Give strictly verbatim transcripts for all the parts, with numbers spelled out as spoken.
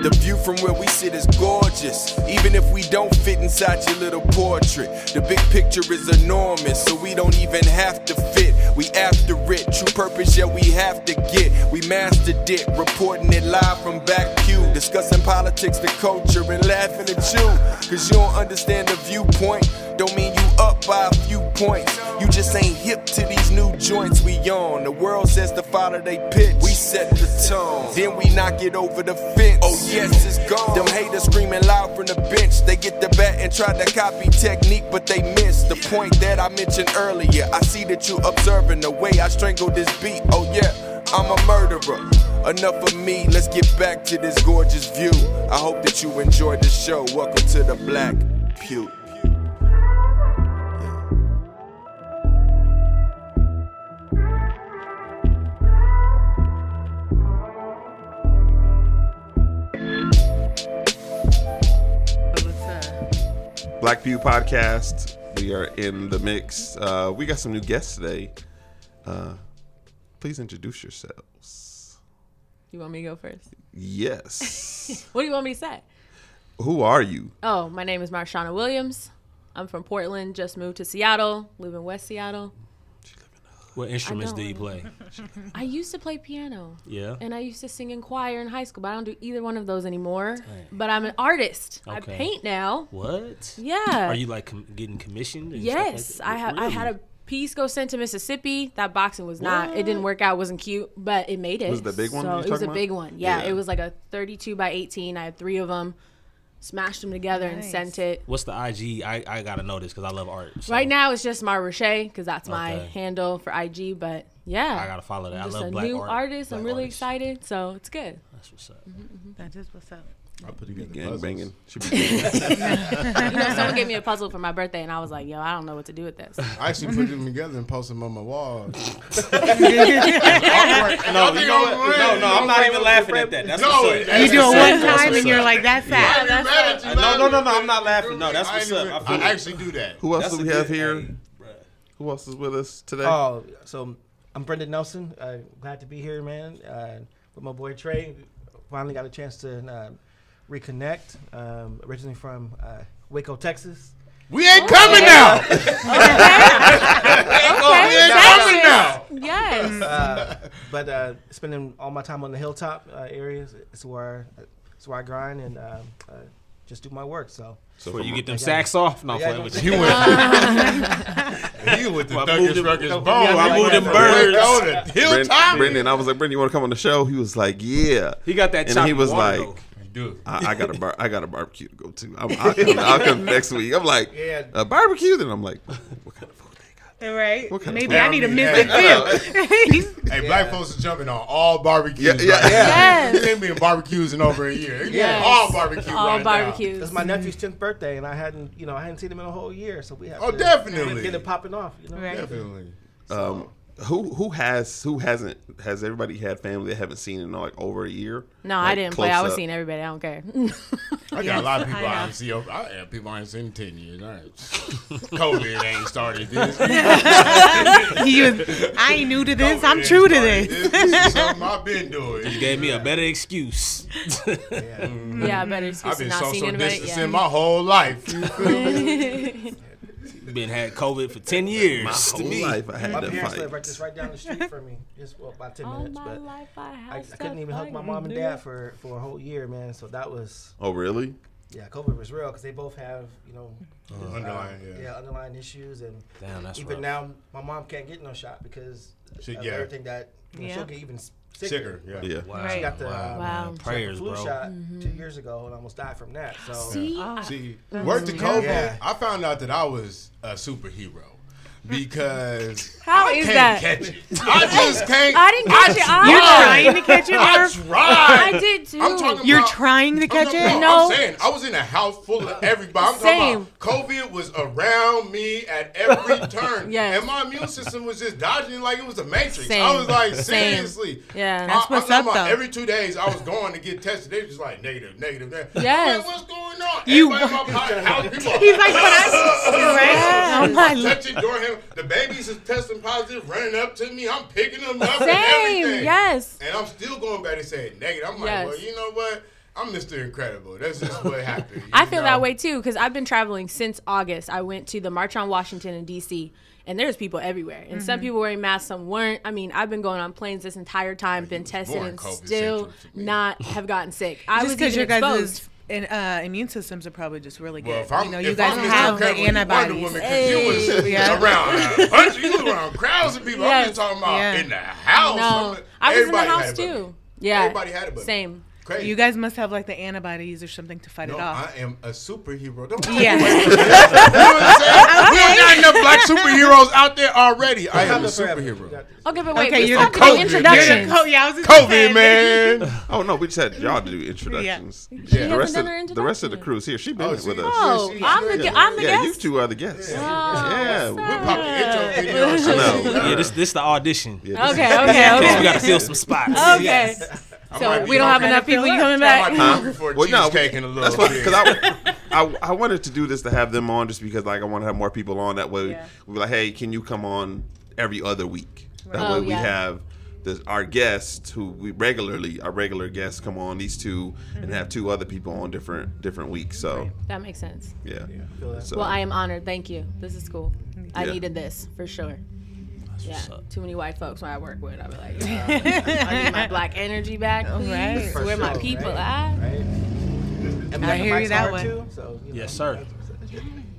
The view from where we sit is gorgeous, even if we don't fit inside your little portrait. The big picture is enormous, so we don't even have to fit. We after it, true purpose, yeah, we have to get. We mastered it, reporting it live from back pew, discussing politics, the culture, and laughing at you. Cause you don't understand the viewpoint, don't mean you up by a few points. You just ain't hip to these new joints we on. The world says to follow they pitch, we set the tone, then we knock it over the fence. Oh yes, it's gone. Them haters screaming loud from the bench. They get the bat and try to copy technique, but they miss the point that I mentioned earlier. I see that you observing the way I strangle this beat. Oh yeah, I'm a murderer. Enough of me, let's get back to this gorgeous view. I hope that you enjoyed the show. Welcome to the Black Pew. Black Pew Podcast. We are in the mix. Uh, we got some new guests today. Uh, please introduce yourselves. You want me to go first? Yes. What do you want me to say? Who are you? Oh, my name is Marshana Williams. I'm from Portland. Just moved to Seattle. Live in West Seattle. What instruments do you play? I used to play piano. Yeah. And I used to sing in choir in high school, but I don't do either one of those anymore. Dang. But I'm an artist. Okay. I paint now. What? Yeah. Are you like com- getting commissioned? And yes. Stuff like that? I ha- really? I had a piece go sent to Mississippi. That boxing was what? not. It didn't work out. Wasn't cute, but it made it. Was it the big one? So it was a about? big one. Yeah, yeah. It was like a thirty-two by eighteen. I had three of them. Smashed them together nice. and sent it. What's the I G? I, I got to know this because I love art. So. Right now it's just Mar Roche because that's okay. my handle for I G. But yeah. I got to follow that. I'm I love black art. Just a new artist. I'm really artists. excited. So it's good. That's what's up. Mm-hmm, mm-hmm. That is what's up. I'll put together gang banging. She be you know, someone gave me a puzzle for my birthday, and I was like, "Yo, I don't know what to do with this." I actually put them together and posted them on my wall. no, you know what? No, no, I'm not even laughing at that. That's no, what's up. You do it one time, and you're like, "That's sad." Yeah, that's sad. No, no, no, no, I'm not laughing. No, that's what's up. I, I actually do that. Who else do we have here? Who else is with us today? Oh, so I'm Brendan Nelson. Uh, glad to be here, man. Uh, with my boy Trey, finally got a chance to. Uh, Reconnect, um, originally from uh, Waco, Texas. We ain't okay. coming now. okay. okay. We ain't coming now. Yes. Uh, but uh, spending all my time on the hilltop uh, areas, it's where I, it's where I grind and uh, uh, just do my work. So. So you get them sacks off, no yeah, with you. You with the Turkish Ruckus bone. I moved them birds. Hilltop. Brendan, I was like, Brendan, you want to come on the show? He was like, yeah. He got that. And he was like. Dude, I, I got a bar. I got a barbecue to go to. I'm, I'll, come, I'll come next week. I'm like yeah. a barbecue, then I'm like, what kind of food they got? Right? What kind Maybe of food? I need a missing tip. Hey, yeah. Black folks are jumping on all barbecues. Yeah, yeah. Right yeah. Yes. They've been barbecues in over a year. Yes. All barbecues. All right barbecues. Now. It's my nephew's tenth birthday, and I hadn't, you know, I hadn't seen him in a whole year, so we have oh, to definitely get it popping off. You know? Right. Definitely. So. Um, Who who has who hasn't has everybody had family they haven't seen in like over a year? No, like I didn't play. I was up. seeing everybody. I don't care. I got a lot of people I, I haven't seen. I have people I haven't seen in ten years. All right, COVID ain't started this. he was, I ain't new to this. COVID I'm true to this. This is something I've been doing. You gave me a better excuse. yeah. Mm-hmm. yeah, a better excuse. I've been not social distancing yeah. my whole life. You feel me? Been had COVID for ten years. My whole to me. life I had my to parents fight. Live right, just right down the street from me. Just well, about ten All minutes. My but life I, I, I couldn't even hug my mom and dad it. for for a whole year, man. So that was. Oh really? Yeah, COVID was real because they both have you know uh, uh, underlying yeah. yeah underlying issues and Damn, that's even rough. Now my mom can't get no shot because she, of yeah. everything that you know, yeah. she'll get even sicker. sicker yeah. yeah. Wow. She got the wow. Um, wow. Prayers, flu bro. shot mm-hmm. two years ago and almost died from that. So see, yeah. see worked the COVID. Yeah. I found out that I was a superhero. Because How I is can't that? catch it. I just can't. I didn't catch I it. Tried. You're trying to catch it. I tried. I did too. I'm talking You're about, trying to catch no, no, it. No, I'm saying I was in a house full of everybody. I'm Same. talking about COVID was around me at every turn, yes. and my immune system was just dodging like it was a matrix. Same. I was like, seriously. Same. Yeah, that's I, what's I'm up. About every two days, I was going to get tested. They were just like negative, negative, negative. Yes. Like, what's going on? You. Everybody in my house, people. He's like, but I. Oh my. Touching door handle. The babies is testing positive, running up to me. I'm picking them up Same, and everything. Yes. And I'm still going back and saying negative. I'm like, yes. well, you know what? I'm Mister Incredible. That's just what happened. I feel know? that way too, because I've been traveling since August. I went to the March on Washington in D C, and there's people everywhere. And mm-hmm. some people wearing masks, some weren't. I mean, I've been going on planes this entire time, well, been tested, and COVID still not have gotten sick. I just because your guys' and, uh, immune systems are probably just really good. Well, if I'm, you know, you guys I'm have the antibodies. Wonder Woman, hey. You was yeah. around a bunch, you was around crowds of people. Yes. I'm just talking about yeah. in the house. No. I was Everybody in the house too. Yeah, everybody had it, but same. Crazy. You guys must have like the antibodies or something to fight no, it off. I am a superhero. Don't yeah. you know what I'm saying? There are not enough black superheroes out there already. I am a superhero. Okay, but wait. Okay, you're not doing introductions. Co- yeah, I was COVID, saying. man. Oh, no. We just had y'all do introductions. Yeah. yeah. The, rest of, introduction. the rest of the crew's here. She's been oh, with she, us. Oh, yeah, I'm, the, yeah. I'm the yeah, guest. Yeah, you two are the guests. Yeah. We popped the intro video. I know. Yeah, this is the audition. Okay, okay, okay. We got to fill some spots. Okay. So we don't have enough people. You coming back? Huh? Well, no, because I, I, I wanted to do this to have them on just because like I want to have more people on. That way yeah. we're like, hey, can you come on every other week? Right. That oh, way we yeah. have the, our guests who we regularly, our regular guests come on these two mm-hmm. and have two other people on different different weeks. So right. that makes sense. Yeah. yeah. So, well, I am honored. Thank you. This is cool. Yeah. I needed this for sure. Yeah, too many white folks when I work with. I be like, yeah, I need my black energy back, please. Right. Where sure, my people right, at? Right. And I hear you that one. Too, so, you yes, know, sir.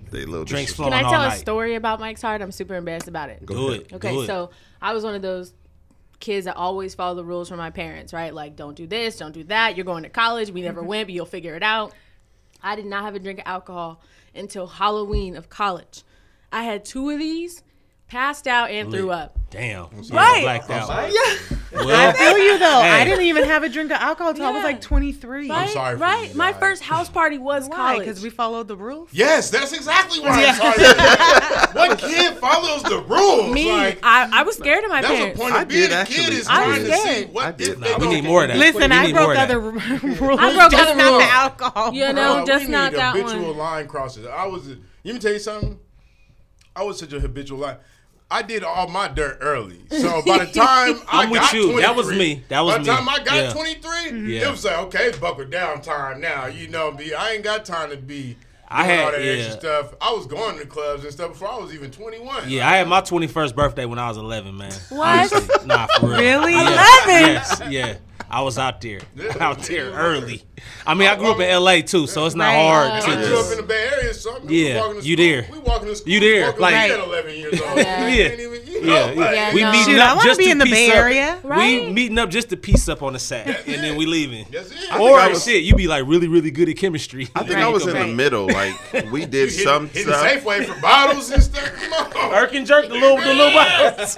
They little drinks flowing all night. Can I tell a night. story about Mike's Hard? I'm super embarrassed about it. Go do it. Okay, do it. So I was one of those kids that always follow the rules from my parents, right? Like, don't do this, don't do that. You're going to college. We never went, but you'll figure it out. I did not have a drink of alcohol until Halloween of college. I had two of these. Passed out and threw up. Damn. Right. Blacked out. Yeah. Well, I feel you, though. Hey. I didn't even have a drink of alcohol until yeah. I was like twenty-three. Right? I'm sorry. For right? You, my right. first house party was why? College. Because we followed the rules? Yes, that's exactly why I'm sorry. What kid follows the rules? Me. Like, I, I was scared of my that's parents. That's the point of being a kid is trying to see what did nah, we need more of that. Listen, I broke other rules. I broke other rules. Just not the alcohol. You know, just not that one. Habitual line crosses. I was, let me tell you something. I was such a habitual line. I did all my dirt early, so by the time I I'm got with you. That was me. That was me. By the me. time I got yeah. twenty-three, yeah. it was like, okay, it's buckle down time now. You know, be I ain't got time to be I had all that yeah. extra stuff. I was going to clubs and stuff before I was even twenty-one. Yeah, I had my twenty-first birthday when I was eleven, man. What? Honestly, nah, for real. Really? Yeah. eleven? Yes, yeah. I was out there, yeah, out there yeah. early. I mean, I grew up in L A too, so it's not right. hard. To I grew up in the Bay Area, so I'm yeah, walking to you there. We walking to school. You there? Like at eleven years old. Yeah, yeah. Even, you know, yeah. Like, yeah we no. meeting Dude, up just be to in the piece Bay Area, up. Right? We meeting up just to piece up on the sack, and then we leaving. That's it. Or I was, shit, you be like really, really good at chemistry. I think right. I was in right. the middle. Like we did hit, some hit stuff. Hitting Safeway for bottles and stuff. Come on. Irk and jerk the little, the little bottles.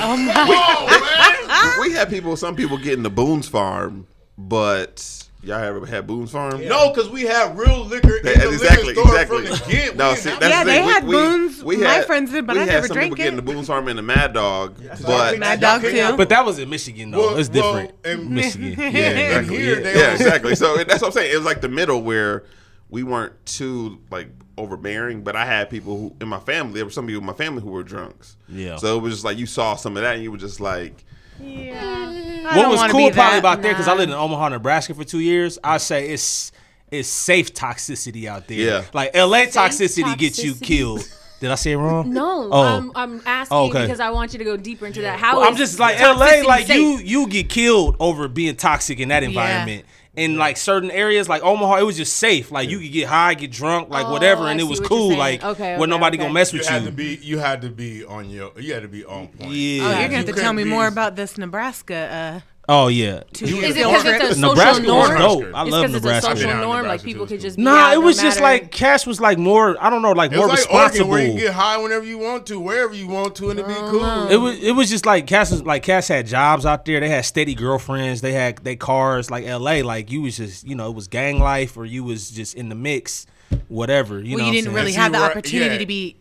Oh my! We had people. Some people getting the boom. Boone's Farm, but y'all ever had Boone's Farm? Yeah. No, because we had real liquor in that, the exactly, liquor store exactly. from the get. No, see, that's yeah, the they thing. had we, Boone's. We, we my had, friends did, but I never drank it. We had some people getting the Boone's Farm and the Mad Dog, yeah, but Mad Dog too. But that was in Michigan, though. Well, it's different. Well, in Michigan, yeah, exactly. Here, yeah, yeah exactly. So that's what I'm saying. It was like the middle where we weren't too like overbearing, but I had people who in my family. There were some people in my family who were drunks. Yeah. So it was just like you saw some of that, and you were just like. Yeah. What was cool probably about nah. there, because I lived in Omaha, Nebraska for two years, I'd say it's it's safe toxicity out there. Yeah. Like L A toxicity, toxicity gets you killed. Did I say it wrong? No, oh. I'm, I'm asking oh, okay. because I want you to go deeper into yeah. that. How well, I'm just like L A, like safe? you you get killed over being toxic in that environment. Yeah. In like certain areas, like Omaha, it was just safe. Like you could get high, get drunk, like oh, whatever, and it was cool. Like, okay, okay, where nobody okay. gonna mess with you. Had you. To be, you had to be on your, you had to be on point. Yeah, oh, you're gonna you have to tell me more about this Nebraska. Uh, oh yeah, you, is it because it's a social Nebraska norm? Nebraska I love it's Nebraska. It's a social norm, like people could just. Be nah, it was no just matter. Like Cash was like more. I don't know, like it more was like responsible. Oregon, where you get high whenever you want to, wherever you want to, and it'd be cool. It was, it was just like Cash was like Cash had jobs out there. They had steady girlfriends. They had they cars. Like L A, like. You was just, you know, it was gang life or you was just in the mix, whatever. You well, know you didn't really have the opportunity yeah. to be,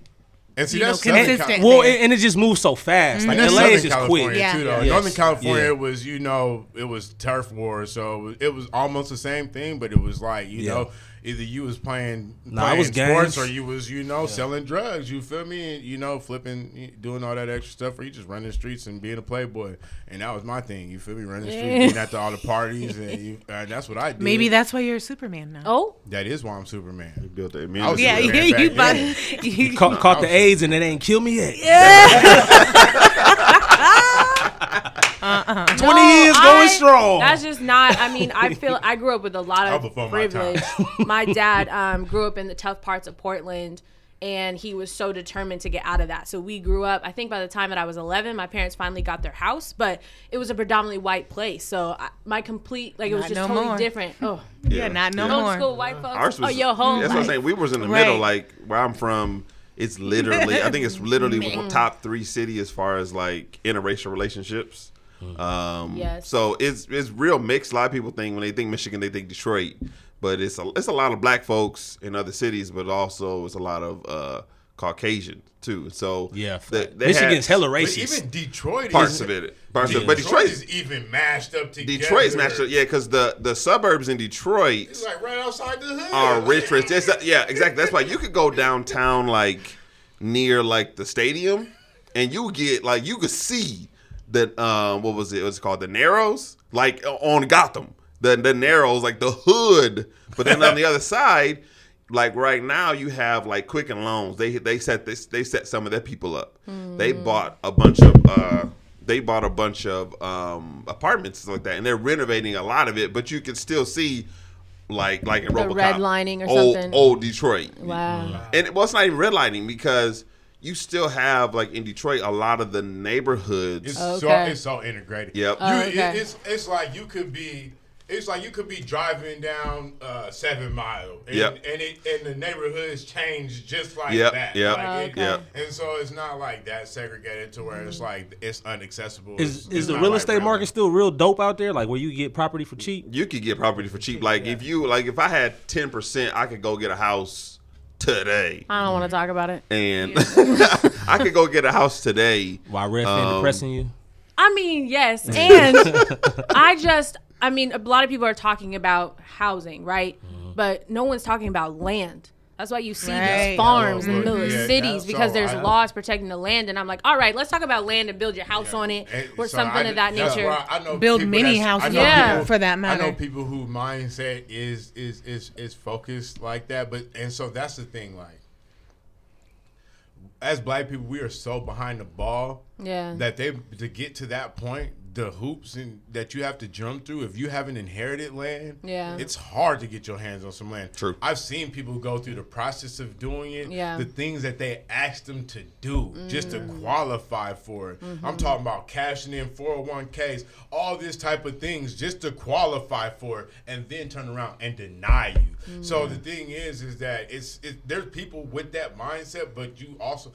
and see, you know, consistent. Well, and, and it just moved so fast. Like, L A is just quick. Yeah. Too, though. Yes. Northern California yeah. was, you know, it was turf war. So it was almost the same thing, but it was like, you yeah. know, either you was playing, nah, playing I was sports games. Or you was, you know, yeah. selling drugs. You feel me? And, you know, flipping, doing all that extra stuff, or you just running the streets and being a playboy. And that was my thing. You feel me? Running the yeah. streets, getting out to all the parties. And, you, and that's what I did. Maybe that's why you're Superman now. Oh. That is why I'm Superman. You built the immunity. Yeah, yeah, you, bought, you, you caught, caught the AIDS and it ain't killed me yet. Yeah. Uh-uh. twenty no, years going I, strong. That's just not, I mean, I feel, I grew up with a lot of privilege. My, my dad um, grew up in the tough parts of Portland, and he was so determined to get out of that. So we grew up, I think by the time that I was eleven, my parents finally got their house, but it was a predominantly white place. So I, my complete, like, it was not just no totally more. different. Oh, yeah, yeah, not no, no more. Old school white folks. Ours was, oh, your home. That's life. What I'm saying. We was in the right. middle, like, where I'm from. It's literally, I think it's literally the top three city as far as, like, interracial relationships. Um, yes. So it's it's real mixed. A lot of people think when they think Michigan, they think Detroit, but it's a, it's a lot of black folks in other cities, but also it's a lot of uh, Caucasian too. So yeah, the, they Michigan's had, hella racist. Even Detroit parts is, of it, parts yeah. of it, but Detroit is even mashed up together. Detroit's mashed up, yeah, because the, the suburbs in Detroit, it's like right outside the hood, are rich, rich. It's, yeah, exactly. That's why you could go downtown, like near like the stadium, and you get like you could see. That um, what was it? It was called the Narrows, like on Gotham. The the Narrows, like the hood. But then on the other side, like right now, you have like Quicken Loans. They they set this. They set some of their people up. Mm. They bought a bunch of. Uh, they bought a bunch of um, apartments and stuff like that, and they're renovating a lot of it. But you can still see, like like in RoboCop, redlining or old, something. Old Detroit. Wow. wow. And well, it's not even redlining because. You still have, like, in Detroit, a lot of the neighborhoods. It's, okay. so, it's so integrated. Yep. Oh, you, okay. it, it's it's like you could be it's like you could be driving down uh, Seven Mile, and yep. and, it, and the neighborhoods change just like yep. that. Yep. Like oh, okay. it, yep. And so it's not like that segregated to where it's like it's unaccessible. Is it's, is it's the real like estate really. market still real dope out there? Like where you get property for cheap? You could get property for cheap. Like yeah. if you like if I had ten percent, I could go get a house. Today, I don't want to talk about it. And I could go get a house today. Why Redfin um, depressing you? I mean, yes, and I just—I mean, a lot of people are talking about housing, right? Mm-hmm. But no one's talking about land. That's why you see right. these farms oh, in the middle yeah, of cities because so there's wild. laws protecting the land. And I'm like, all right, let's talk about land and build your house yeah. on it and or so something I, of that nature. I, I know build mini houses yeah. people, for that matter. I know people whose mindset is, is is is focused like that. But and so that's the thing. Like, as black people, we are so behind the ball yeah. that they to get to that point. The hoops and that you have to jump through if you haven't inherited land, yeah, it's hard to get your hands on some land. True. I've seen people go through the process of doing it, yeah. the things that they asked them to do mm. just to qualify for it. Mm-hmm. I'm talking about cashing in four oh one k's, all this type of things just to qualify for it, and then turn around and deny you. Mm. So the thing is, is that it's it, there's people with that mindset, but you also.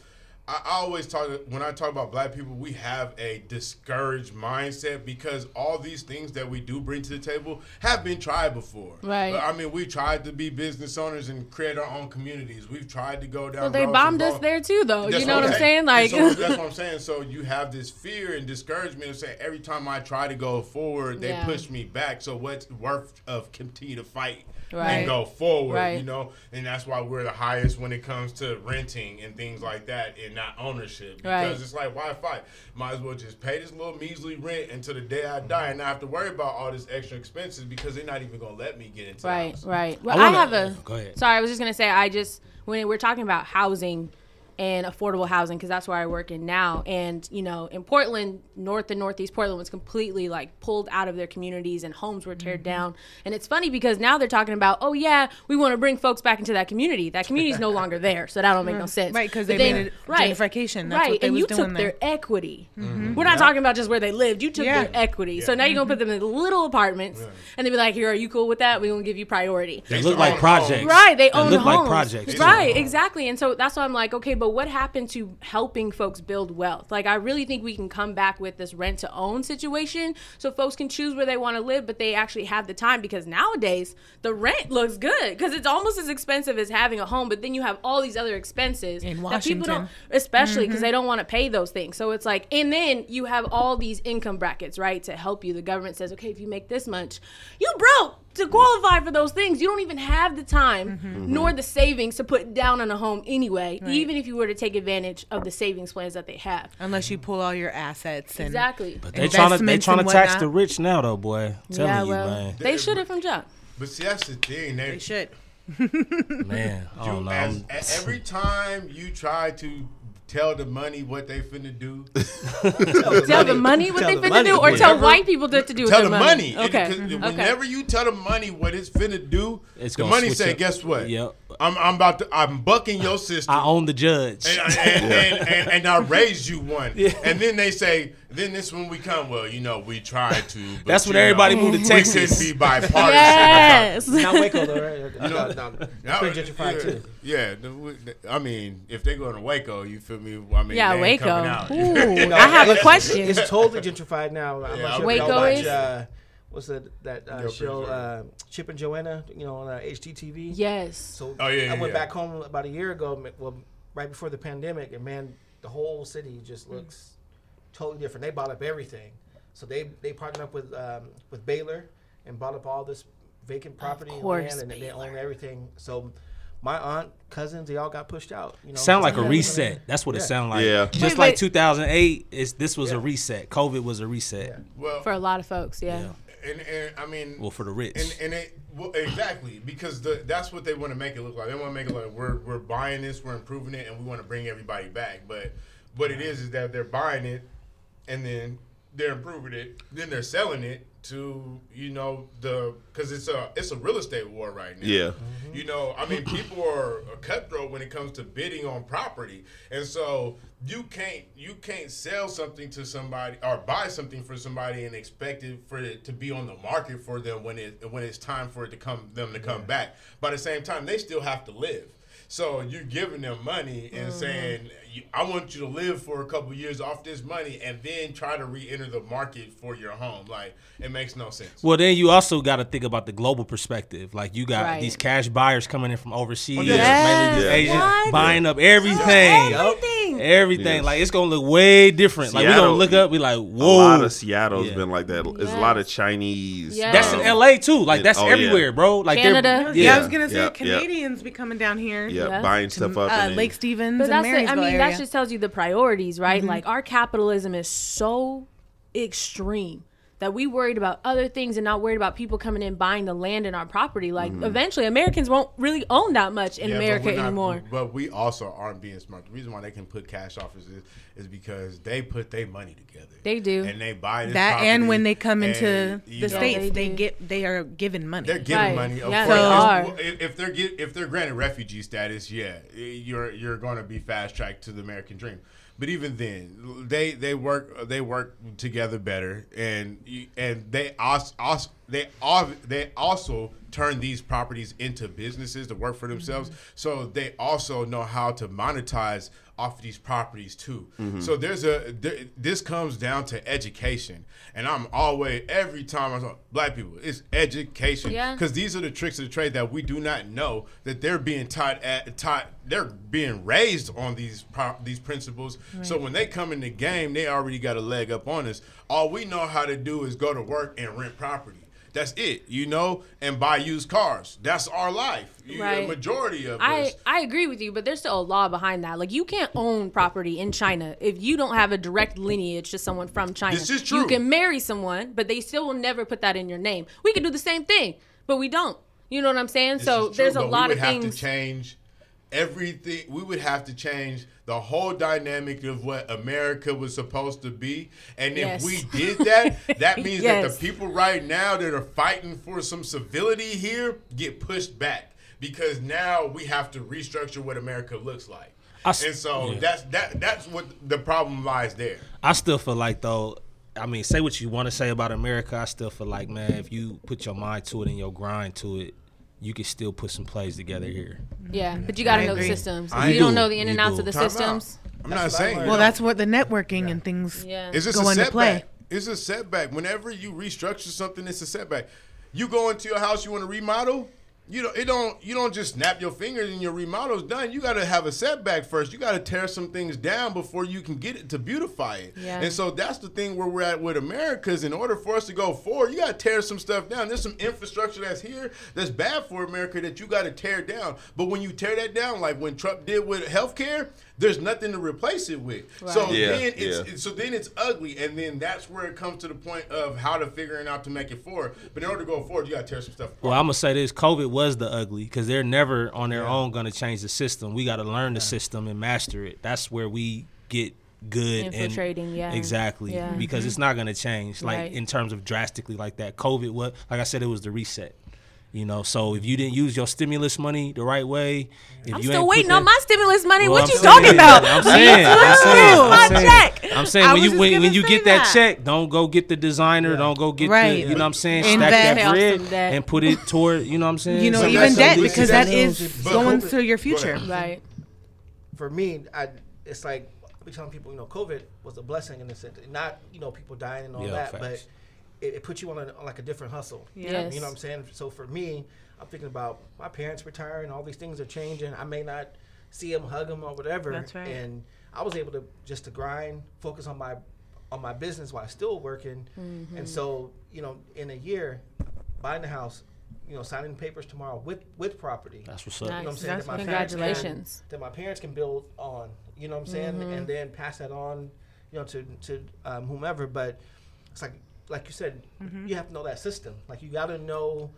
I always talk, when I talk about black people, we have a discouraged mindset because all these things that we do bring to the table have been tried before. Right. I mean, we tried to be business owners and create our own communities. We've tried to go down. Well, they bombed us there too, though. That's you know what I'm saying? saying? Like so, that's what I'm saying. So you have this fear and discouragement of saying every time I try to go forward, they yeah. push me back. So what's worth of continue to fight? Right. And go forward, right. you know, and that's why we're the highest when it comes to renting and things like that, and not ownership. Because right. it's like, why fight? Might as well just pay this little measly rent until the day I die, and not have to worry about all this extra expenses because they're not even gonna let me get into. Right, house. right. Well, I, wanna, I have a. Go ahead. Sorry, I was just gonna say, I just when we're talking about housing and affordable housing, because that's where I work in now, and you know, in Portland, north and northeast Portland was completely like pulled out of their communities, and homes were teared mm-hmm. down. And it's funny because now they're talking about, oh yeah, we want to bring folks back into that community. That community's no longer there, so that don't make no sense. Right, because they then, made it right, gentrification. That's right, what they and was you doing took there. Their equity. Mm-hmm. We're not yeah. talking about just where they lived. You took yeah. their equity, yeah. so now you're gonna put them in little apartments, yeah. and they be like, here, are you cool with that? We're gonna give you priority. They, they look like projects, right? They, they own look homes, like projects, right? Exactly, and so that's why I'm like, okay, but. What happened to helping folks build wealth? Like, I really think we can come back with this rent to own situation so folks can choose where they want to live, but they actually have the time, because nowadays the rent looks good because it's almost as expensive as having a home, but then you have all these other expenses in Washington that people don't, especially because mm-hmm. they don't want to pay those things. So it's like, and then you have all these income brackets, right, to help you. The government says, okay, if you make this much, you broke. to qualify for those things, you don't even have the time mm-hmm. nor the savings to put down on a home anyway, right. even if you were to take advantage of the savings plans that they have. Unless you pull all your assets. And exactly. But they're trying to, they trying to tax the rich now, though, boy. I'm telling yeah, you, well, man. They, they should have from jump. But see, that's the thing. They, they should. Man, I don't know. As, as every time you try to tell the money what they finna do. tell, tell the money what they the finna money. do, or whenever, tell white people what to do with their money. Tell the money. Okay. It, okay. Whenever you tell the money what it's finna do, it's the money say, up. "Guess what? Yep. I'm, I'm about to. I'm bucking your system. I own the judge, and, and, and, and, and I raised you one. Yeah. And then they say, then this when we come. Well, you know, we tried to. But that's when everybody know, moved to Texas. We should be bipartisan. Yes. Not Waco though, right? You know, no, no, no, pretty gentrified yeah, too. Yeah. The, the, I mean, if they go to Waco, you feel. Me, I mean, yeah, Waco. Ooh, no, I have a question. It's totally gentrified now. I'm yeah, sure Waco watch, is. Uh, what's the, that uh, show? Uh, Chip and Joanna, you know, on uh, H G T V. Yes. So oh, yeah, I yeah, went yeah. back home about a year ago, well, right before the pandemic, and man, the whole city just looks mm. totally different. They bought up everything, so they they partnered up with um, with Baylor and bought up all this vacant property, of course, and land, and they own everything. So. My aunt, cousins, they all got pushed out. You know? Sound like a reset. That's what yeah. it sound like. Yeah. Just wait, like wait. two thousand eight, it's, this was yeah. a reset. COVID was a reset. Yeah. Well, for a lot of folks, yeah. yeah. And, and I mean, well, for the rich. And, and it, well, exactly, because the, that's what they want to make it look like. They want to make it look like we're we're buying this, we're improving it, and we want to bring everybody back. But what it is is that they're buying it, and then they're improving it, then they're selling it. To you know the because it's a it's a real estate war right now. Yeah, mm-hmm. you know I mean people are cutthroat when it comes to bidding on property, and so you can't you can't sell something to somebody or buy something for somebody and expect it for it to be on the market for them when it when it's time for it to come them to come yeah. back. But at the same time, they still have to live. So you're giving them money and mm-hmm. saying, I want you to live for a couple of years off this money and then try to re-enter the market for your home. Like, it makes no sense. Well, then you also got to think about the global perspective. Like, you got right. these cash buyers coming in from overseas, well, yes. mainly these yeah. Asians, buying up everything. Yes. Everything. everything. Yes. Like, it's going to look way different. Seattle, like, we're going to look up, we're like, whoa. A lot of Seattle's yeah. been like that. There's yes. a lot of Chinese. Yes. That's um, in L A, too. Like, that's oh, everywhere, yeah. bro. Like Canada. Yeah. yeah, I was going to say, yeah. Canadians yeah. be coming down here. Yeah, yeah. buying stuff up. Uh, in Lake Stevens but and Marysville. I mean, that just tells you the priorities, right? Mm-hmm. Like, our capitalism is so extreme that we worried about other things and not worried about people coming in buying the land and our property. Like, mm-hmm. eventually, Americans won't really own that much in yeah, America but not, anymore. But we also aren't being smart. The reason why they can put cash offers is, is because they put their money together. They do, and they buy this that. And when they come into and, the know, states, they, they get they are given money. They're given right. money. Of yeah, course. They are. If they're if they're granted refugee status, yeah, you're you're going to be fast tracked to the American dream. But even then, they, they work they work together better, and and they also, also they they also turn these properties into businesses to work for themselves. Mm-hmm. So they also know how to monetize off of these properties too. Mm-hmm. So there's a there, this comes down to education, and I'm always every time I talk black people, it's education because yeah. these are the tricks of the trade that we do not know that they're being taught at taught. They're being raised on these pro- these principles. Right. So when they come in the game, they already got a leg up on us. All we know how to do is go to work and rent property. That's it, you know, and buy used cars. That's our life. You, right. The majority of I, us. I agree with you, but there's still a law behind that. Like, you can't own property in China if you don't have a direct lineage to someone from China. This is true. You can marry someone, but they still will never put that in your name. We can do the same thing, but we don't. You know what I'm saying? This so is true, there's a lot of things. We would have to change everything. We would have to change the whole dynamic of what America was supposed to be. And yes. if we did that, that means yes. that the people right now that are fighting for some civility here get pushed back because now we have to restructure what America looks like. I, and so yeah. that's that that's what the problem lies there. I still feel like, though, I mean, say what you want to say about America. I still feel like, man, if you put your mind to it and your grind to it, you can still put some plays together here. Yeah, but you got to know agree. the systems. If you do. don't know the in you and outs do. of the Time systems. Out. I'm that's not saying. Well, that's what the networking yeah. and things yeah. it's just go a into setback. play. It's a setback. Whenever you restructure something, it's a setback. You go into your house, you want to remodel, You know, it don't. You don't just snap your fingers and your remodel's done. You got to have a setback first. You got to tear some things down before you can get it to beautify it. Yeah. And so that's the thing where we're at with America is in order for us to go forward, you got to tear some stuff down. There's some infrastructure that's here that's bad for America that you got to tear down. But when you tear that down, like when Trump did with healthcare, there's nothing to replace it with. Right. So yeah, then it's, yeah. it's so then it's ugly, and then that's where it comes to the point of how to figuring out to make it forward. But in order to go forward, you got to tear some stuff apart. Well, I'm gonna say this: COVID was was the ugly, because they're never on their yeah. own going to change the system. We got to learn the system and master it. That's where we get good. Infiltrating, and, yeah. Exactly. Yeah. Because mm-hmm. it's not going to change, like, right. in terms of drastically like that. COVID, was, like I said, it was the reset. You know, so if you didn't use your stimulus money the right way, if I'm you still waiting that, on my stimulus money. Well, what I'm you saying, talking about? I'm saying, I'm saying, I'm saying, my check. I'm saying when you when, when you get that, that check, don't go get the designer, yeah. don't go get right. the, you know what I'm saying, and stack that, that bread that. and put it toward, you know what I'm saying. You know, so even debt, so because that is going to your future, right? For me, I it's like I be telling people, you know, COVID was a blessing in a sense, not you know people dying and all yeah, that, facts. but. It, it puts you on, a, on like a different hustle. Yes. You know what I'm saying? So for me, I'm thinking about my parents retiring. All these things are changing. I may not see them, hug them, or whatever. That's right. And I was able to just to grind, focus on my on my business while still working. Mm-hmm. And so, you know, in a year, buying the house, you know, signing papers tomorrow with, with property. That's what's up. Nice. You know what I'm saying? That my Congratulations. Can, that my parents can build on. You know what I'm saying? Mm-hmm. And then pass that on, you know, to to um, whomever. But it's like. Like you said, mm-hmm. you have to know that system. Like, you got to know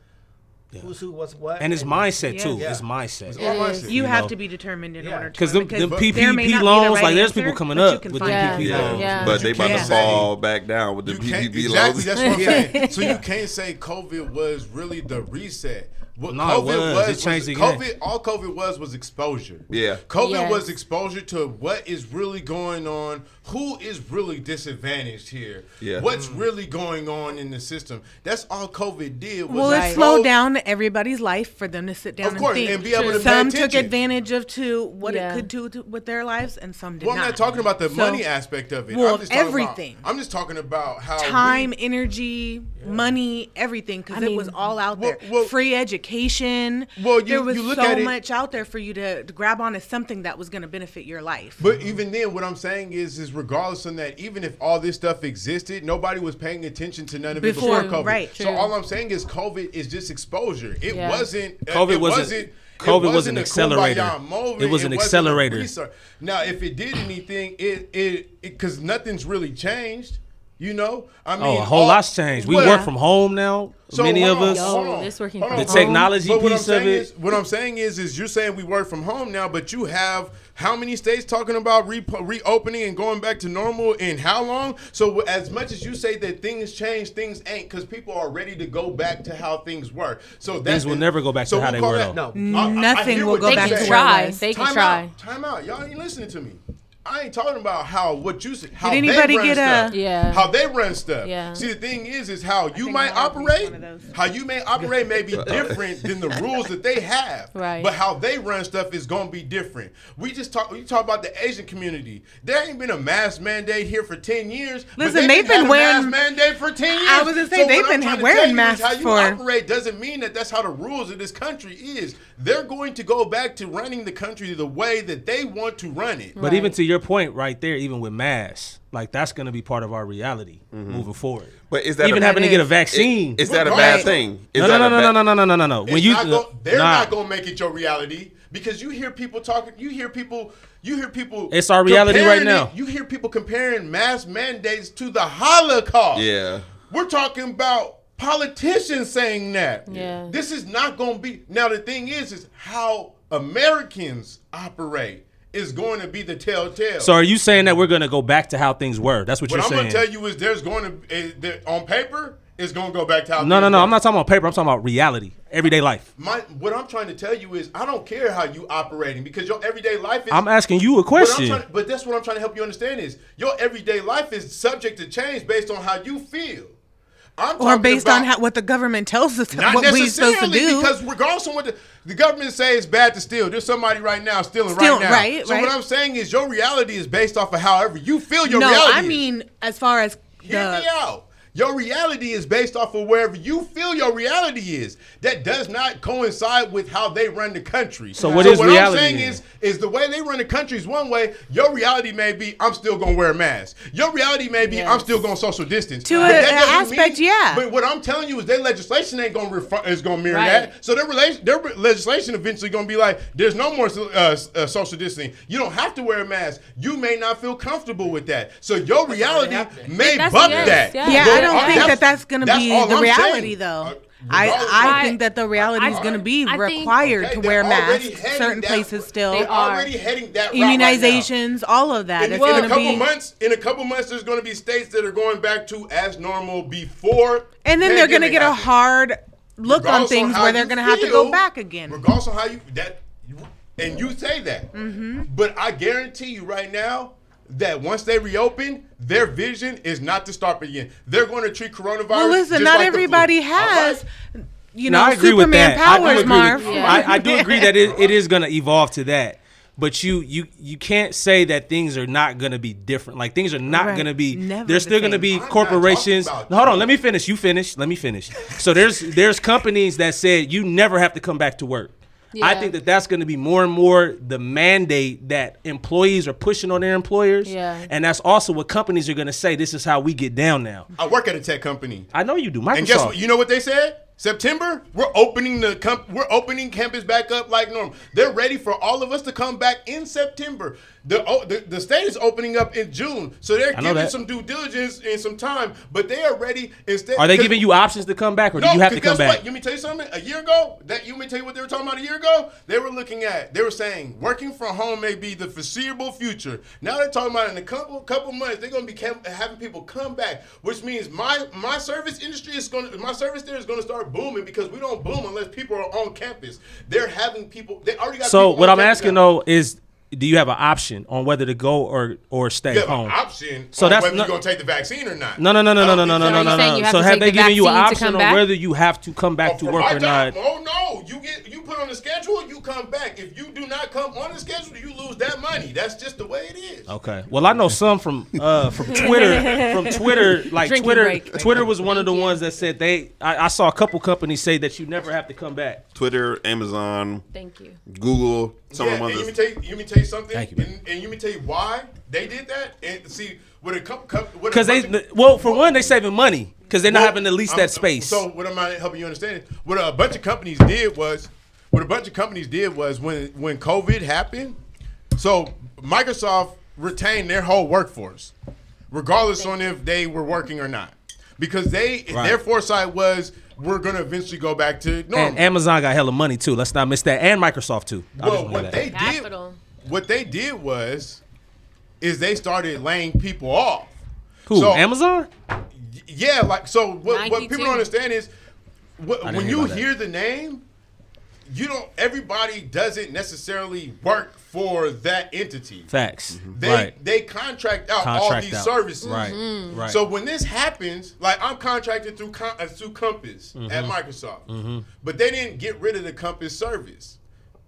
yeah. who's who, what's what. And it's and mindset, yeah. too. Yeah. It's mindset. It's all mindset. You, you have know. to be determined in yeah. order to Because them, them P P P loans, the right like, there's people coming up with yeah. P P P yeah. loans. Yeah. But, but they about to fall back down with the P P P loans. Exactly, that's what I'm saying. So you can't say COVID was really the reset. What no, COVID it was, was it changed was, again. COVID, all COVID was was exposure. Yeah, COVID yes. was exposure to what is really going on, who is really disadvantaged here, yeah. what's mm. really going on in the system. That's all COVID did. Was well, it right. slowed down everybody's life for them to sit down of course, and think. And be able to some pay took advantage of to what yeah. it could do to, with their lives, and some did well, not. Well, I'm not talking about the so, money aspect of it. Well, I'm just everything. About, I'm just talking about how time, we, energy, yeah. money, everything, because it mean, was all out well, there. Well, free education. Education. Well, you, there was you look so at it, much out there for you to, to grab on as something that was going to benefit your life. But mm-hmm. even then, what I'm saying is, is regardless of that, even if all this stuff existed, nobody was paying attention to none of before, it before COVID. Right, so all I'm saying is, COVID is just exposure. It yeah. wasn't. COVID uh, it wasn't. wasn't COVID was an accelerator. Moment. It was an it accelerator. Now, if it did anything, it it because nothing's really changed. You know, I mean, oh, a whole all, lot's changed. We well, work from home now. So many of us. Yo, this working the technology home. piece of it. Is, what I'm saying is, is you're saying we work from home now, but you have how many states talking about re- reopening and going back to normal in how long? So as much as you say that things change, things ain't, because people are ready to go back to how things were. So things will it. never go back so to how they were. That, no, nothing I, I will go back to try. They can time try. Out, time out. Y'all ain't listening to me. I ain't talking about how what you how Did anybody they run get stuff, a, yeah. how they run stuff. Yeah. See, the thing is, is how you might operate, how you may operate may be different than the rules that they have. Right. But how they run stuff is gonna be different. We just talk. You talk about the Asian community. There ain't been a mask mandate here for ten years. Listen, they've been wearing a mask mandate for ten years. I was gonna say so they've been wearing masks how you for. Operate doesn't mean that that's how the rules of this country is. They're going to go back to running the country the way that they want to run it. But right. even to your point right there, even with masks, like that's going to be part of our reality mm-hmm. moving forward. But is that even a, having to get a vaccine? Is, is that a bad thing? Is no, no, that no, no, no, no, no, no, no, no, no. When you not go, they're nah. not going to make it your reality, because you hear people talking. You hear people. You hear people. It's our reality right now. It, you hear people comparing mask mandates to the Holocaust. Yeah, we're talking about politicians saying that. Yeah, this is not going to be. Now the thing is, is how Americans operate is going to be the telltale. So are you saying that we're going to go back to how things were? That's what, what you're I'm saying. What I'm going to tell you is there's going to, uh, there, on paper, it's going to go back to how no, things No, no, no. I'm not talking about paper. I'm talking about reality, everyday life. My, what I'm trying to tell you is I don't care how you operating, because your everyday life is... I'm asking you a question. To, but that's what I'm trying to help you understand is your everyday life is subject to change based on how you feel. I'm or based about, on how, what the government tells us not what we're supposed to do. Because regardless of what the, the government says it's bad to steal, there's somebody right now stealing Still, right now. Right, so right. what I'm saying is your reality is based off of however you feel your no, reality No, I mean, as far as Hear the... Hear me out. Your reality is based off of wherever you feel your reality is. That does not coincide with how they run the country. So what so is what reality? What I'm saying then? is, is the way they run the country is one way. Your reality may be, I'm still going to wear a mask. Your reality may be, yes. I'm still going to social distance. To an aspect, mean, yeah. But what I'm telling you is their legislation ain't going to refer- is going to mirror right. that. So their, rela- their legislation eventually going to be like, there's no more uh, uh, social distancing. You don't have to wear a mask. You may not feel comfortable with that. So your that's reality may buck that. Yeah. yeah. I don't think that's, that that's going to be the I'm reality, saying. though. Uh, I, I think that the reality I, is going to be I required think, okay, to wear masks. Certain that, places still they're are. already heading that Immunizations, right all of that. In, it's in a couple be, months, in a couple months, there's going to be states that are going back to as normal before. And then they're going to get happens. a hard look regardless on things on where they're going to have to go back again. Regardless of how you that, and you say that, mm-hmm. but I guarantee you right now. That once they reopen, their vision is not to stop again. They're going to treat coronavirus. Well, listen, just not like everybody the flu. has, right. you know, no, Superman powers, Marv. I, I do agree that it, it is going to evolve to that. But you you you can't say that things are not going to be different. Like, things are not right. going to be. Never there's still the going to be I'm corporations. Hold you. on. Let me finish. You finish. Let me finish. So there's there's companies that said you never have to come back to work. Yeah. I think that that's going to be more and more the mandate that employees are pushing on their employers. Yeah. And that's also what companies are going to say, this is how we get down now. I work at a tech company. I know you do, Microsoft. And guess what? You know what they said? September, we're opening the comp- we're opening campus back up like normal. They're ready for all of us to come back in September. The oh, the, the state is opening up in June, so they're giving some due diligence and some time. But they are ready. Instead, are they giving you options to come back, or no, do you have to come back? What? Let me tell you something. A year ago, that you may tell you what they were talking about a year ago. They were looking at. They were saying working from home may be the foreseeable future. Now they're talking about in a couple couple months they're going to be cam- having people come back, which means my my service industry is going. My service there is going to start booming because we don't boom unless people are on campus. They're having people. They already got. So what I'm asking now. though is, do you have an option on whether to go or or stay you have home? An option. So on that's whether no, you're gonna take the vaccine or not. No, no, no, no, no, no, no, no, no, no, no. So have they given you an option on whether you have to come back oh, to work or not? Oh no, you get you put on the schedule, you come back. If you do not come on the schedule, you lose that money. That's just the way it is. Okay. Well, I know some from uh, from Twitter, from Twitter, like Drinking Twitter. Break. Twitter was one of the ones that said they. I, I saw a couple companies say that you never have to come back. Twitter, Amazon. Thank you. Google. Some yeah, of and you may tell you, you may tell you something, Thank you, and, and you may tell you why they did that. And see, with a couple, because they, of, well, for well, one, they're saving money because they're well, not having to lease I'm, that space. So, what am I helping you understand? What a bunch of companies did was, what a bunch of companies did was when when COVID happened, so Microsoft retained their whole workforce, regardless Thank on you. if they were working or not, because they right. their foresight was. We're going to eventually go back to normal. And Amazon got hella money, too. Let's not miss that. And Microsoft, too. Well, what that. they did Capital. what they did was is they started laying people off. Who, so, Amazon? Yeah. like So what, what people don't understand is what, when you hear the name, you don't. everybody doesn't necessarily work for that entity. Facts. Mm-hmm. They right. they contract out contract all these out. services. Right. Mm-hmm. right. So when this happens, like I'm contracted through uh, through Compass mm-hmm. at Microsoft, mm-hmm. but they didn't get rid of the Compass service.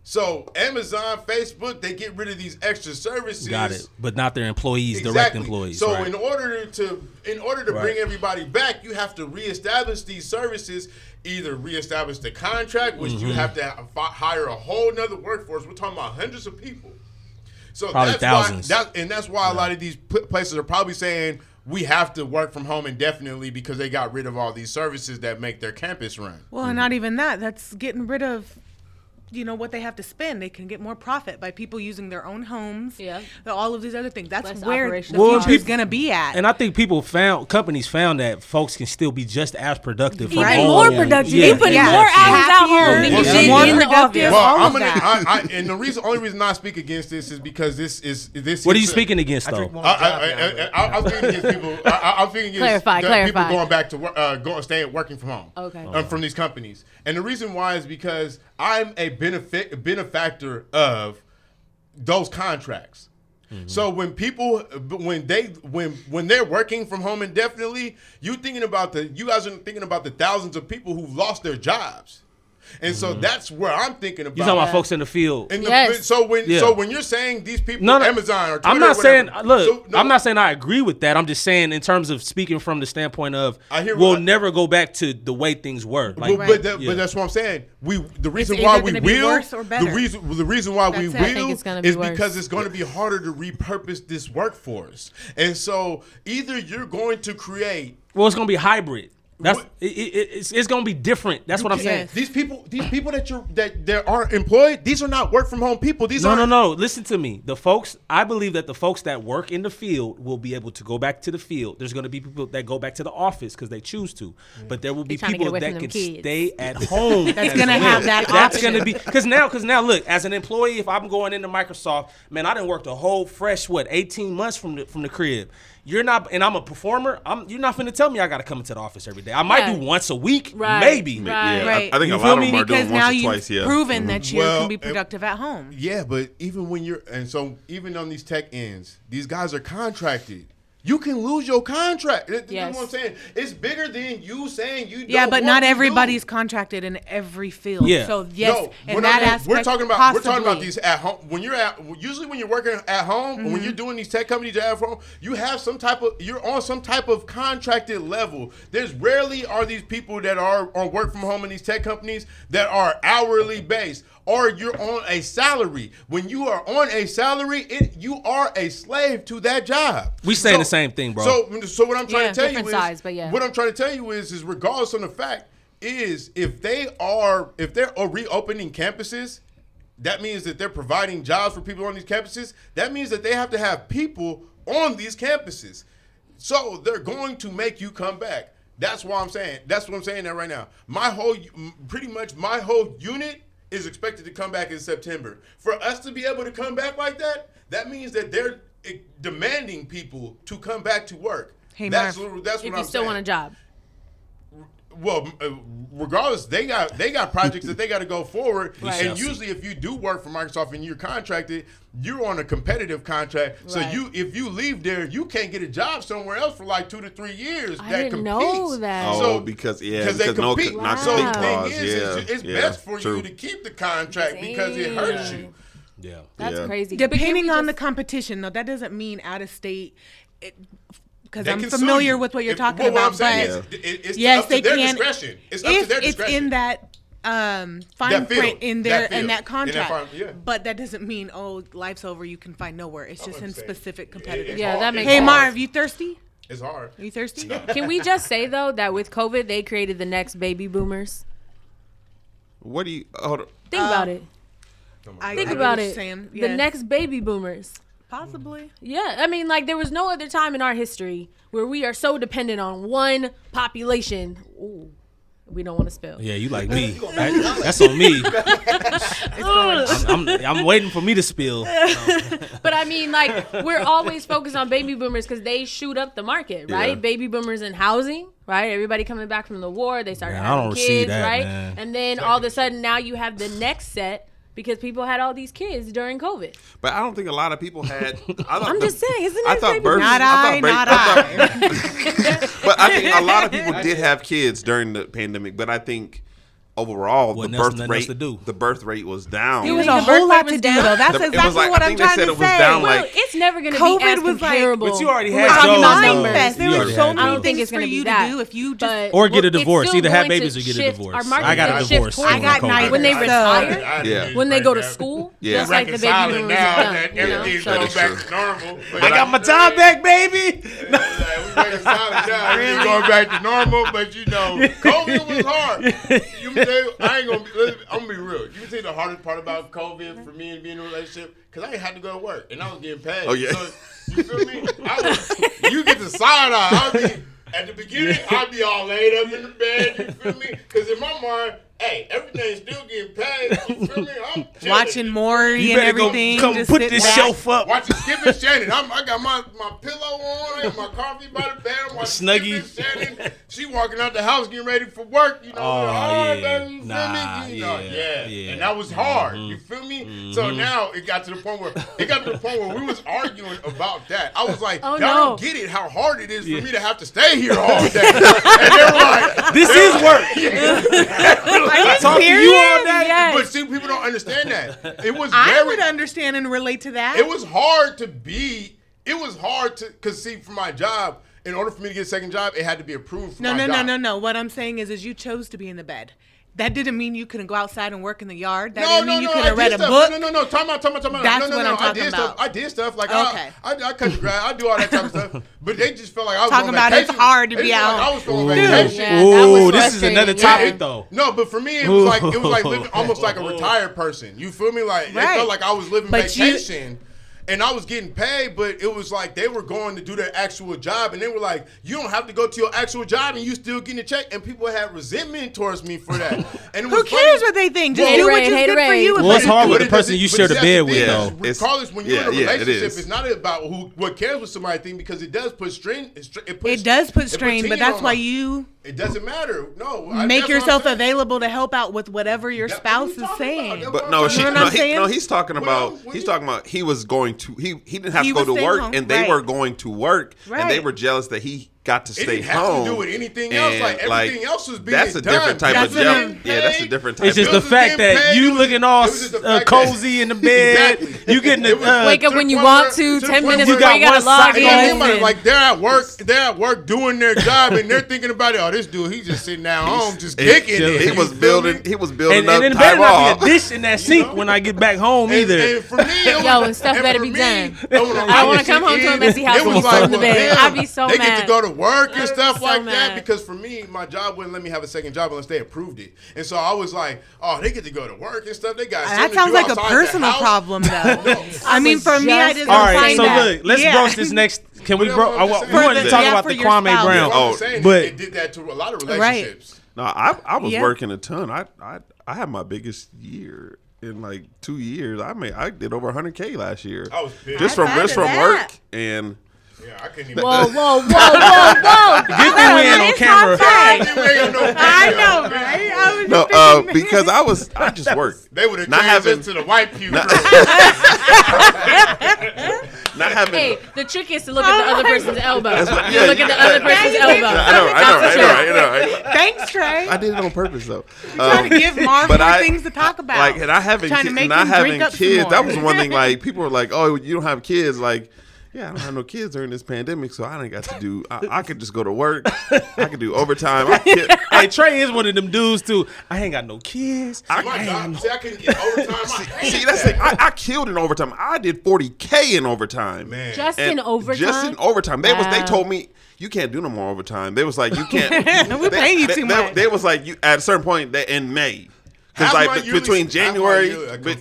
So Amazon, Facebook, they get rid of these extra services. Got it. But not their employees, exactly. direct employees. So right. in order to in order to right. bring everybody back, you have to reestablish these services. Either reestablish the contract, which mm-hmm. you have to have, hire a whole nother workforce. We're talking about hundreds of people. So probably that's thousands. Why, that, and that's why yeah. a lot of these places are probably saying we have to work from home indefinitely because they got rid of all these services that make their campus run. Well, mm-hmm. and not even that. That's getting rid of, you know, what they have to spend. They can get more profit by people using their own homes. Yeah. All of these other things. That's Less where the future is going to be at. And I think people found, companies found that folks can still be just as productive. Even right. more yeah. productive. Yeah. You put yeah. more hours out home than you did in the office. Well, I'm gonna, I, I, and the reason, only reason I speak against this is because this is this. What is, are you speaking against though? I, I, I, I, I'm thinking against people. I, I'm thinking against clarify, clarify. people going back to uh, going staying working from home. Okay. Um, from these companies, and the reason why is because I'm a benefit benefactor of those contracts. Mm-hmm. So when people when they when when they're working from home indefinitely, you thinking about the you guys are thinking about the thousands of people who've lost their jobs. And mm-hmm. so that's where I'm thinking about. You're talking about folks in the field. In the, yes. So when yeah. so when you're saying these people, no, no, Amazon or Twitter, I'm not saying. Look, so, no. I'm not saying I agree with that. I'm just saying in terms of speaking from the standpoint of we'll I, never go back to the way things were. Like, but, but, that, yeah. but that's what I'm saying. We the reason why we will the reason the reason why we will is because it's going to be harder to repurpose this workforce. And so either you're going to create. Well, it's going to be hybrid. That's it, it, it's, it's going to be different. That's what I'm saying. These people, these people that you that that aren't employed, these are not work from home people. These no, no, no. Listen to me. The folks, I believe that the folks that work in the field will be able to go back to the field. There's going to be people that go back to the office because they choose to, but there will be people that can kids. stay at home. That's going to well. have that. That's going to be because now, because now, look, as an employee, if I'm going into Microsoft, man, I didn't work the whole fresh what eighteen months from the, from the crib. You're not, and I'm a performer. I'm. You're not finna tell me I gotta come into the office every day. I might yeah. do once a week, right. maybe. Right, yeah, right. I, I think you a lot me? of them are because doing once or twice. Yeah, because now you've proven mm-hmm. that you well, can be productive and, at home. Yeah, but even when you're, and so even on these tech ends, these guys are contracted. You can lose your contract. Yes. You know what I'm saying? It's bigger than you saying you don't Yeah, but want not everybody's do. contracted in every field. Yeah. So yes, no, in that I mean, aspect, we're talking about possibly. we're talking about these at home. When you're at usually when you're working at home, mm-hmm. when you're doing these tech companies at home, you have some type of you're on some type of contracted level. There's rarely are these people that are on work from home in these tech companies that are hourly based. Or you're on a salary. When you are on a salary, it, you are a slave to that job. We saying so, the same thing, bro. So, so what I'm trying yeah, to tell you is, size, but yeah. what I'm trying to tell you is, is regardless of the fact, is if they are, if they're reopening campuses, that means that they're providing jobs for people on these campuses. That means that they have to have people on these campuses. So they're going to make you come back. That's why I'm saying. That's what I'm saying that right now. My whole, pretty much my whole unit. Is expected to come back in September. For us to be able to come back like that, that means that they're demanding people to come back to work. Hey, that's Marv, what, that's what if I'm you still saying. want a job. Well, regardless, they got they got projects that they got to go forward. Right. And usually if you do work for Microsoft and you're contracted, you're on a competitive contract. Right. So you if you leave there, you can't get a job somewhere else for like two to three years. I that didn't competes. know that. So, oh, because, yeah. Because they compete. No, wow. So the thing is, yeah. it's, it's yeah. best for True. you to keep the contract Dang. because it hurts you. Yeah. That's yeah. crazy. Depending on just... the competition, though, that doesn't mean out of state it, because I'm familiar with what you're if, talking well, about, but is, it, it's yes, up they to their can. Discretion. It's up if to their discretion. It's in that um, fine that field, print in their that field, in that contract, in that farm, yeah. but that doesn't mean oh, life's over. You can find nowhere. It's just in saying. specific competitive. It, it, yeah, hard. that makes. Hey, sense. Marv, you thirsty? It's hard. You thirsty? No. Can we just say though that with COVID, they created the next baby boomers? What do you hold on. think um, about it? I, think I about it. Yes. The next baby boomers. Possibly. Yeah. I mean, like, there was no other time in our history where we are so dependent on one population. Ooh. We don't want to spill. Yeah, you like me. That, that's on me. I'm, I'm, I'm waiting for me to spill. No. But, I mean, like, we're always focused on baby boomers because they shoot up the market, right? Yeah. Baby boomers in housing, right? Everybody coming back from the war. They started man, having kids, that, right? Man. And then all of a sudden now you have the next set. Because people had all these kids during COVID. But I don't think a lot of people had. I I'm the, just saying, isn't it? Not birth, I, I birth, not I. I thought, but I think a lot of people did have kids during the pandemic. But I think overall, well, the birth rate, the birth rate was down. It was a whole lot to do, though. That's the, exactly like, what I'm trying to it was say. Down well, like, it's never going to be as comparable. Like, but you already had those. There were so many things for you to do if you just or get a divorce. Either have babies or get a divorce. I got a divorce. I got night when they retire. Yeah. When they go to school. Yeah. Just like the baby now that everything's going back to normal. I got my time back, baby. Everything's going back to normal, but you know, COVID was hard. I ain't gonna be, I'm gonna be real. You can say the hardest part about COVID for me and being in a relationship, because I ain't had to go to work and I was getting paid. Oh, yeah. So, you feel me? I was, you get the side eye. I'll be, at the beginning, I'd be all laid up in the bed. You feel me? Because in my mind, hey, everything's still getting paid. You feel me? I'm chilling. Watching Maury and everything. Go, come just put this back. shelf up. Watching Skip and Shannon. I'm, I got my, my pillow on. I got my coffee by the bed. I'm watching Snuggie. Skip and Shannon. She walking out the house getting ready for work. You know, oh, hard, yeah. baby, you nah, feel me? You yeah, know, yeah. yeah. And that was hard. Mm-hmm. You feel me? Mm-hmm. So now it got to the point where it got to the point where we was arguing about that. I was like, oh, y'all no. don't get it how hard it is yeah. for me to have to stay here all day. And they were like, this is work. Yeah. I talked to you all day, yes. But see, people don't understand that. It was. I very, would understand and relate to that. It was hard to be. It was hard to because see, for my job, in order for me to get a second job, it had to be approved. For no, my no, job. no, no, no. What I'm saying is, is you chose to be in the bed. That didn't mean you couldn't go outside and work in the yard. That no, didn't mean no, you no, couldn't read stuff. a book. No, no, no. Time out, time out, time out. That's no, no, what no. I'm talking I did about. Stuff. I did stuff. Like, okay. I, I, I cut the grass. I do all that type of stuff. But they just felt like I was talking on vacation. Talking about it's hard to they be out. Like I was on vacation. Yeah, Ooh, this is another topic, yeah, it, though. No, but for me, it was like it was like living almost like a retired person. You feel me? Like, right. It felt like I was living but vacation. You, And I was getting paid, but it was like they were going to do their actual job. And they were like, you don't have to go to your actual job and you still getting a check. And people had resentment towards me for that. And it was Who cares funny. what they think? Just well, do what you're good rain. for you. Well, it's hard with the person you share the bed with, thing, though. Regardless, when you're yeah, in a relationship, yeah, it it's not about who what cares what somebody thinks because it does put strain. It, puts, it does put strain, but that's why them. you... It doesn't matter. No, make I, yourself available to help out with whatever your that's spouse is saying. But no, she, you know no, he, no, he's talking about what, what he's talking about. He was going to he he didn't have he to go to work, home. and they right. were going to work, right. and they were jealous that he got to it stay didn't home. Have to do with anything else. Like everything like, else was being that's a done. different type that's of jealousy. Yeah, that's a different type. It's just of the fact that paid. you looking all uh, cozy in the bed. Exactly. You getting to uh, wake up when you want to. Ten minutes you got to log in. Like they're at work. They're at work doing their job, and they're thinking about it. This dude, he's just sitting down home, just kicking it. He was building, he was building and, up. And then better not be a dish in that sink you know? when I get back home and, either. And for me, it was, yo, and stuff and better be me, done. I want to come home to a messy house. It was like, well, man, I'd be so they mad. They get to go to work and stuff so like mad. that because for me, my job wouldn't let me have a second job unless they approved it. And so I was like, oh, they get to go to work and stuff. They got that sounds like a personal problem, though. no, I mean, for me, I just don't find that. All right, so look, let's broach this next. Can we bro? I, we wanted to talk yeah, about the Kwame spouse. Brown. Oh, but it did that to a lot of relationships. Right. No, I I was yeah. working a ton. I I I had my biggest year in like two years. I made I did over one hundred K last year. I was big. just I from just from that. work and. Yeah, I couldn't even. Whoa, whoa, whoa, whoa, whoa! Get the win on camera. I know, right? I was no, uh, because I was, I just worked. They would have changed it to the white pew. Not, not having. Hey, the trick is to look at the other person's elbow. What, yeah, look at the other person's elbow. I know, I know, I know. Thanks, Trey. I did it on purpose though. Um, trying to give Marv more I, things to talk about. Like, and I having, and I having kids. That was one thing. Like, people were like, "Oh, you don't have kids," like. Yeah, I don't have no kids during this pandemic, so I didn't got to do. I, I could just go to work. I could do overtime. I hey, Trey is one of them dudes too. I ain't got no kids. I, I, job, no. See, I couldn't get overtime. see, I see that's that. like, I, I killed in overtime. I did forty K in overtime. Man, just and in overtime. Just in overtime. They wow. was. They told me you can't do no more overtime. They was like you can't. we paying you too they, much. They, they was like you at a certain point they, in May. Because like between January,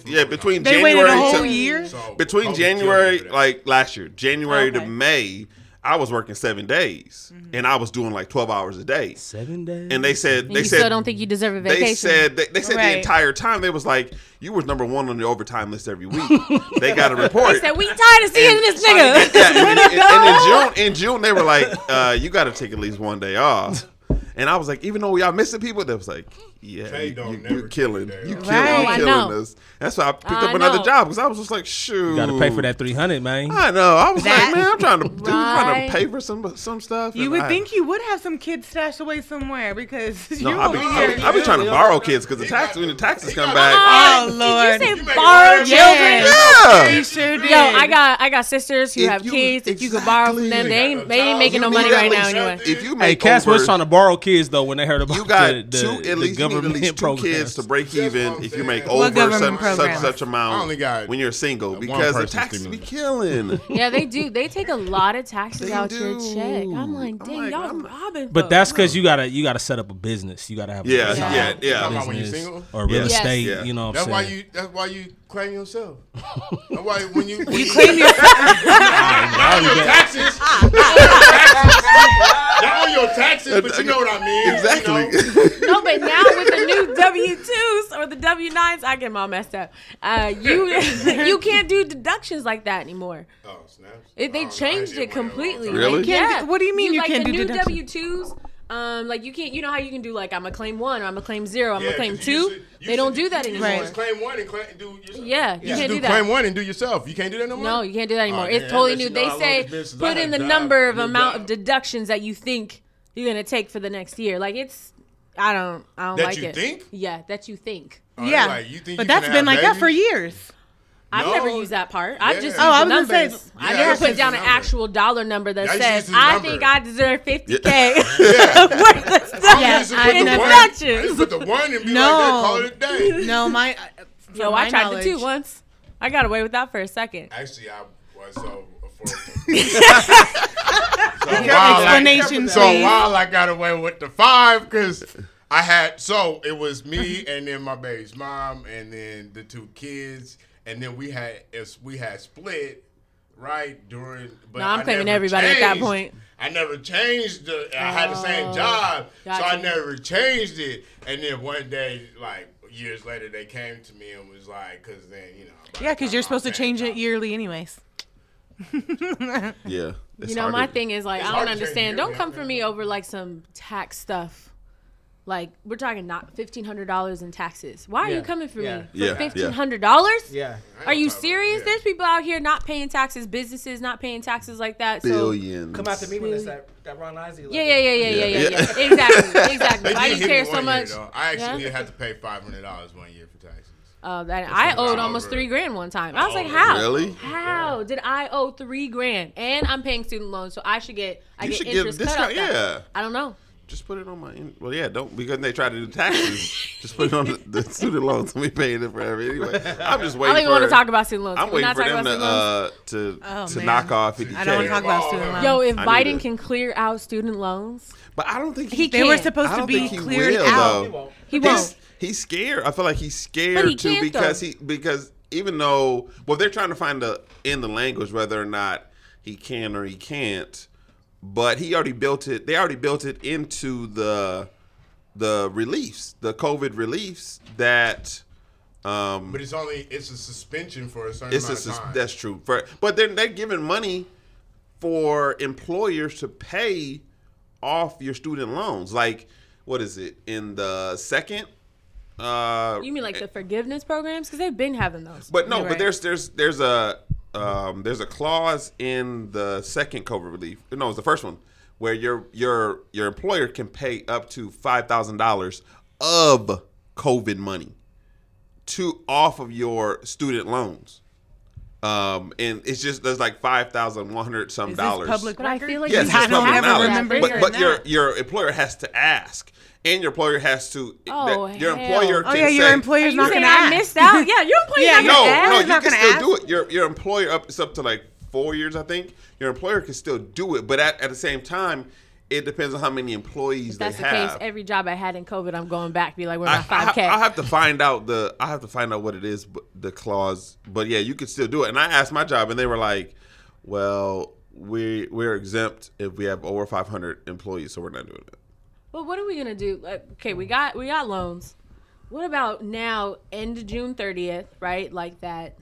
yeah, between January to between January, like last year, January to May, I was working seven days, mm-hmm. and I was doing like twelve hours a day. Seven days. And they said and they you said still don't think you deserve a vacation. They said they, they said right. the entire time they was like you was number one on the overtime list every week. They got a report. They said we tired of seeing and, this nigga. Yeah, and, and, and in June, in June they were like, uh, you got to take at least one day off. And I was like, even though y'all missing people, they was like, yeah, you, you're killing, you killing, right. killing us. That's why I picked I up know. another job because I was just like, shoot, you gotta pay for that three hundred, man. I know. I was that, like, man, I'm trying to, right. I'm trying to pay for some some stuff. You would I, think you would have some kids stashed away somewhere because no, you I be, I, be, I be trying to borrow kids because the tax when the taxes come back. Oh, oh Lord, did you say borrow children? Yeah, yeah. Yo, I got I got sisters who if have you, kids. If exactly. you could borrow from them, they ain't they ain't making no money right now anyway. If you make, hey, Cass was trying to borrow kids though when they heard about you got two at least. At least two kids to break even if you make over such, such such amount when you're single because the taxes be killing. Yeah, they do. They take a lot of taxes they out do. your check. I'm like, dang, I'm like, y'all I'm, robbing. But folks. that's because you gotta you gotta set up a business. You gotta have yeah, a yeah, yeah, yeah. That's when you're single or real yes. estate. Yeah. You know, what that's I'm why you. That's why you. Claim yourself. That's why when you when you claim yourself. Not your taxes. Not on your taxes, but you know what I mean. Exactly. You know? No, but now with the new W twos or the W nines, I get them all messed up. Uh, you you can't do deductions like that anymore. Oh snaps! It, they oh, changed it completely. Really? You can't yeah. do, what do you mean you, you like can't do deductions? The new W twos. Um, like you can't, you know how you can do like I'm gonna claim one or I'm gonna claim zero, I'm yeah, gonna claim two. You should, you they should, don't do that anymore. You just claim one and claim, do yourself. Yeah, you, you can't do, do that. Claim one and do yourself. You can't do that no more. No, you can't do that anymore. Oh, it's man, totally new. They say put in the job, number of amount job. of deductions that you think you're gonna take for the next year. Like it's I don't. I don't that like it. That you think? Yeah, that you think. Oh, yeah, like, you think but you that's been like babies? That for years. I've no. never used that part. Yeah. I've just used oh, I was numbers. Say, yeah, I never put down an actual dollar number that yeah, says, I number. think I deserve fifty K. Yeah. yeah. Worthless stuff. Yeah, I didn't just put the one and be no. like that, call it a day. No, my, no my I tried knowledge. the two once. I got away with that for a second. Actually, I was so affordable. So while, so while I got away with the five, because I had, so it was me and then my baby's mom and then the two kids. And then we had we had split right during. But no, I'm I claiming everybody changed. At that point. I never changed. The, I had the same job, gotcha. so I never changed it. And then one day, like years later, they came to me and was like, "Cause then you know." Yeah, cause you're supposed to change it yearly, anyways. yeah. You know, my to, thing is like I don't understand. Don't come for me over like some tax stuff. Like, we're talking not fifteen hundred dollars in taxes. Why are yeah. you coming for yeah. me? For yeah. fifteen hundred dollars? Yeah. Are you serious? Yeah. There's people out here not paying taxes, businesses not paying taxes like that. So billions. Come after me when it's that, that Ron Isley. Yeah, yeah, yeah, yeah, yeah, yeah, yeah. yeah. Exactly, exactly. Why do you care so much? Year, I actually yeah? had to pay five hundred dollars one year for taxes. Uh, that, I owed almost three grand one time. I was oh, like, how? Really? How yeah. did I owe three grand? And I'm paying student loans, so I should get, I you get interest cut off. Yeah. I don't know. Just put it on my – well, yeah, don't – because they try to do taxes. Just put it on the, the student loans and we paying it forever anyway. I'm just waiting for – I don't even want to talk about student loans. I'm We're waiting for them to, uh, to, oh, to knock off fifty K. I don't want to talk about student loans. Yo, if Biden to, can clear out student loans – But I don't think he, he can. They were supposed to be cleared will, out. Though. He won't. He won't. He's, he's scared. I feel like he's scared, he too, because though. he because even though – well, they're trying to find a, in the language whether or not he can or he can't. But he already built it. They already built it into the the reliefs, the COVID reliefs that. Um, but it's only it's a suspension for a certain it's amount a, of time. That's true. For, but then they're giving money for employers to pay off your student loans. Like, what is it in the second? Uh, you mean like the forgiveness programs? Because they've been having those. But no, right. but there's there's there's a. Um, there's a clause in the second COVID relief. No, it's the first one where your your your employer can pay up to five thousand dollars of COVID money to off of your student loans. Um, and it's just there's like five thousand one hundred some Is this dollars. Public but I feel like yes, you have to remember. But, but your your employer has to ask. And your employer has to. Oh, that your hell. employer. Can oh yeah, your say, employer's not going to ask. I missed out. Yeah, your employer's yeah, not going to no, ask. No, you not can still ask. do it. Your your employer up it's up to like four years, I think. Your employer can still do it, but at, at the same time, it depends on how many employees they have. If that's the case, every job I had in COVID, I'm going back. Be like, where my five K? I, I, I have to find out the. I have to find out what it is, the clause. But yeah, you could still do it. And I asked my job, and they were like, "Well, we we're exempt if we have over five hundred employees, so we're not doing it." Well, what are we gonna do? Okay, we got we got loans. What about now? End of June thirtieth, right? Like that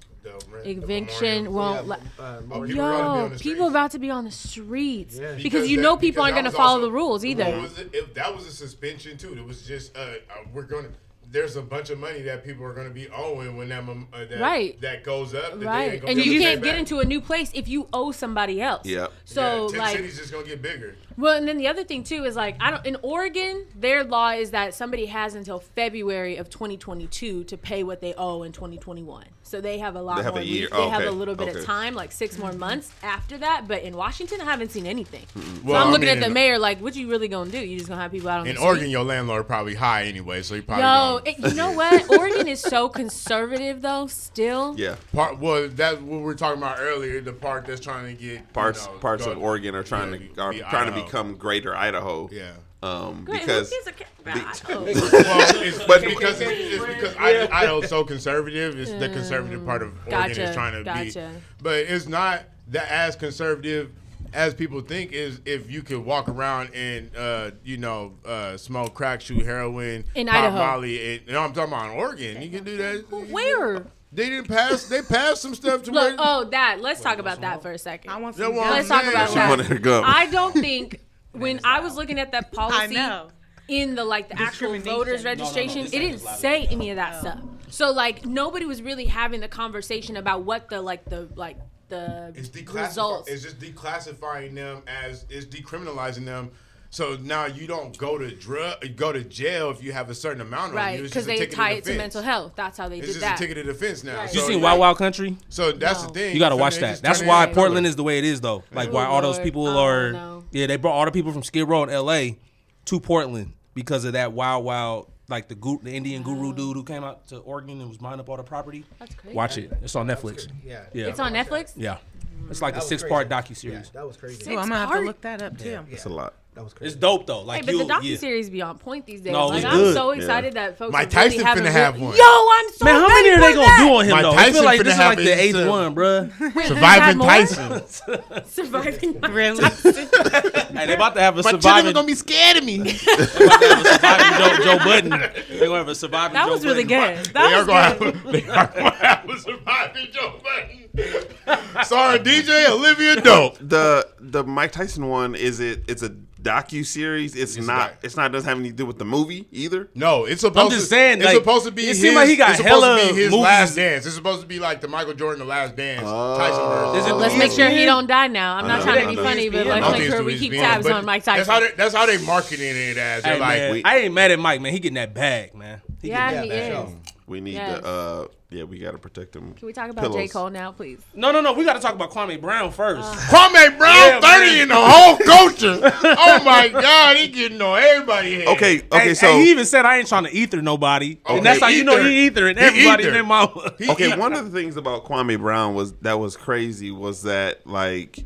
rent, eviction won't. Yeah, uh, oh, people yo, about people about to be on the streets yeah. because, because you that, know people aren't gonna follow also, the rules either. It was, it, that was a suspension too. It was just uh, we're gonna. There's a bunch of money that people are gonna be owing when that uh, that, right. that goes up. That right, they ain't gonna and you can't get back. into a new place if you owe somebody else. Yeah. So yeah, like, city's just gonna get bigger. Well, and then the other thing too is like I don't. In Oregon, their law is that somebody has until February of twenty twenty-two to pay what they owe in twenty twenty-one. So they have a lot. They have more a year. They oh, have okay. a little bit okay. of time, like six more months after that. But in Washington, I haven't seen anything. Mm-hmm. Well, so I'm looking I mean, at the mayor like, what you really gonna do? You just gonna have people out on in the street? In Oregon, your landlord probably high anyway, so you probably. Yo, It, you know what? Oregon is so conservative, though. Still, yeah. Part, well, that's what we were talking about earlier. The part that's trying to get parts you know, parts of Oregon are trying yeah, to are be trying Idaho. to become Greater Idaho. Yeah. Um, Great, because a cat the, well, it's, but because it's, it's because yeah. Idaho's so conservative. It's um, the conservative part of Oregon gotcha, is trying to gotcha. be, but it's not that as conservative. As people think is if you could walk around and uh, you know uh, smoke crack, shoot heroin, in pop Idaho. Molly, and, you know, I'm talking about in Oregon. You can do that. Where? They didn't pass. They passed some stuff to. Look, where, oh, that. Let's well, talk about that for a second. I want some. Let's talk about she that. Wanted to go. I don't think when I was looking at that policy in the like the actual voters registration, no, no, no, it didn't say any of that no. stuff. So like nobody was really having the conversation about what the like the like. The it's, declassify- results. it's just declassifying them as it's decriminalizing them So now you don't go to drug, go to jail if you have a certain amount on right, you. Right, because they tie it to mental health. That's how they it's did that. It's just a ticketed offense now. Right. So you seen Wild Wild Country? So that's no. the thing. You got to watch that. That's why right. Portland is the way it is, though. Like, oh, why all those people oh, are... No. Yeah, they brought all the people from Skid Row in L A to Portland because of that Wild Wild... Like the guru, the Indian guru dude who came out to Oregon and was mining up all the property. That's crazy. Watch it. It's on Netflix. Yeah. yeah. It's on Netflix? Yeah. It's like that a six-part docuseries. Yeah, that was crazy. So I'm going to have to look that up, too. Yeah. It's a lot. That was crazy. It's dope, though. Like, hey, but the docuseries yeah. be on point these days. No, like, I'm good. so excited yeah. that folks Mike Tyson really finna have one. Yo, I'm so Man, how many are they going to do on him, Mike though? Tyson I feel like this is like the eighth one, bro. Surviving Tyson. Surviving Tyson. Hey, they about to have a surviving. My children going to be scared of me. They about to have a surviving Joe, Joe Budden. They're going to have a surviving that Joe Budden. Really that they was really good. They are going to have a surviving Joe Budden. Sorry, D J, Olivia Dope. The the Mike Tyson one, is it? It's a docu-series. It's, it's not. Right. It's not. Doesn't have anything to do with the movie either. No, it's supposed. I'm just saying. To, it's like, supposed to be. It his, seems like he got hella movies. It's supposed to be his movies. Last dance. It's supposed to be like the Michael Jordan, the Last Dance. Uh, Tyson. Let's make sure he don't die now. I'm not trying to be funny, but let's make sure we keep tabs on Mike Tyson. That's how. They, that's how they marketing it as. They're like, I ain't mad at Mike, man. He getting that bag, man. He yeah, he is. We need yes. the, uh, yeah, we got to protect them. Can we talk about pillows. J. Cole now, please? No, no, no. We got to talk about Kwame Brown first. Uh, Kwame Brown, yeah, thirty man. In the whole culture. Oh, my God. He getting on everybody head. Okay, okay, and, so. And he even said, I ain't trying to ether nobody. Okay, and that's how ether. You know he ether and everybody in their mama. Okay, one of the things about Kwame Brown was that was crazy was that, like,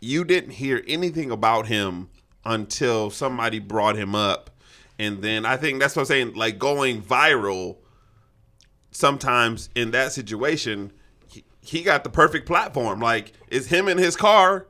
you didn't hear anything about him until somebody brought him up. And then I think that's what I'm saying, like, going viral. Sometimes in that situation, he, he got the perfect platform. Like, it's him in his car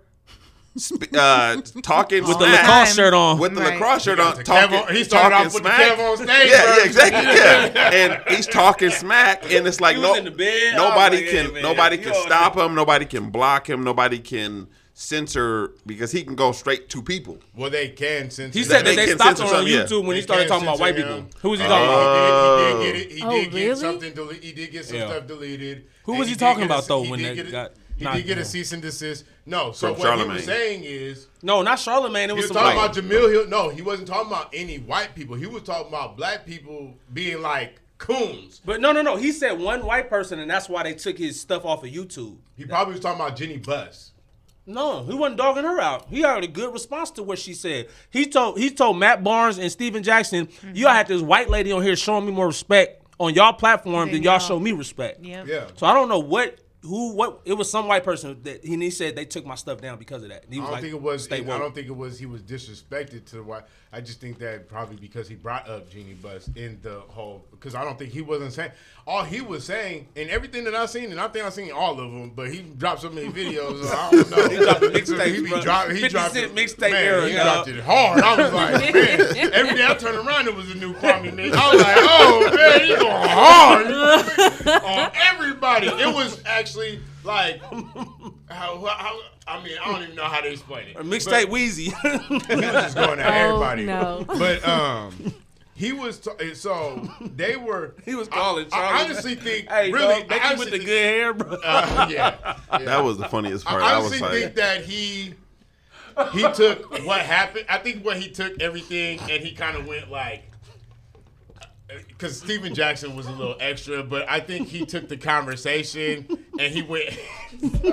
uh, talking with the lacrosse shirt on. With the right. lacrosse shirt on. Talking, on he started off with smack. The Kev on stage. Yeah, bro. yeah, exactly. Yeah. And he's talking smack, and it's like no, nobody can man. nobody can stop him. Nobody can block him. Nobody can censor because he can go straight to people. Well, they can censor. He said that they, they stopped him on YouTube yeah. when they he started talking about white him. people. Who was he talking about? Uh, he did, he did get it. He oh, did get really? something. Dele- he did get some yeah. stuff deleted. Who was he, he talking about a, though? When they got. He did get a cease and desist. No, so From what he was saying is... No, not Charlemagne. It was, he was talking white. about Jamil Hill. No, he wasn't talking about any white people. He was talking about black people being like coons. But no, no, no. He said one white person, and that's why they took his stuff off of YouTube. He probably was talking about Jenny Buss. No, he wasn't dogging her out. He had a good response to what she said. He told he told Matt Barnes and Steven Jackson, mm-hmm. y'all had this white lady on here showing me more respect on y'all platform than y'all, y'all show me respect. Yep. Yeah. So I don't know what... Who? What? It was some white person that he, he said they took my stuff down because of that. He was I don't like, think it was. It, I don't think it was. He was disrespected to the white. I just think that probably because he brought up Jeannie Buss in the whole. Because I don't think he wasn't saying all he was saying and everything that I've seen and I think I've seen all of them. But he dropped so many videos. So I don't know. He dropped the mixtape. He be dropping. He dropped it. Mixtape era. He dropped it hard. I was like, man. Every day I turned around, it was a new Kwame mix. I was like, oh man, he's going hard on everybody. It was actually. Like, how, how, I mean, I don't even know how to explain it. Mixtape Wheezy. He was just going at oh, everybody. No. But um, he was, t- so they were. He was calling I, I honestly think, hey, really. Dog, I honestly with the think, good hair, bro. Uh, yeah, yeah. That was the funniest part. I honestly I was think that he he took what happened. I think what he took everything and he kind of went like. Because Steven Jackson was a little extra, but I think he took the conversation and he went he went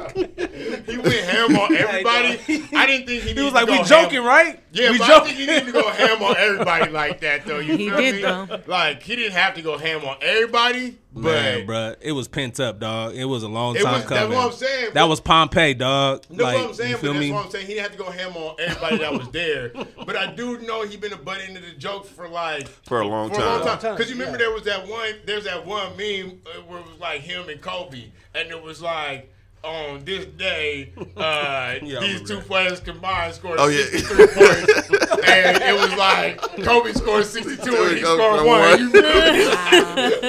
ham on everybody. I didn't think he needed to go ham. He was like, we joking, right? Yeah, we but joking. I think he needed to go ham on everybody like that, though. You he feel did, me? Though. Like, he didn't have to go ham on everybody. But man, bro, it was pent up, dog. It was a long time was, coming. That's what I'm saying. That but, was Pompeii, dog. That's like, what I'm saying, but that's me? What I'm saying. He didn't have to go ham on everybody that was there. But I do know he been a butt end of the joke for like for a long for time. Because you remember yeah. there was that one, there's that one meme where it was like him and Kobe, and it was like. On this day, uh, yeah, these two that. players combined scored oh, yeah. sixty-three points, and it was like Kobe scored sixty-two and he scored one. You feel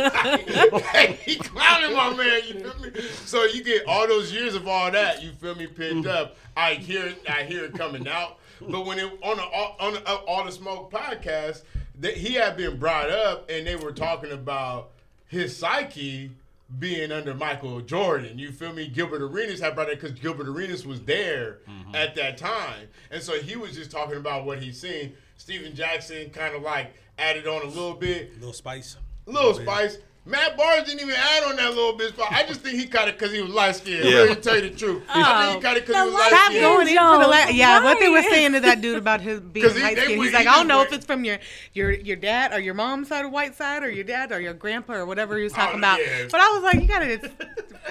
me? He clowning my man. You feel me? So you get all those years of all that. You feel me? Picked up. I hear, I hear it coming out. But when it on the on the, All the Smoke podcast, that he had been brought up, and they were talking about his psyche. being under Michael Jordan. You feel me? Gilbert Arenas had brought that because Gilbert Arenas was there mm-hmm. at that time. And so he was just talking about what he's seen. Steven Jackson kind of like added on a little bit. A little spice. A little, little spice. Bit. Matt Barnes didn't even add on that little bit. But I just think he caught it because he was light-skinned. Yeah. Let me tell you the truth. Oh, I think he caught it because he was light-skinned. Going in for the la- yeah, right. What they were saying to that dude about his being light-skinned, he's like, I don't know if it's from your, your your dad or your mom's side or white side or your dad or your grandpa or whatever he was talking oh, about. Yeah. But I was like, you got to just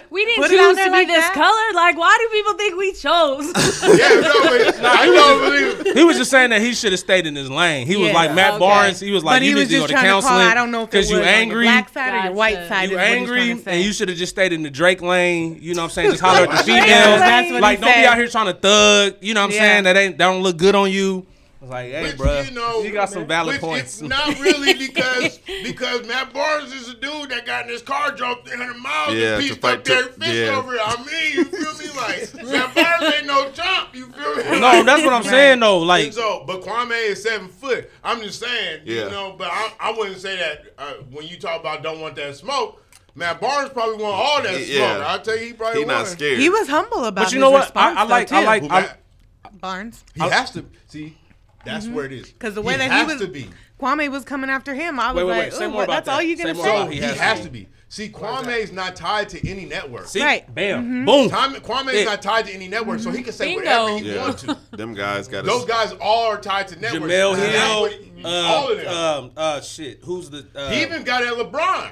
we didn't choose to be like this that? color. Like, why do people think we chose? yeah, no, I don't believe it. He was just saying that he should have stayed in his lane. He yeah, was like, Matt okay. Barnes, he was like, but you need to go to counseling because you angry. Your white side you angry, and you should have just stayed in the Drake lane. You know what I'm saying? Just holler at the females. That's what like, don't said. be out here trying to thug. You know what I'm yeah. saying? That ain't that don't look good on you. I was like, hey, which, bro, you, know, you got some valid points. It's not really because because Matt Barnes is a dude that got in his car, drove three hundred miles yeah, and beat up their fist yeah. over it. I mean, you feel me? Like, Matt Barnes ain't no chump. You feel me? No, like, that's what I'm saying, though. Like, so, but Kwame is seven foot. I'm just saying, yeah. you know, but I, I wouldn't say that uh, when you talk about don't want that smoke. Matt Barnes probably want all that smoke. Yeah. I'll tell you, he probably he not scared. He was humble about it. But you know what? I, I like, I like, I, Barnes. He I, has to, see. That's mm-hmm. where it is. Because the way he that has he was, to be. Kwame was coming after him. I was wait, wait, wait. like, what, that's that. all you gonna say? So he, he has, has to, to be. See, Kwame's not tied to any network. See? Right. Bam. Mm-hmm. Boom. Kwame's yeah. not tied to any network, so he can say Bingo. whatever he yeah. wants to. Them guys got. Those guys all are tied to networks. Jamel Hill. Uh, all of them. Um, uh, shit. Who's the? Uh, he even got at LeBron.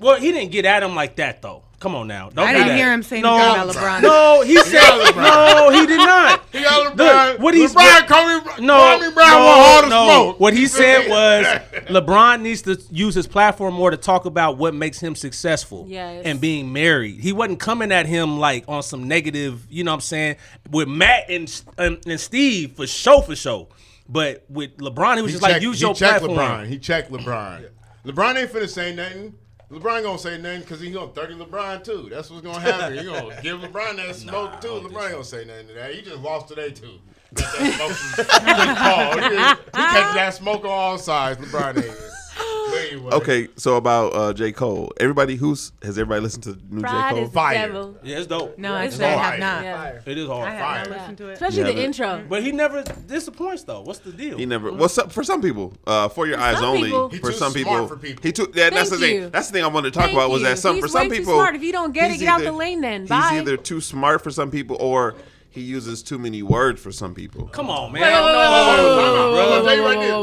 Well, he didn't get at him like that though. Come on now. Don't I didn't that. hear him saying no, about LeBron. No, he said no, he did not. He got LeBron. Look, what he's, LeBron, Kobe, no, Kobe Bryant no, all the no. smoke. What he said was LeBron needs to use his platform more to talk about what makes him successful yes. and being married. He wasn't coming at him like on some negative, you know what I'm saying, with Matt and and, and Steve for show for show. But with LeBron, he was he just checked, like, use your platform. LeBron. He checked LeBron. yeah. LeBron ain't finna say nothing. LeBron gonna say nothing because he gonna thirty LeBron too. That's what's gonna happen. You gonna give LeBron that smoke nah, too. LeBron gonna say nothing to that. He just lost today too. Got that smoke. He, he, he catch that smoke on all sides. LeBron ain't. Anyway. Okay, so about uh, J. Cole. Everybody who's has everybody listened to the new Pride J. Cole? Fire. Devil. Yeah, it's dope. No, it's, it's I have not. Yeah. It is hard. I have not listened to it, especially the intro. But he never disappoints, though. What's the deal? He never. Well, so, for some people, uh, for your for eyes only. People. For some people, for people, he too. Yeah, that's the thing. That's the thing I wanted to talk Thank about was that some he's for some people. Too smart. If you don't get it, get either, out the lane. Then bye. He's either too smart for some people or. He uses too many words for some people. Come on, man.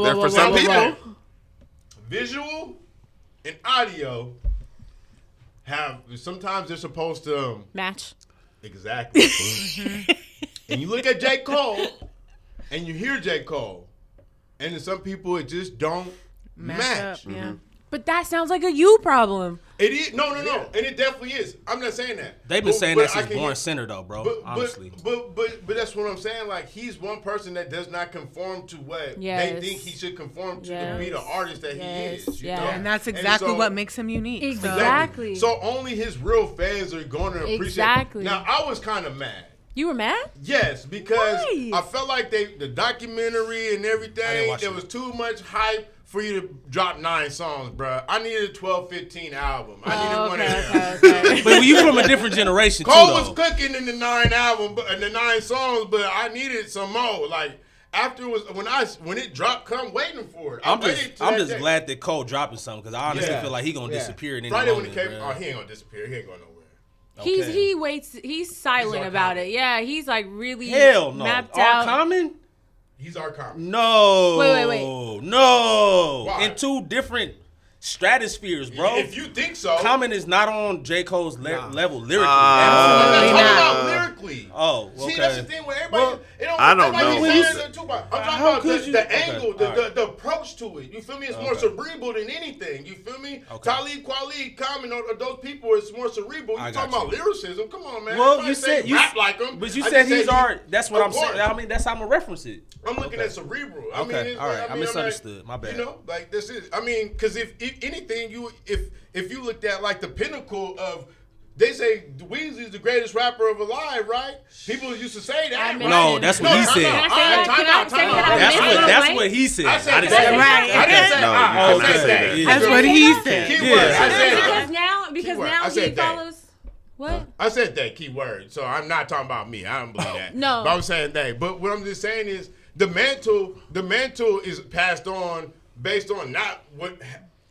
They're for some people. Visual and audio have sometimes they're supposed to um, match exactly. And you look at J. Cole and you hear J. Cole, and to some people it just don't match. match. Up, yeah. mm-hmm. But that sounds like a you problem. It is no, no, no, yeah. and it definitely is. I'm not saying that. They've been but, saying but that since Born Center, though, bro. But, honestly, but but, but but that's what I'm saying. Like he's one person that does not conform to what yes. they think he should conform to yes. to be the artist that yes. he is. You yeah, know? and that's exactly and so, what makes him unique. Exactly. So. so only his real fans are going to appreciate. Exactly. It. Now I was kind of mad. You were mad? Yes, because Why? I felt like they the documentary and everything there was too much hype. For you to drop nine songs, bro. I needed a twelve, fifteen album. I needed oh, one okay, of them. Okay, okay. But you from a different generation, Cole too, Cole was though. cooking in the nine album, but in the nine songs, but I needed some more. Like, after it was, when I, when it dropped, come waiting for it. I I'm just, I'm just glad that Cole dropping something, because I honestly yeah. feel like he going to yeah. disappear in any Friday moment, when it came, oh, he ain't going to disappear. He ain't going nowhere. Okay. He's, he waits, he's silent he's about common. it. Yeah, he's like really Hell no. mapped out. Hell no. He's our cop. No. Wait, wait, wait. No. Why? In two different stratospheres, bro. If you think so. Common is not on J. Cole's le- nah. level lyrically. Uh, Absolutely not. I'm talking about lyrically. Oh, okay. See, that's the thing with everybody. Well, it don't, I don't know. He's saying that too, I'm talking How about the, you, the okay. angle, the, right. the, the approach to it. You feel me? It's okay. more cerebral than anything. You feel me? Okay. Talib Kweli, Common, or, or those people, it's more cerebral. You're talking you. about lyricism. Come on, man. Well, you said you rap like him. But you I said he's art. He, that's what I'm saying. I mean, that's how I'm going to reference it. I'm looking at cerebral. I mean, all right. I misunderstood. My bad. You know, like this is, I mean, because if, anything you if if you looked at like the pinnacle of they say Weezy's the greatest rapper of alive, right? People used to say that. I mean, right? No, that's what no, he said. Time out, time out. That's what that's what he said. I, said I didn't say that. Right. I didn't say that. No, I said that. That's what he said. Because now, because because now I said he that. follows. What? I said that key word, so I'm not talking about me. I don't believe that. No. But I'm saying that. But what I'm just saying is the mantle, the mantle is passed on based on not what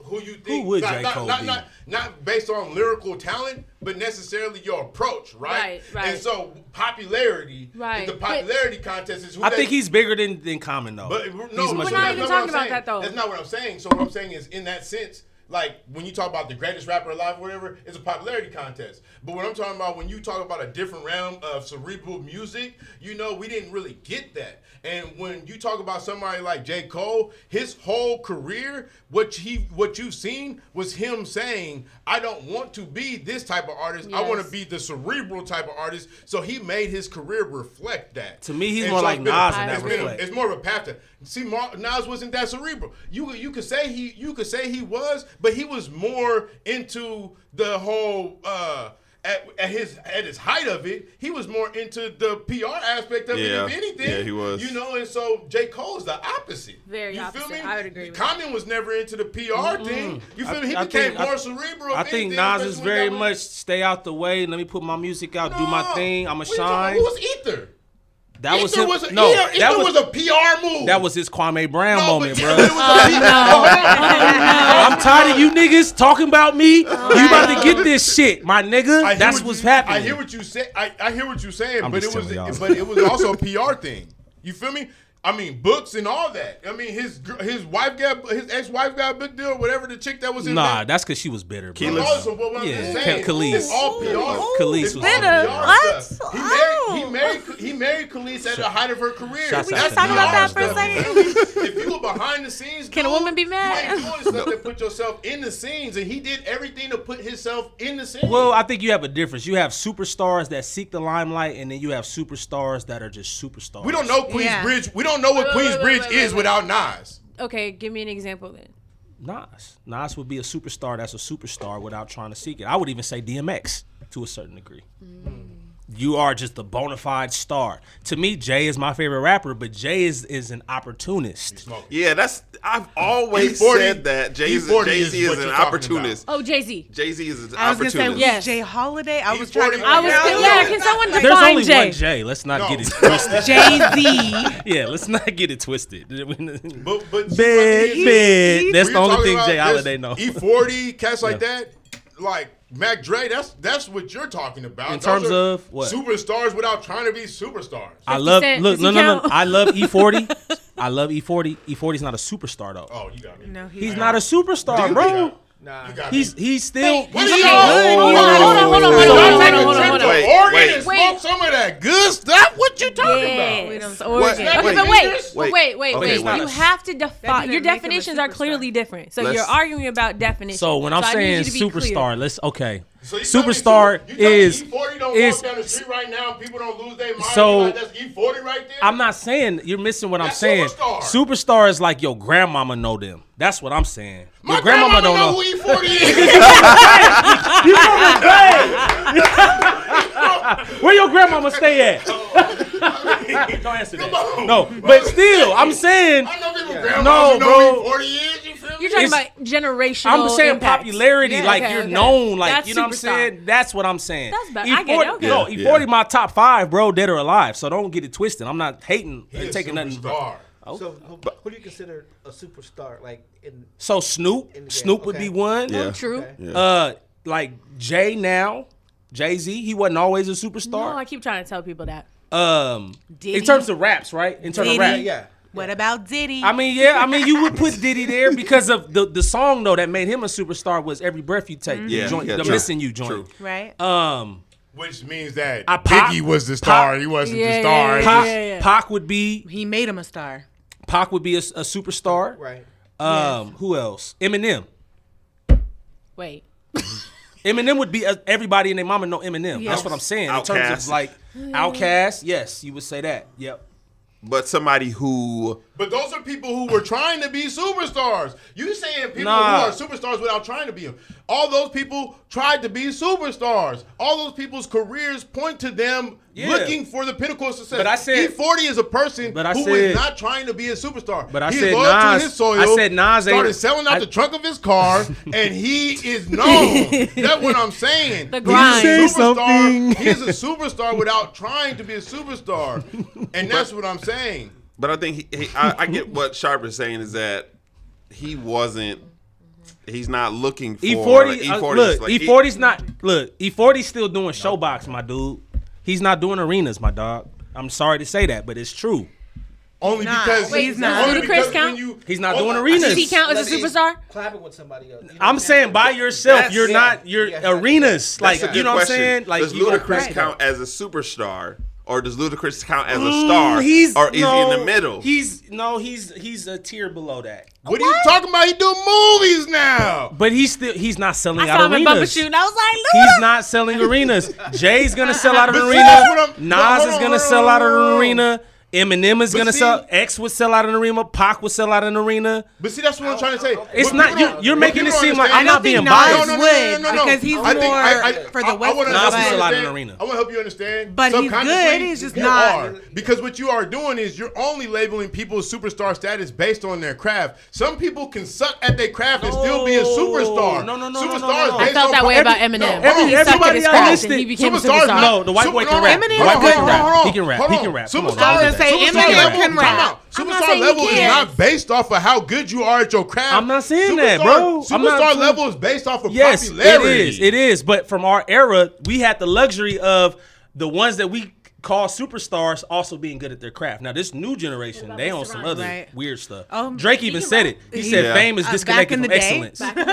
who you think. Who would not, J. Not, Cole not, be? Not, not based on lyrical talent, but necessarily your approach, right? Right, right. And so popularity, right. the popularity but, contest is who I they, think he's bigger than, than Common, though. But, no, he's we're much not even talking about that, though. That's not what I'm saying. So what I'm saying is in that sense, like, when you talk about the greatest rapper alive or whatever, it's a popularity contest. But what I'm talking about, when you talk about a different realm of cerebral music, you know, we didn't really get that. And when you talk about somebody like J. Cole, his whole career, what he, what you've seen was him saying, I don't want to be this type of artist. Yes. I want to be the cerebral type of artist. So he made his career reflect that. To me, he's and more so like Nas in that respect. It's more of a path to... See, Nas wasn't that cerebral. You you could say he you could say he was, but he was more into the whole uh, at, at his at his height of it. He was more into the P R aspect of yeah. it, if anything. Yeah, he was. You know, and so J. Cole is the opposite. Very you opposite. Feel me? I would agree. With Common that. was never into the P R mm-hmm. thing. You feel I, me? He I became think, more I, cerebral. I think Nas is very much stay out the way. Let me put my music out, no, do my thing. I'ma shine. Who was Ether? That Ether was, his, was a, no. Ether, that Ether was, was a P R move. That was his Kwame Brown no, moment, bro. It was oh, a, no. oh, no. I'm tired of you niggas talking about me. Oh, you about to get this shit, my nigga. I That's what what's you, happening. I hear what you say. I, I hear what you're saying, I'm but it was y'all. but it was also a P R thing. You feel me? I mean, books and all that. I mean, his his wife got his ex wife got a big deal. Whatever the chick that was in nah, that. That's because she was bitter. Bro. Also, what I'm yeah. saying, Khalees. It's all P R. Khalees was bitter. What? He married, he married he married Khalees at the height of her career. Shots that's talking about that for a second. If you were behind the scenes, can dude, a woman be mad? You ain't doing stuff that put yourself in the scenes, and he did everything to put himself in the scenes. Well, I think you have a difference. You have superstars that seek the limelight, and then you have superstars that are just superstars. We don't know Queens yeah. Bridge. We don't know what Queensbridge is without Nas. Okay, give me an example then. Nas. Nas would be a superstar that's a superstar without trying to seek it. I would even say D M X to a certain degree. Mm. You are just a bona fide star. To me, Jay is my favorite rapper, but Jay is, is an opportunist. Yeah, that's I've always forty, said that. Jay-Z is, is an opportunist. About. Oh, Jay-Z. Jay-Z is an I was opportunist. Say, yes. Jay Holiday. I was trying to I was yeah, yeah, can someone define Jay? There's only Jay. one Jay. Let's not no. get it twisted. Jay-Z. Yeah, let's not get it twisted. but but bad, bad. That's the only thing Jay Holiday knows. E forty, cats like yeah. that. Like Mac Dre, that's that's what you're talking about. In terms of what? Superstars without trying to be superstars. I love look no no no. I love E forty. I love E forty. E forty's not a superstar though. Oh, you got me. No, he's not a superstar, bro. Nah, he's he's still. What are you Hold on, hold on, hold on, hold on, hold on. Oregon smoked some of that good stuff. What you talking about? Oregon. Okay, but wait, wait, wait, wait. You have to define. Your definitions are clearly different. So you're arguing about definitions. So when I'm saying superstar, let's okay. So superstar me, so is E forty don't is, walk down the street right now and people don't lose their mind. So like, that's E forty right there. I'm not saying you're missing what that's I'm saying. Superstar. Superstar is like your grandmama know them. That's what I'm saying. My your grandmama, grandmama don't know, know who E forty is. You from Bad? Where your grandmama stay at? Don't answer that. No, but still, I'm saying. I know people grandmas no, know who E forty is. You feel me? You're talking it's, about generational. I'm saying impacts. Popularity, yeah, like okay, you're okay. known, like that's you know. What I'm saying? That's what I'm saying. That's better. E forty, I get it. Okay. No, E forty yeah. my top five, bro, dead or alive. So don't get it twisted. I'm not hating and taking nothing. Oh. So who, who do you consider a superstar? Like in So Snoop. In Snoop okay. would be one. Yeah. True. Okay. Yeah. Uh like Jay now, Jay-Z, he wasn't always a superstar. No, I keep trying to tell people that. Um Diddy. In terms of raps, right? In terms Diddy. of rap. Yeah. What about Diddy? I mean, yeah. I mean, you would put Diddy there because of the, the song, though, that made him a superstar was Every Breath You Take. Mm-hmm. Yeah, joint, yeah, the true. Missing You joint. True. Right. Um, Which means that I, Pac, Biggie was the star. Pac, he wasn't yeah, the star. Yeah, yeah, Pac, yeah, yeah. Pac would be. He made him a star. Pac would be a, a superstar. Right. Um, yes. Who else? Eminem. Wait. Eminem would be a, everybody and their mama know Eminem. Yes. That's what I'm saying. Outcast. In terms of like Outkast, yes, you would say that. Yep. But somebody who... But those are people who were trying to be superstars. You saying people nah. who are superstars without trying to be them. All those people tried to be superstars. All those people's careers point to them yeah. looking for the pinnacle of success. But I said... E forty is a person but I who said, is not trying to be a superstar. But I He's said loyal Nas, to his soil. I said Nas started selling out I, the trunk of his car, and he is known. That's what I'm saying. The grind. He's a superstar. He is a superstar without trying to be a superstar. And that's what I'm saying. Saying. But I think he, he, I, I get what Sharp is saying is that he wasn't, he's not looking for E forty. E forty uh, look, like, E forty's e- not, look, E forty's still doing showbox, my dude. He's not doing arenas, my dog. I'm sorry to say that, but it's true. Only nah, because wait, he's not. Only because count? You, he's not doing arenas. Does he count as a superstar? Clapping with somebody else. You know I'm, I'm saying by yourself, that's, you're yeah, not, you're yeah, arenas. Like, you know question. What I'm saying? Like, does Ludacris count as a superstar? Or does Ludacris count as a star? Mm, he's, or is no, he in the middle? He's no, he's he's a tier below that. What, what? are you talking about? He do movies now. But he's still he's not selling I out saw arenas. Him at shoot and I was like, Luda. He's not selling arenas. Jay's gonna sell out an arena. Nas is gonna sell out an arena. Eminem is but gonna see, sell. X would sell out an arena. Pac would sell out an arena. But see, that's what I'm trying to say. It's but not you, you're making it seem like I'm not being biased. No, no, no, no, no, no, because he's I more I, I, for the West. Nas would sell out an arena. I want to help you understand. But he's good. He's just not. Are, because what you are doing is you're only labeling people's superstar status based on their craft. Some people can suck at their craft and no, still be a superstar. No, no, no, superstars no, no, no. I felt that way about Eminem. Everybody listed. He became a superstar. No, the white boy can rap. The white boy can rap. He can rap. He can rap. Superstar. Superstar level, can rap. Superstar level is not based off of how good you are at your craft. I'm not saying superstar, that, bro. Superstar I'm not, level is based off of yes, popularity. Yes, it is. It is. But from our era, we had the luxury of the ones that we call superstars also being good at their craft. Now, this new generation, they on some other right. weird stuff. Um, Drake even said it. He said yeah. fame is disconnected uh, from excellence. But, but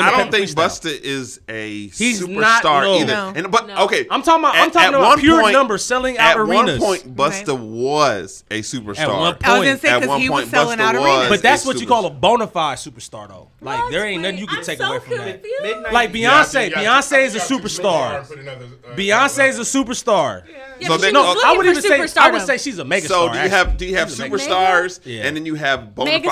I don't think Busta is a He's superstar not, no. either. No. And, but no. okay, I'm talking about, at, I'm talking about pure point, numbers selling out at arenas. At one point, Busta right. was a superstar. At one point, I was say, at one he point was selling Busta out was But that's what you call a bona fide superstar, though. Like, God's there ain't nothing you can take away from that. Like, Beyonce. Beyonce is a superstar. Beyonce is a superstar. Yeah, so they, no, I would even say I would say she's a megastar. So do you have do you have superstars mega? And then you have bona fide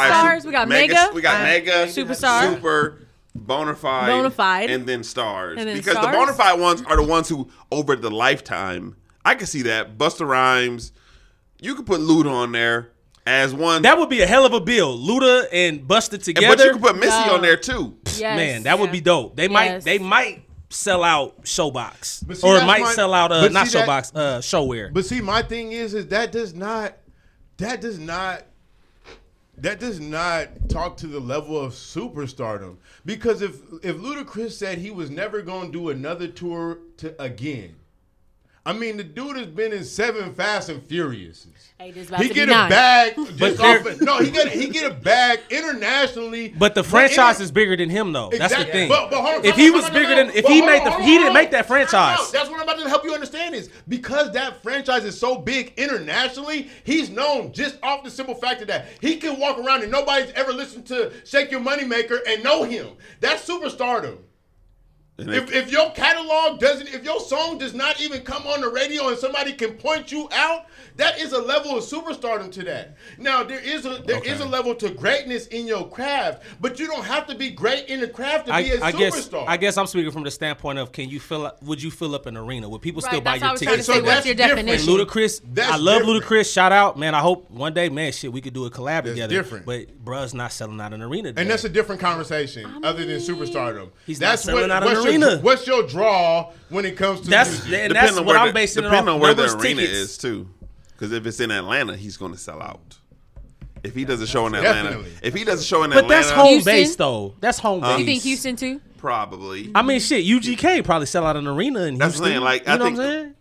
superstars? We got mega, mega we got uh, mega superstar, super bona fide, bona fide, and then stars. And then because stars? The bona fide ones are the ones who over the lifetime. I can see that Busta Rhymes. You could put Luda on there as one. That would be a hell of a bill. Luda and Busta together. And, but you could put Missy no. on there too. Yes. Man, that yeah. would be dope. They yes. might. They might. Sell out showbox, or it might my, sell out uh, not showbox, uh, showwear. But see, my thing is, is that does not, that does not, that does not talk to the level of superstardom. Because if if Ludacris said he was never gonna do another tour to again. I mean, the dude has been in seven Fast and Furious. Hey, this about he to get be a nine. Bag. Just off of, no, he get he get a bag internationally. But the franchise inter- is bigger than him, though. Exactly. That's the thing. But, but hold on, if he was bigger than, if he made the, he didn't make that franchise. That's what I'm about to help you understand is because that franchise is so big internationally, he's known just off the simple fact of that he can walk around and nobody's ever listened to "Shake Your Moneymaker" and know him. That's superstardom. If, if your catalog doesn't, if your song does not even come on the radio and somebody can point you out, that is a level of superstardom to that. Now, there is a there okay. is a level to greatness in your craft, but you don't have to be great in the craft to I, be a I superstar. Guess, I guess I'm speaking from the standpoint of can you fill up, would you fill up an arena? Would people right, still buy your tickets? So what's your different. Definition? Ludacris, that's I love different. Ludacris. Shout out, man. I hope one day, man, shit, we could do a collab that's together. Different. But bruh's not selling out an arena today. And that's a different conversation I mean, other than superstardom. He's that's not selling what, out an arena. Your, what's your draw when it comes to that's, music? And that's what I'm basing the, it on. Depending on where the arena tickets. Is, too. Because if it's in Atlanta, he's going to sell out. If he does a show in Atlanta. Definitely. If he does a show in but Atlanta. But that's home Houston? Base, though. That's home base. Um, you think Houston, too? Probably. I mean, shit, U G K probably sell out an arena in Houston. That's what I'm saying. Like, you I know think, what I'm saying?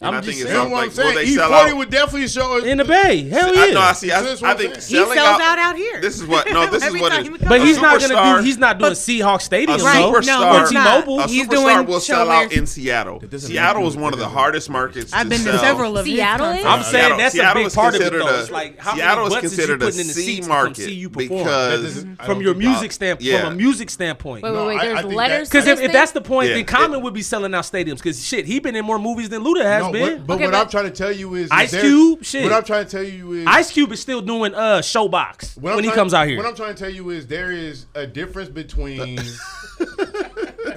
I'm I think just saying. Like, saying. They E forty would definitely show in the Bay. Hell yeah! I know. I see. I, I think he sells out, out out here. This is what. No, this is what. It, he but he's not gonna. Do, he's not doing Seahawks Stadium. A superstar, no, or T-Mobile. A superstar he's doing will sell out in Seattle. Seattle is one of the hardest markets. I've to been sell. To several of Seattle. Is? I'm saying that's Seattle, a big part of it. Though. Like how Seattle many butts is considered a C market because from your music standpoint, from a music standpoint. Wait, wait, there's letters. Because if that's the point, then Common would be selling out stadiums. Because shit, he been in more movies than Luda has. no, been. What, but okay, what but I'm trying to tell you is, is Ice there, Cube. Shit. What I'm trying to tell you is Ice Cube is still doing uh Showbox when, when he trying, comes out here. What I'm trying to tell you is there is a difference between.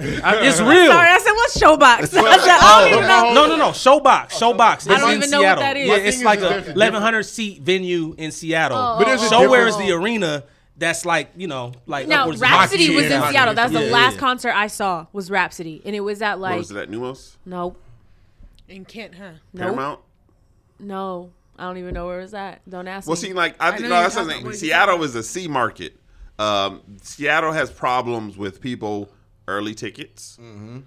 I, it's real. I'm sorry, I said what's Showbox? Well, I don't even know. No, no, no. Showbox. Showbox. I don't even know what that is. Yeah, it's like a eleven hundred seat venue in Seattle. Oh, but there's a Showware is the arena. That's like, you know, like. Now, Rhapsody was in Seattle. That's the last concert I saw was Rhapsody. And it was at like. Was it at Numos? No. In Kent, huh? Paramount? No. I don't even know where it was at. Don't ask me. Well, see, like, I think that's something. Seattle is a C market. Um, Seattle has problems with people. Early tickets, mm-hmm.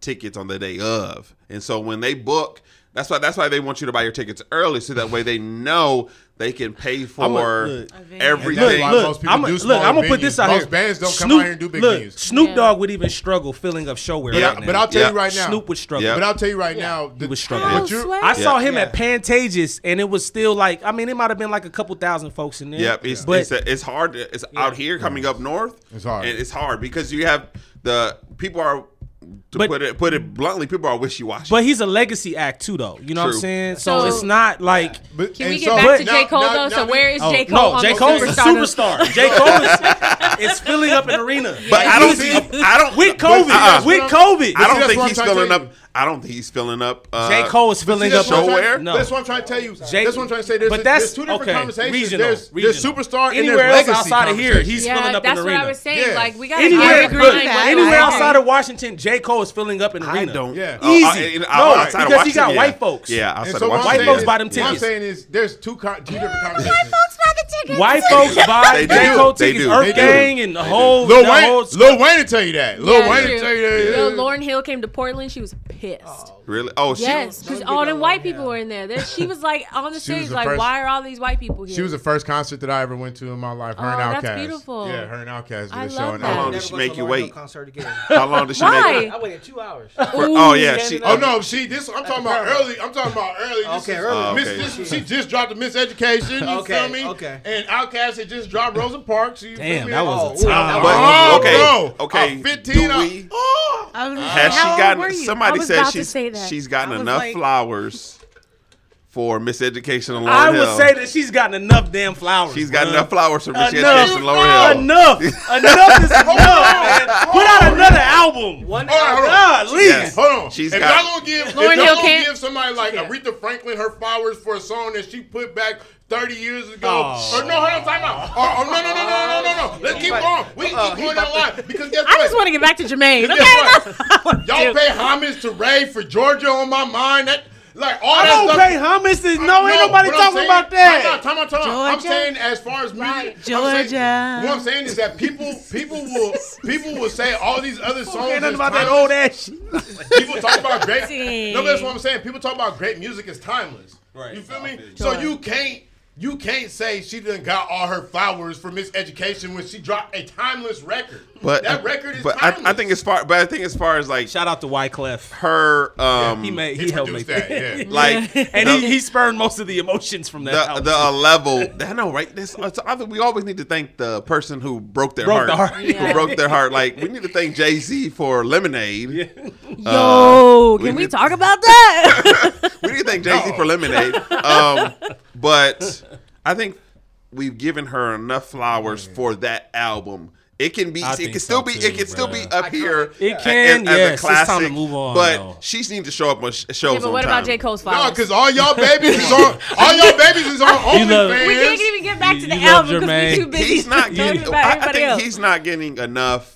tickets on the day of, and so when they book, that's why that's why they want you to buy your tickets early, so that way they know they can pay for look, everything. Look, look, I'm a, look, I'm gonna put this out most here. Bands don't Snoop, come out here and do big look, venues. Snoop Dogg would even struggle filling up Showware. Yeah, right now. But I'll tell yeah. you right now, Snoop would struggle. Yeah. But I'll tell you right yeah. now, the, he was struggling. I, I saw him yeah. at Pantages, and it was still like, I mean, it might have been like a couple thousand folks in there. Yeah, it's yeah. But, it's, a, it's hard. To, it's yeah. out here coming up north. It's hard. And it's hard because you have. The people are, to but, put it put it bluntly, people are wishy-washy. But he's a legacy act too, though. You know True. What I'm saying? So, so it's not like. Yeah. But, can we get so, back to J. Cole now, though? Now, so now, where is oh, J. Cole? No, J. Cole's a superstar. J. Cole is, is filling up an arena. But yeah. I don't see. I don't with COVID. Uh, with COVID, I don't think he's filling up. I don't think he's filling up. Uh, J. Cole is filling up nowhere. No. That's what I'm trying to tell you. J- that's what I'm trying to say. There's, but that's, there's two different okay. conversations. Regional, there's, regional. There's superstar and there's legacy outside of here, he's yeah, filling up an arena. That's what I was saying. Yeah. Like, we got anywhere, agree look, that. Anywhere like, outside of Washington, J. Cole is filling up an arena. I don't. Yeah. Easy. Uh, uh, uh, no, because he got yeah. white folks. Yeah, outside so of Washington. White folks buy them tickets. What I'm saying is there's two different conversations. White folks buy the tickets. White folks buy J. Cole tickets. Earth Gang and the whole. Lil Wayne will tell you that. Lil Wayne will tell you that. Lauryn Hill came to Portland. She was pissed. Oh, really? Oh, she yes, because all them white people yeah. were in there. She was like on the stage, the like, first, why are all these white people here? She was the first concert that I ever went to in my life. Her oh, and Outkast. That's beautiful. Yeah, her and Outkast did a show. And how long did she make you wait? How long did she why? Make? You? I waited two hours. For, oh yeah. She, oh no. She this. I'm talking about early. I'm talking about early. This okay, is, early. Miss, okay. This, she just dropped the Miseducation. You okay, feel me? Okay. And Outkast had just dropped Rosa Parks. So damn, that was a time. Oh, bro. Okay. Fifteen. Has she gotten somebody? Says she's, say she's gotten enough like, flowers for Miseducation alone. I would Hill. Say that she's gotten enough damn flowers. She's got enough flowers for Miseducation Lauryn Hill. Enough. Enough is enough, man. Put out another album. One hour. God, leave. Yes. Hold on. She's if got, y'all gonna give, if y'all gonna can't. give somebody like yeah. Aretha Franklin her flowers for a song that she put back thirty years ago. Oh. Or no, hold on, time out. Or, or no, no, no, no, no, no, no. Let's keep on. We can keep going that line. Because guess what? I just want to get back to Jermaine. Okay? Right. Y'all pay homage to Ray for Georgia on my mind. That, like, all I that don't stuff, pay homage to, no, ain't nobody talking saying, about that. Time out, time out, time out. Georgia? I'm saying as far as music. Georgia. Saying, what I'm saying is that people people will people will say all these other songs. Ain't nothing about timeless. That old ass shit. People talk about great. Dang. No, that's what I'm saying. People talk about great music is timeless. Right. You feel me? Georgia. So you can't. You can't say she done got all her flowers for Miseducation when she dropped a timeless record. But that record is but timeless. I, I think as far, but I think as far as like shout out to Wyclef. Her, um, yeah, he made, he, he helped make that, yeah. like, and the, he, he spurned most of the emotions from that. The, the uh, level, I know, right? This, I think we always need to thank the person who broke their broke heart, the heart. Yeah. who broke their heart. Like we need to thank Jay-Z for Lemonade. Yeah. Yo, uh, can we, we talk th- about that? We need to thank Jay-Z no. for Lemonade, um, but. I think we've given her enough flowers yeah. for that album. It can be, I it can still so be, too, it can bro. Still be up here. It can, as, as yes. a classic, it's time to move on. But though. She needs to show up on shows on time. Yeah, but what about J. Cole's flowers? No, because all y'all babies is on, all y'all babies is on OnlyFans. We can't even get back to the album because we too busy. He's not getting. I, I think else. He's not getting enough.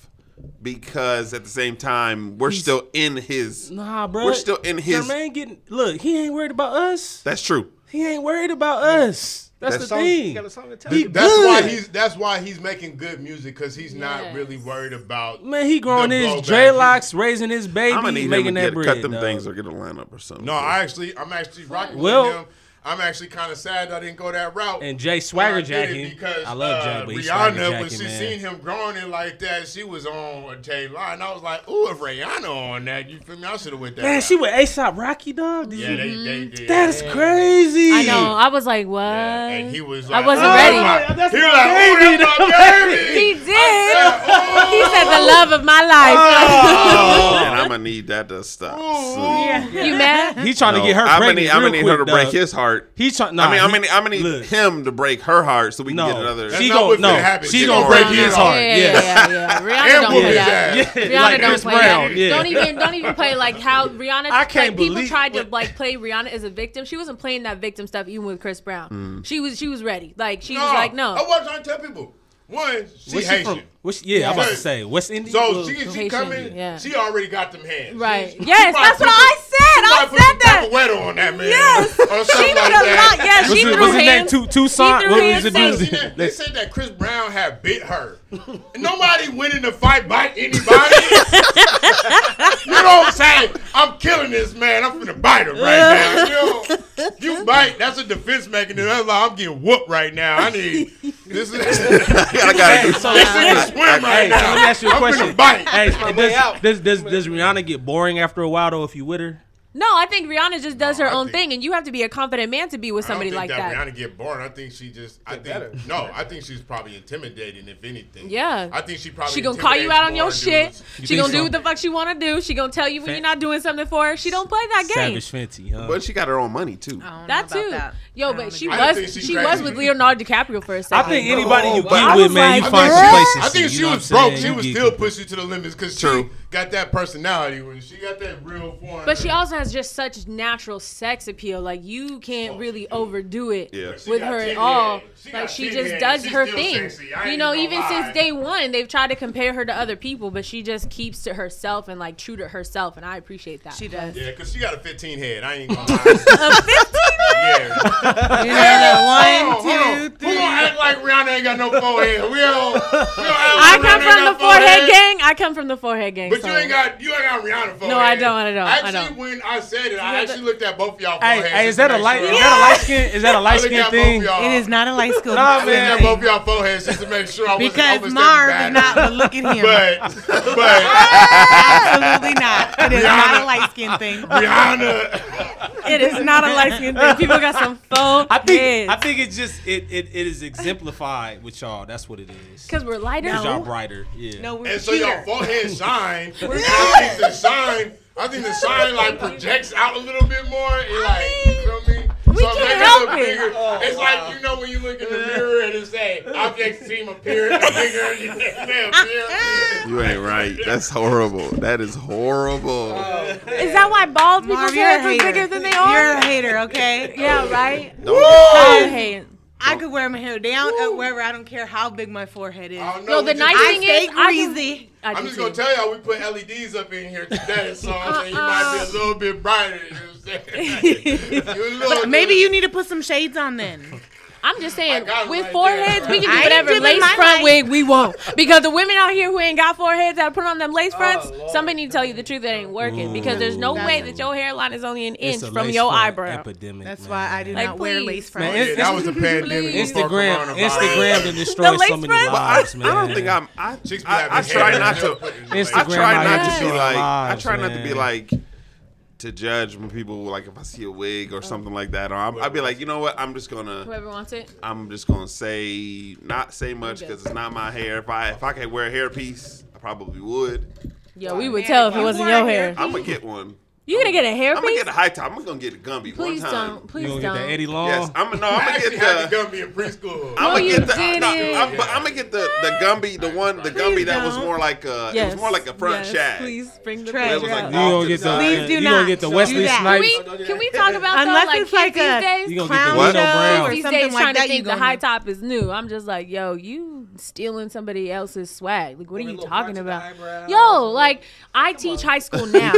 Because at the same time, we're He's, still in his. Nah, bro. We're still in his. Jermaine getting look. He ain't worried about us. That's true. He ain't worried about us. That's, that's the song, thing. Got a song to tell he, that's good. why he's that's why he's making good music because he's yes. not really worried about. Man, he growing his dreadlocks, raising his baby, I'm gonna need making him that get, bread. Cut them dog. Things or get a lineup or something. No, I actually, I'm actually rocking well, with him. I'm actually kind of sad that I didn't go that route. And Jay Swagger Jacket, because I love uh, Jay, Rihanna, Jackie, when she man. seen him growing it like that, she was on a Jay line. I was like, ooh, if Rihanna on that, you feel me? I should have went that. Man, route. She with ASAP Rocky, dog. Did yeah, you, they, they did. That's yeah. crazy. I know. I was like, what? Yeah. And he was like, I wasn't oh, ready. Like, that's he was like, ooh, that's my baby. He did. Said, oh. He said the love of my life. Oh. And I'm gonna need that to stop. Yeah. You mad? He trying no, to get her. I'm gonna need, I'm gonna need her to break his heart. He's trying. Nah, I mean, I'm gonna, I'm gonna need him to break her heart so we can no, get another. She going no, she gonna break his heart. Yeah, yeah, yeah. Rihanna don't play that. Yeah. Rihanna like don't play that. Yeah. Don't even, don't even play like how Rihanna. I can't like, believe people tried to like play Rihanna as a victim. She wasn't playing that victim stuff even with Chris Brown. Mm. She was, she was ready. Like she no, was like, no. I was trying to tell people. One, she what's Haitian. She what's, yeah, yeah, I'm about to say, West Indian. So she, she coming, yeah. she already got them hands. Right. She, yes, she that's what I said. I said that. She wet on that man. Yes. She like threw that. a lot. Yeah, she, she threw hands. Two, two song, she threw hands. That, they said that Chris Brown had bit her. Nobody went in the fight, bite anybody. You know what I'm saying? I'm killing this man. I'm finna bite him right now. You, know, you bite. That's a defense mechanism. That's like, I'm getting whooped right now. I need this. Is, I gotta do something. This is swim right now. Let me ask you a question. Bite. Hey, does, does, does, does Rihanna get boring after a while though if you with her? No, I think Rihanna just does no, her I own think, thing, and you have to be a confident man to be with somebody like that. I don't think that, that Rihanna get bored. I think she just, I think, no, I think she's probably intimidating, if anything. Yeah. I think she probably She gonna call you out on your shit. You she gonna so? do what the fuck she wanna do. She gonna tell you when Fent- you're not doing something for her. She don't play that game. Savage Fenty, huh? But she got her own money, too. I don't that, know too. That. Yo, but she was she, she was with Leonardo DiCaprio for a second. I think anybody oh, you get with, man, you find some place to see. I think she was broke. She was still pushing to the limits because she got that personality when she got that real foreign. But she also has just such natural sex appeal. Like you can't really overdo it yeah. with her at all. She like she just head. does She's her thing. You know, even lie. since day one, they've tried to compare her to other people, but she just keeps to herself and like true to herself. And I appreciate that. She does. Yeah, because she got a fifteen head. I ain't gonna lie. A fifteen head? Yeah. You know, one, oh, two, three. Who gonna act like Rihanna ain't got no forehead? We don't. We don't act I like come Rihanna from the forehead, forehead gang. I come from the forehead gang. But so. you ain't got you ain't got Rihanna forehead. No, I don't. I don't. Actually, I don't. when I said it, I actually looked at both of y'all foreheads. Hey, hey, is that a light? Sure. Is that a light skin? Is that a light skin thing? It is not a light skin. Nah, man. I looked at both of y'all foreheads just to make sure I wasn't overstepping. Because Marv is not, but look at him. But, but absolutely not. It is Rihanna, not a light skin thing. Rihanna. It is not a light skin thing. People got some faux I think heads. I think it just it, it it is exemplified with y'all. That's what it is. Because we're lighter. No. Y'all brighter. Yeah. No, we're and so here. Y'all forehead shine. I think the shine. I think the shine like projects out a little bit more. It like, you know what I mean? We so can't help it. Bigger, oh, it's wow. like, you know, when you look in the mirror and it's like, objects seem appear and bigger and you think they appear. You ain't right. That's horrible. That is horrible. Oh, is that why bald people Mom, hair are bigger than they are? You're a hater, okay? Yeah, right? No. I hate I could wear my hair down, up, wherever. I don't care how big my forehead is. Oh, no, no, the nice thing is, I stay greasy. I I'm just going to tell y'all, we put L E Ds up in here today, so uh-uh. you might be a little bit brighter. You know what I'm saying? But maybe you need to put some shades on then. I'm just saying, with right foreheads, there. we can do whatever lace front life. wig we want. Because the women out here who ain't got foreheads that put on them lace fronts, oh, somebody need to tell you the truth that ain't working. Ooh, because there's no that's way that your hairline is only an inch from your eyebrow. Epidemic, that's man. why I do like, not please. wear lace fronts. Man, yeah, that was a pandemic. Instagram, Instagram to destroy so many lives, man. I don't think I'm. I, I, I try not to. I try not to be like. I try not to be like. to judge when people, like if I see a wig or oh. something like that, or I'm, I'd be like, you know what, I'm just gonna whoever wants it, I'm just gonna say not say much because it's not my hair. If I if I could wear a hairpiece, I probably would. Yo, we would tell if it wasn't your hair. I'm gonna get one. You gonna get a hairpiece? I'm gonna get a high top. I'm gonna get a Gumby Please one time. Don't. Please don't. You gonna get the Eddie Long? Yes. I'm no. I'm gonna get the Gumby in preschool. I'm gonna get the. I'm gonna get the the Gumby, the one, the Please Gumby don't. that was more like a. Yes. It was more like a front yes. shag. Please bring the treasure. Like you gonna get the. Please do you not. You gonna get the Wesley Snipes. Can we, can we talk about unless though, like, it's like a these days, clown show Brown. These days trying to think the high top is new. I'm just like, yo, you stealing somebody else's swag? Like, what are you talking about? Yo, like I teach high school now.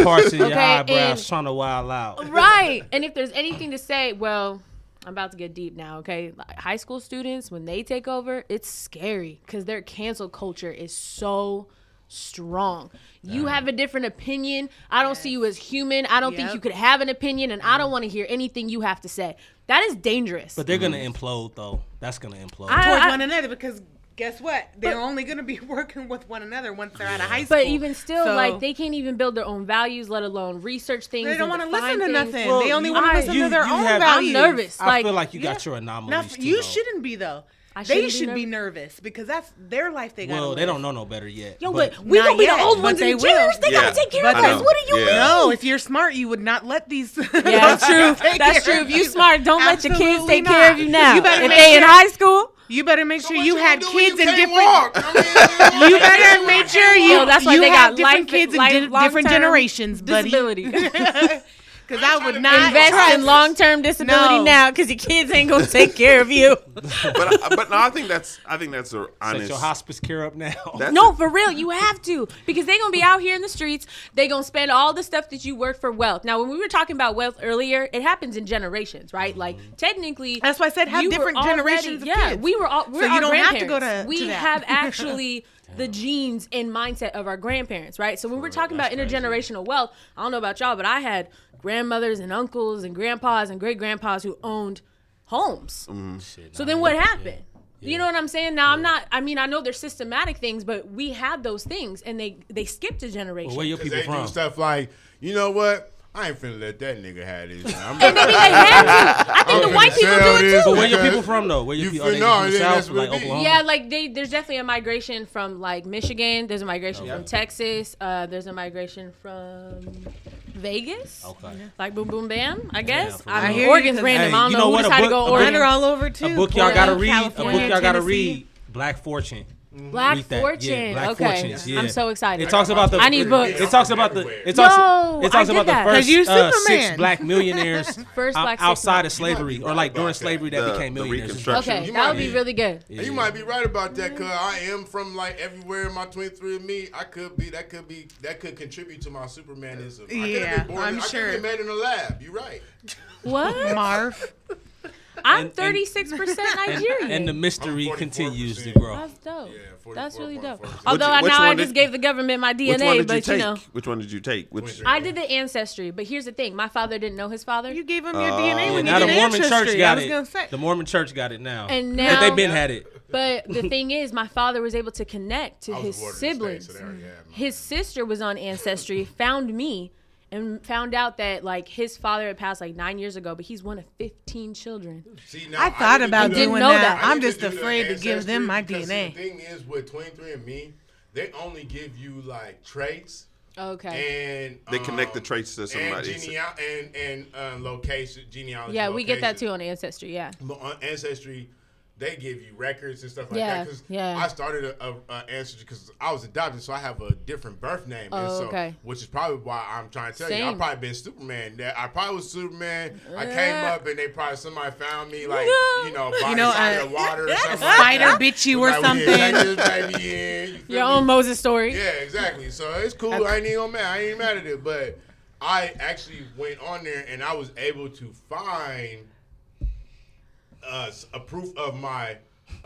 Okay. Trying to wild out. Right. And if there's anything to say, well, I'm about to get deep now, okay? Like, high school students, when they take over, it's scary because their cancel culture is so strong. You have a different opinion. I don't yes. see you as human. I don't yep. think you could have an opinion, and I don't want to hear anything you have to say. That is dangerous. But they're mm-hmm. going to implode, though. That's going to implode. I, Towards I, one another, because guess what? They're but, only going to be working with one another once they're yeah. out of high school. But even still, so, like, they can't even build their own values, let alone research things. They don't want to listen to nothing. Well, they only want to listen you, to their own have, values. I'm nervous. I like, feel like you yeah, got your anomalies, not, too, You though. Shouldn't be, though. They should nervous. be nervous because that's their life. They got. Well, they don't know no better yet. Yo, but, but we gonna be yet, the old ones in the chairs. They yeah. gotta take care but of us. What do you yeah. mean? No, if you're smart, you would not let these. Yeah, that's true. That's true. If you smart, don't Absolutely let your kids take not. care of you now. You better if they sure, in high school, you better make sure so you, you had kids in different. I mean, you better make sure you. No, that's why you they got different kids in different generations. Disability. Because I would not invest try. in long-term disability no. now, because your kids ain't gonna take care of you. But but no, I think that's I think that's a honest. Set your hospice care up now. No, a, for real, you have to, because they're gonna be out here in the streets. They're gonna spend all the stuff that you work for wealth. Now, when we were talking about wealth earlier, it happens in generations, right? Mm-hmm. Like technically, that's why I said have different generations. Already, of yeah, kids. we were all we're so our you don't have to go to. We to that. have actually. the genes and mindset of our grandparents, right? So when we're talking That's about intergenerational crazy. wealth, I don't know about y'all, but I had grandmothers and uncles and grandpas and great-grandpas who owned homes. Mm-hmm. Shit, so nah, then what happened? Yeah. You know what I'm saying? Now, yeah. I'm not, I mean, I know they're systematic things, but we had those things, and they, they skipped a generation. Well, where your people they from? Do stuff like, you know what? I ain't finna let that nigga have this. I'm and I mean, they have to. I think I'm the white people do it too. But where your people from though? Where your people from? No, South, from like Oklahoma? Yeah, like they, there's definitely a migration from like Michigan. There's a migration okay. from Texas. Uh, there's a migration from Vegas. Okay. Like boom, boom, bam. I guess. Yeah, I mean, Oregon's you random. Hey, I don't you know, know who decided to go Oregon. They're all over too. A book y'all gotta read. A book y'all gotta read. Black Fortune. Black Fortune. Yeah, Black okay. Fortunes, yeah. I'm so excited. It talks about the I need books. It, it talks about the it talks no, it talks about that. the first uh, six black millionaires first black outside six of slavery or like during that. slavery that the, became millionaires. Okay, you that would be yeah. really good. Yeah. You might be right about that, cuz I am from like everywhere in my twenty-three and me. I could be that could be that could contribute to my Supermanism. I could have been born I'm in, sure. I could have been made in a lab. You're right. What? Marv. I'm thirty-six percent Nigerian. And, and the mystery continues to grow. That's dope. Yeah, forty-four, that's really dope. forty-four, forty-four. Although you, I, now I just did, gave the government my D N A, you but take? you know. Which one did you take? Which I did the ancestry, but here's the thing. My father didn't know his father. You gave him your uh, D N A when you did the Mormon ancestry. Church got I was gonna say. It. The Mormon church got it now. And now. They've been had it. But the thing is, my father was able to connect to his siblings. State, so his sister was on Ancestry, found me. And found out that like his father had passed like nine years ago, but he's one of fifteen children. See, now, I thought I about do doing that. that. I'm just afraid to give them my D N A. The thing is with twenty-three and me, they only give you like traits. Okay. And um, they connect the traits to somebody. And genea- and, and uh, location, genealogy. Yeah, we location. get that too on Ancestry. Yeah. But on Ancestry, they give you records and stuff like yeah, that. Cause yeah. I started a, a, a ancestry because I was adopted, so I have a different birth name. Oh, and so, okay. Which is probably why I'm trying to tell Same. you, I probably been Superman. I probably was Superman. Uh, I came up and they probably somebody found me like no. you know, by you know, uh, water or something. Spider like bit you or something. Texas, baby, yeah, you Your me? own Moses story. Yeah, exactly. So it's cool. That's- I ain't even mad. I ain't mad at it. But I actually went on there and I was able to find. Uh, a proof of my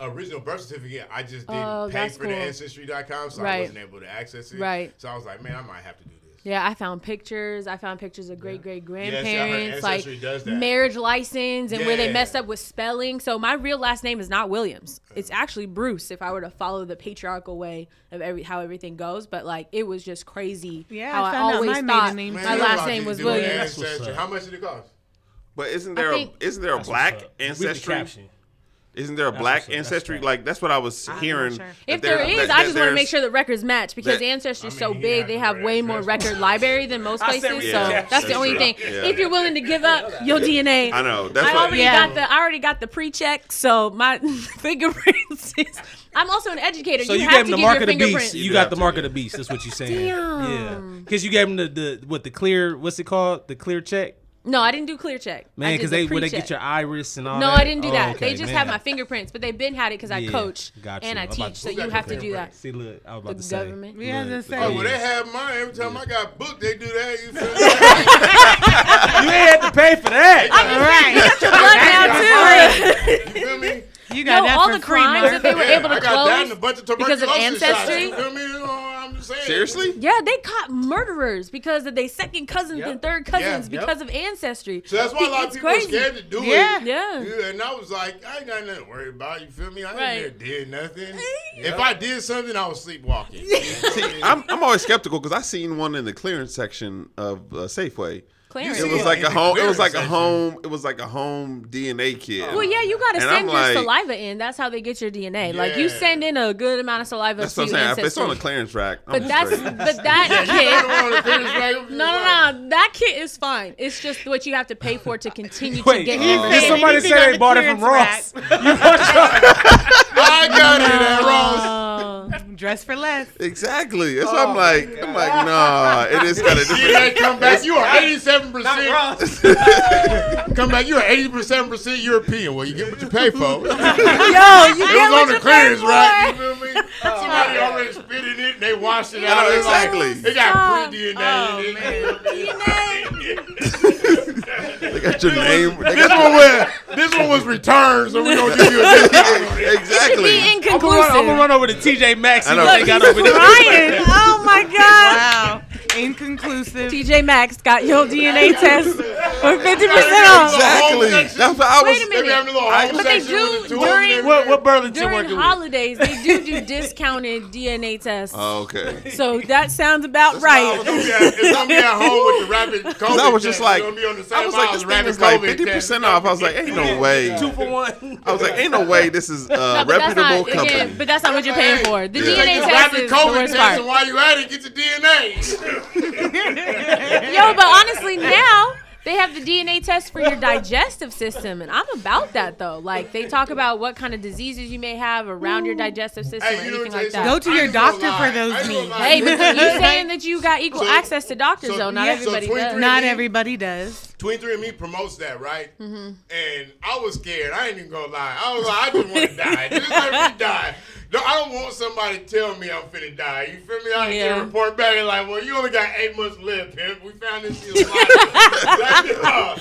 original birth certificate. I just didn't oh, pay for cool. the Ancestry dot com, so right. I wasn't able to access it. Right. So I was like, man, I might have to do this. Yeah, I found pictures. I found pictures of great yeah. great grandparents, yeah, see, like marriage license, and yeah. where they messed up with spelling. So my real last name is not Williams. It's actually Bruce. If I were to follow the patriarchal way of every how everything goes, but like it was just crazy. Yeah, how I, I always my thought name. Man, my last name was Williams. How much did it cost? But isn't there a, isn't there a black ancestry? Isn't there a black ancestry? Like that's what I was hearing. If there is, I just want to make sure the records match because Ancestry's so big, they have way more record library than most places. So that's the only thing. If you're willing to give up your D N A, I know. That's I already got the I already got the pre-check, so my fingerprints. Is, I'm also an educator. So you gave them the mark of the beast. You got the mark of the beast. That's what you're saying. Yeah, because you gave them the the what the clear what's it called the clear check. No, I didn't do clear check. Man, because the they would they get your iris and all no, that? No, I didn't do that. Oh, okay, they just man. have my fingerprints, but they've been had it because I yeah, coach gotcha. and I I'm teach, so you have to do that. See, look, I was about the to government. say. The government. Oh, well, they have mine. Every time yeah. I got booked, they do that. You feel that? You ain't have to pay for that. I'm right. You got your blood now, too. You feel me? You got no, that all the crimes that they were able to close because of Ancestry. You feel me? saying. Seriously? Yeah, they caught murderers because of their second cousins yep. and third cousins yeah, because yep. of ancestry. So that's why a lot it's of people crazy. Are scared to do yeah. it. Yeah. yeah. And I was like, I ain't got nothing to worry about. You feel me? I right. ain't there did nothing. Yep. If I did something, I was sleepwalking. See, I'm, I'm always skeptical because I seen one in the clearance section of uh, Safeway. Clearance. It was like a home. It was like a home. It was like a home D N A kit. Well, yeah, you gotta send your like, saliva in. That's how they get your D N A. Yeah. Like you send in a good amount of saliva. That's what I'm saying. If it's on a clearance rack, I'm but that's straight. But that yeah, kit. No, no, no. That kit is fine. It's just what you have to pay for to continue Wait, to get. Uh, did somebody say they bought it from Ross? You bought your- I got it at Ross. Dress for less. Exactly. That's oh, why I'm like, God. I'm like, nah, it is kind of different. Come back, you are eighty-seven percent. Come back, you are eighty-seven percent European. Well, you get what you pay for. Yo, you it get was on the clearance, right? You feel me? Oh, somebody already spit in it and they washed it out. Know, exactly. Like, they got pre D N A oh, in it. D N A. They got your name. Got this, one was, this one was returned, so we're going to give you a discount. Exactly. It should be inconclusive. I'm going to run over to T J Maxx. I know. Like, got over Ryan, oh my God! Wow, inconclusive. T J Maxx got your D N A test for fifty percent off. Exactly. That's what I was. Wait a minute. I, but they do during what, what Burlington during holidays. With? They do do discounted D N A tests. Oh, okay. So that sounds about That's right. Gonna be at, it's gonna be at home with the rapid COVID. I was just like, I was like, this thing is like fifty percent off. I was like, ain't no way. Two for one. I was like, ain't no way. This is a reputable company. But that's not what you're paying for. The D N A test is the worst part. While you at it, get your D N A. Yo, but honestly, now they have the D N A test for your digestive system, and I'm about that though. Like they talk about what kind of diseases you may have around your digestive system hey, or anything like that. Go to your doctor for those needs. Hey, but you saying that you got equal so, access to doctors so, though? Not yeah, everybody so does. Not everybody does. twenty-three and me promotes that, right? Mm-hmm. And I was scared. I ain't even gonna lie. I was like, I just want to die. Just let me die. No, I don't want somebody to tell me I'm finna die. You feel me? I yeah. can report back and like, well, you only got eight months to live, pimp. We found this shit alive. uh,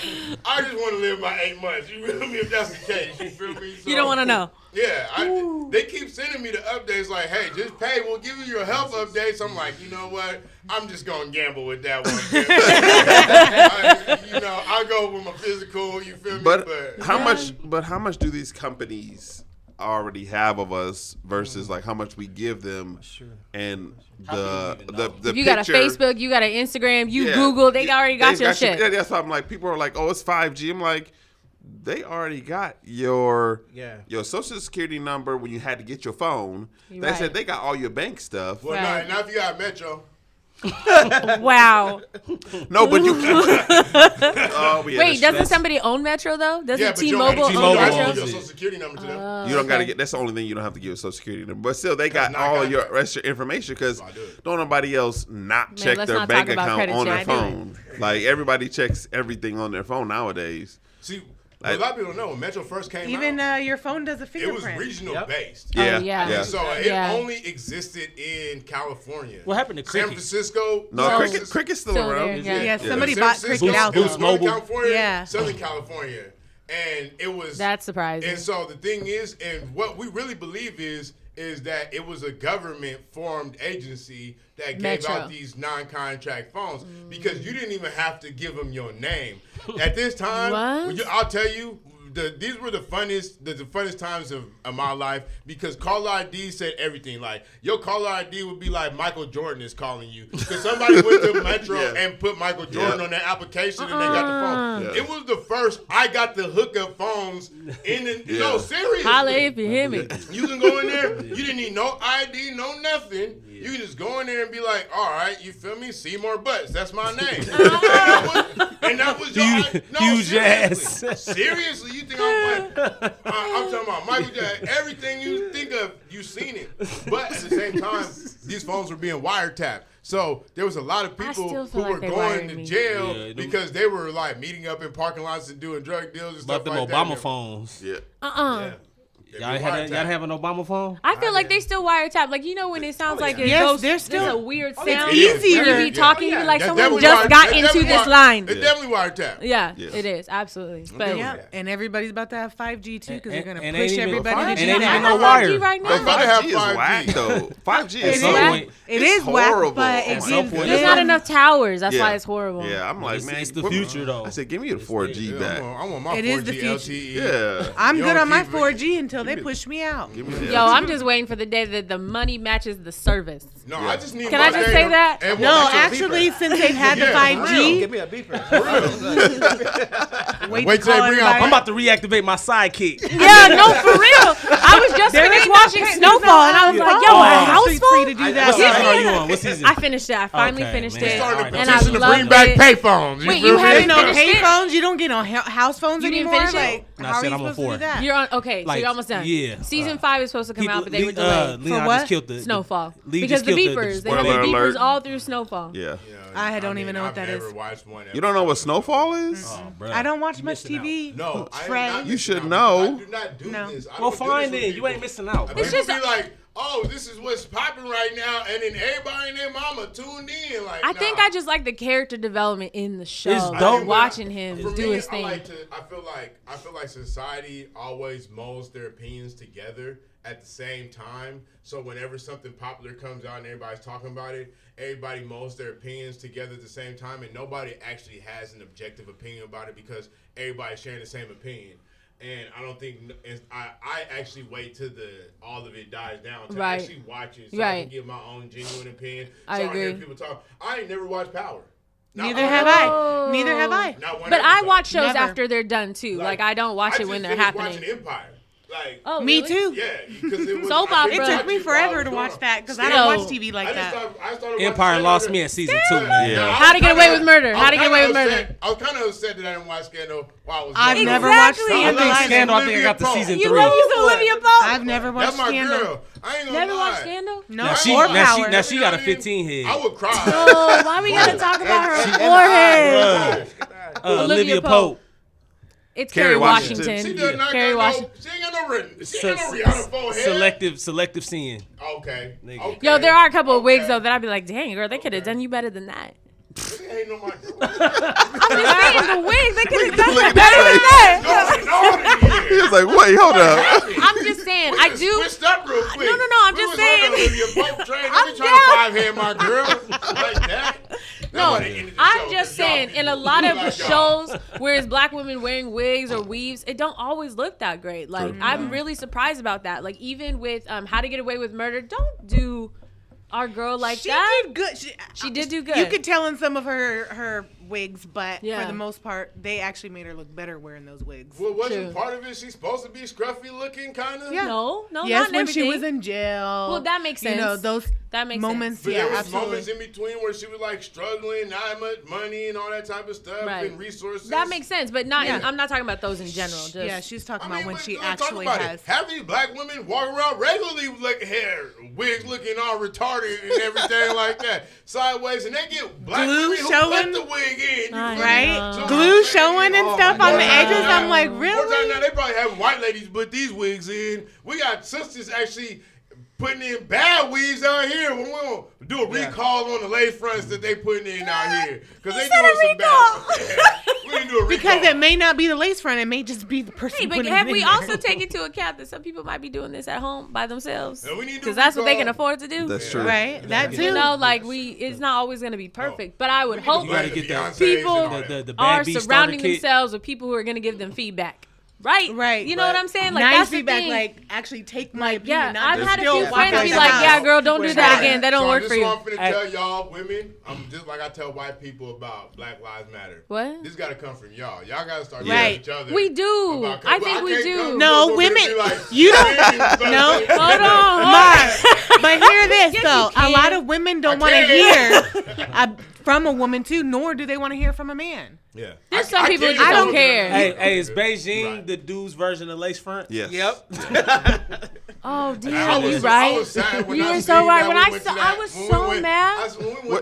I just want to live my eight months. You feel me? If that's the case, you feel me? So, you don't want to know. Yeah. I, they keep sending me the updates like, hey, just pay. We'll give you your health updates. I'm like, you know what? I'm just going to gamble with that one. I, you know, I'll go with my physical. You feel me? But, but how yeah. much? But how much do these companies already have of us versus like how much we give them sure. and the the, the you picture. Got a Facebook, you got an Instagram, you yeah, Google, they yeah, already got your got shit. You, yeah, that's why I'm like, people are like, oh, it's five G. I'm like, they already got your yeah. your social security number when you had to get your phone. You're they right. said they got all your bank stuff. Well, right. not, not if you got Metro. Wow. No, but you. Oh, yeah, wait, doesn't true. Somebody own Metro though? Doesn't yeah, T-Mobile, T-Mobile own Metro? Your social security number to them. Uh, you don't okay. gotta get. That's the only thing you don't have to give a social security number. But still, they got all got your it. Rest of your information because oh, don't nobody else not Man, check their not bank account on their phone. Like everybody checks everything on their phone nowadays. See. Like, a lot of people don't know when Metro first came even, out. Even uh, your phone does a fingerprint. It was regional yep. based. Yeah. Oh, yeah. yeah. So it yeah. only existed in California. What happened to Cricket? San Francisco? No, no. Cricket, Cricket's still, still around. There, yeah. Yeah. yeah, somebody yeah. bought Cricket out. Boost Mobile. California, yeah. Southern California. And it was. That's surprising. And so the thing is, and what we really believe is, is that it was a government-formed agency that Metro. Gave out these non-contract phones mm. because you didn't even have to give them your name. At this time, you, I'll tell you, the, these were the funnest the, the funnest times of, of my life because caller I D said everything. Like, your caller I D would be like Michael Jordan is calling you because somebody went to Metro yeah. and put Michael Jordan yeah. on their application uh-uh. and they got the phone. Yeah. It was the first I got the hookup phones in the, yeah. no, seriously. Holla if you hear me. You can go in there. You didn't need no I D, no nothing. You can just go in there and be like, all right, you feel me? Seymour Butts, that's my name. And that was, was your no, huge ass. Seriously, you think I'm like, uh, I'm talking about Michael Jackson. Everything you think of, you've seen it. But at the same time, these phones were being wiretapped. So there was a lot of people who like were going to jail yeah, because they were like meeting up in parking lots and doing drug deals and but stuff like that. About them Obama phones. Yeah. Uh-uh. Yeah. Y'all, had a, y'all have an Obama phone? I feel I like did. They still wiretap. Like, you know when it sounds oh, like it yes, goes, there's still there's a weird sound. Oh, it's easier. You be talking, yeah. you be like, that's someone just got into this wire, line. It's definitely wiretap. Yeah, yes. it is. Absolutely. But, yeah. And everybody's about to have five G, too, because they're going to push everybody to do that. And ain't no wire. Right now. five G is whack, though. five G is horrible. It is whack, but it's there's not enough towers. That's why it's horrible. Yeah, I'm like, man. It's the future, though. I said, give me your four G back. I want my four G L T E. Yeah. I'm good on my four G until they push me out. Me Yo, I'm just waiting for the day that the money matches the service. No, yeah. I just need. Can I just say that? No, we'll actually, since they've had yeah, the five G, give me a beeper. Wait, Wait till they bring out. I'm about to reactivate my sidekick. Yeah, no, for real. I was just finished watching Snowfall, and I was yeah. like, "Yo, oh, a house phone." To do that. What season are you on? What season? I finished that. I finally okay, finished man. it. Started and I loved bring back it. Payphones. Wait, you haven't on payphones? You don't get on house phones anymore. You didn't finish it? No, I said I'm on four. You're on. Okay, so you're almost done. Yeah. Season five is supposed to come out, but they were delayed. For what? Snowfall. Because the beepers. They had the beepers all through Snowfall. Yeah. I don't even know what that is. You don't know what Snowfall is? I don't watch much T V. No, you should know. I do not do this. Well, fine then. You ain't missing out. It's just like, oh, this is what's popping right now, and then everybody and their mama tuned in. Like, I nah. think I just like the character development in the show. It's dope. Like, watching him do me, his thing. I, like to, I feel like I feel like society always molds their opinions together at the same time. So whenever something popular comes out and everybody's talking about it, everybody molds their opinions together at the same time, and nobody actually has an objective opinion about it because everybody's sharing the same opinion. And I don't think I, I actually wait till the all of it dies down to right. actually watch it so right. I can give my own genuine opinion. I so agree. I hear people talk. I ain't never watched Power. Not Neither I have I. Neither have I. But I watch shows never. after they're done too. Like, like I don't watch I it when they're happening. I just watching Empire. Like, oh, me really? too. Yeah, it was, soap opera. It took me forever to watch that because I don't watch T V like I that. Started, I started Empire lost me at season two, man. Yeah. Yeah. How to get away with murder? How to get away with murder? I was kind of upset that I didn't watch Scandal. While I was I've young. never exactly. watched Scandal. I think Scandal. I think I got to season you three. You used Olivia Pope. I've never watched Scandal. That's my girl. I ain't gonna Never lie. watched Scandal. No. Now she, or now Power. She, now she got a fifteen head. I would cry. Oh, why we gotta talk about her forehead? Olivia Pope. It's Kerry Washington. Washington. She does not Kerry Washington. No, she ain't got no Rihanna so, so, forehead. Selective, selective seeing. Okay. okay. Yo, there are a couple okay. of wigs, though, that I'd be like, dang, girl, they okay. could have done you better than that. ain't no my I'm just saying, the wigs, they could have done better than that. He was like, wait, hold up. I'm just saying, I do. Switched up real quick. No, no, no, I'm we just saying. I'm just trying to five-head my girl like that. No, I'm just saying, in a lot of shows where it's black women wearing wigs or weaves, it don't always look that great. Like, mm-hmm. I'm really surprised about that. Like, even with um, How to Get Away with Murder, don't do our girl like she that. She did good. She, she did do good. You could tell in some of her, her wigs, but yeah. for the most part, they actually made her look better wearing those wigs. Well, wasn't True. part of it she supposed to be scruffy looking, kind of? Yeah. No, no, yes, not when everything. She was in jail. Well, that makes sense. You know, those... That makes moments, sense. But yeah, there was absolutely. moments in between where she was like struggling, not much money and all that type of stuff right. and resources. That makes sense, but not. Yeah. In, I'm not talking about those in general. Just. Yeah, she's talking I about mean, when she actually has. Have these black women walk around regularly with like hair, wigs looking all retarded and everything like that, sideways, and they get black glue women showing, who put the wig in, uh, right? So glue like, showing and oh, stuff on the edges. Now, now, I'm like, really? Now, they probably have white ladies put these wigs in. We got sisters actually putting in bad weaves out here. We're going to do a recall yeah. on the lay fronts that they putting in out here. Because they doing some recall. bad We didn't do a recall. Because it may not be the lace front. It may just be the person hey, but putting have it in we there. Also take into account that some people might be doing this at home by themselves. Because that's what they can afford to do. That's true. Right? That too. You know, like we, it's not always going to be perfect. Oh. But I would hope you gotta get that people the, the, the bad are surrounding themselves with people who are going to give them feedback. Right, right. You know right. what I'm saying? Like nice that's feedback. The thing. Like actually take my like, opinion. Yeah, not I've had a few friends be like, "Yeah, girl, don't do that again. That don't so work for you." So this is what I'm finna tell y'all, women. I'm just like I tell white people about Black Lives Matter. What? This gotta come from y'all. Y'all gotta start yeah. with each other. We do. About, I think I we do. No, no women. Like, you don't. No, hold on. Hold on. But hear this yes, though. A lot of women don't want to hear from a woman too, nor do they want to hear from a man. Yeah. There's I, some I people who just don't care. Hey, hey, is Beijing right. the dude's version of lace front? Yes. Yep. Oh, damn, yeah, you was, right. You were so right. When I saw, I was so mad.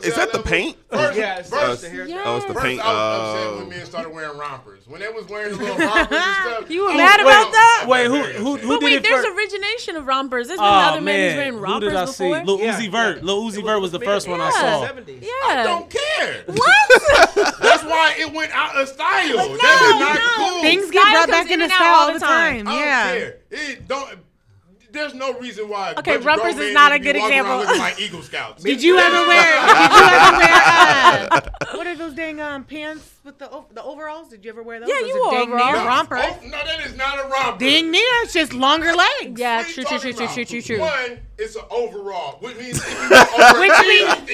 Is that the paint? First, yeah, it's first, the haircut. Oh, it's the first, paint. I was upset when men started wearing rompers. When they was wearing little rompers and stuff. You were oh, mad wait, about that? Wait, who who, who but did wait, it there's first? Origination of rompers. There's been oh, other men wearing rompers who did I before. See? Lil Uzi Vert. Lil Uzi Vert was the first one I saw. Yeah. I don't care. What? That's why it went out of style. That is not cool. Things get brought back into style all the time. I don't care. It don't. There's no reason why. Okay, rumpers is not a good example. Like Eagle Scouts. Did you ever wear? Did you ever wear? Uh, what are those dang um, pants with the the overalls? Did you ever wear those? Yeah, those you wore overalls. No, romper. Oh, no, that is not a romper. Dang near, it's just longer legs. Yeah, true, true, true, true, true, true, true. One, it's an overall, which means if you over which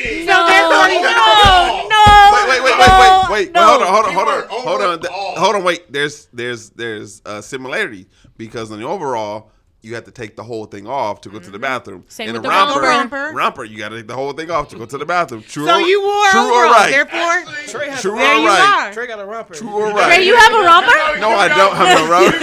means no, no, no. Wait, wait, wait, wait, wait, wait. No. Well, hold on, hold on, hold on, hold on, hold on. Wait, there's there's there's a similarity because in the overall. You have to take the whole thing off to go to the bathroom. Same and with a the romper, romper, romper, you got to take the whole thing off to go to the bathroom. True, so you wore true or right? Therefore, Trey has true or right? Trey got a romper. True or right? Trey, you have a romper? No, I don't have a romper.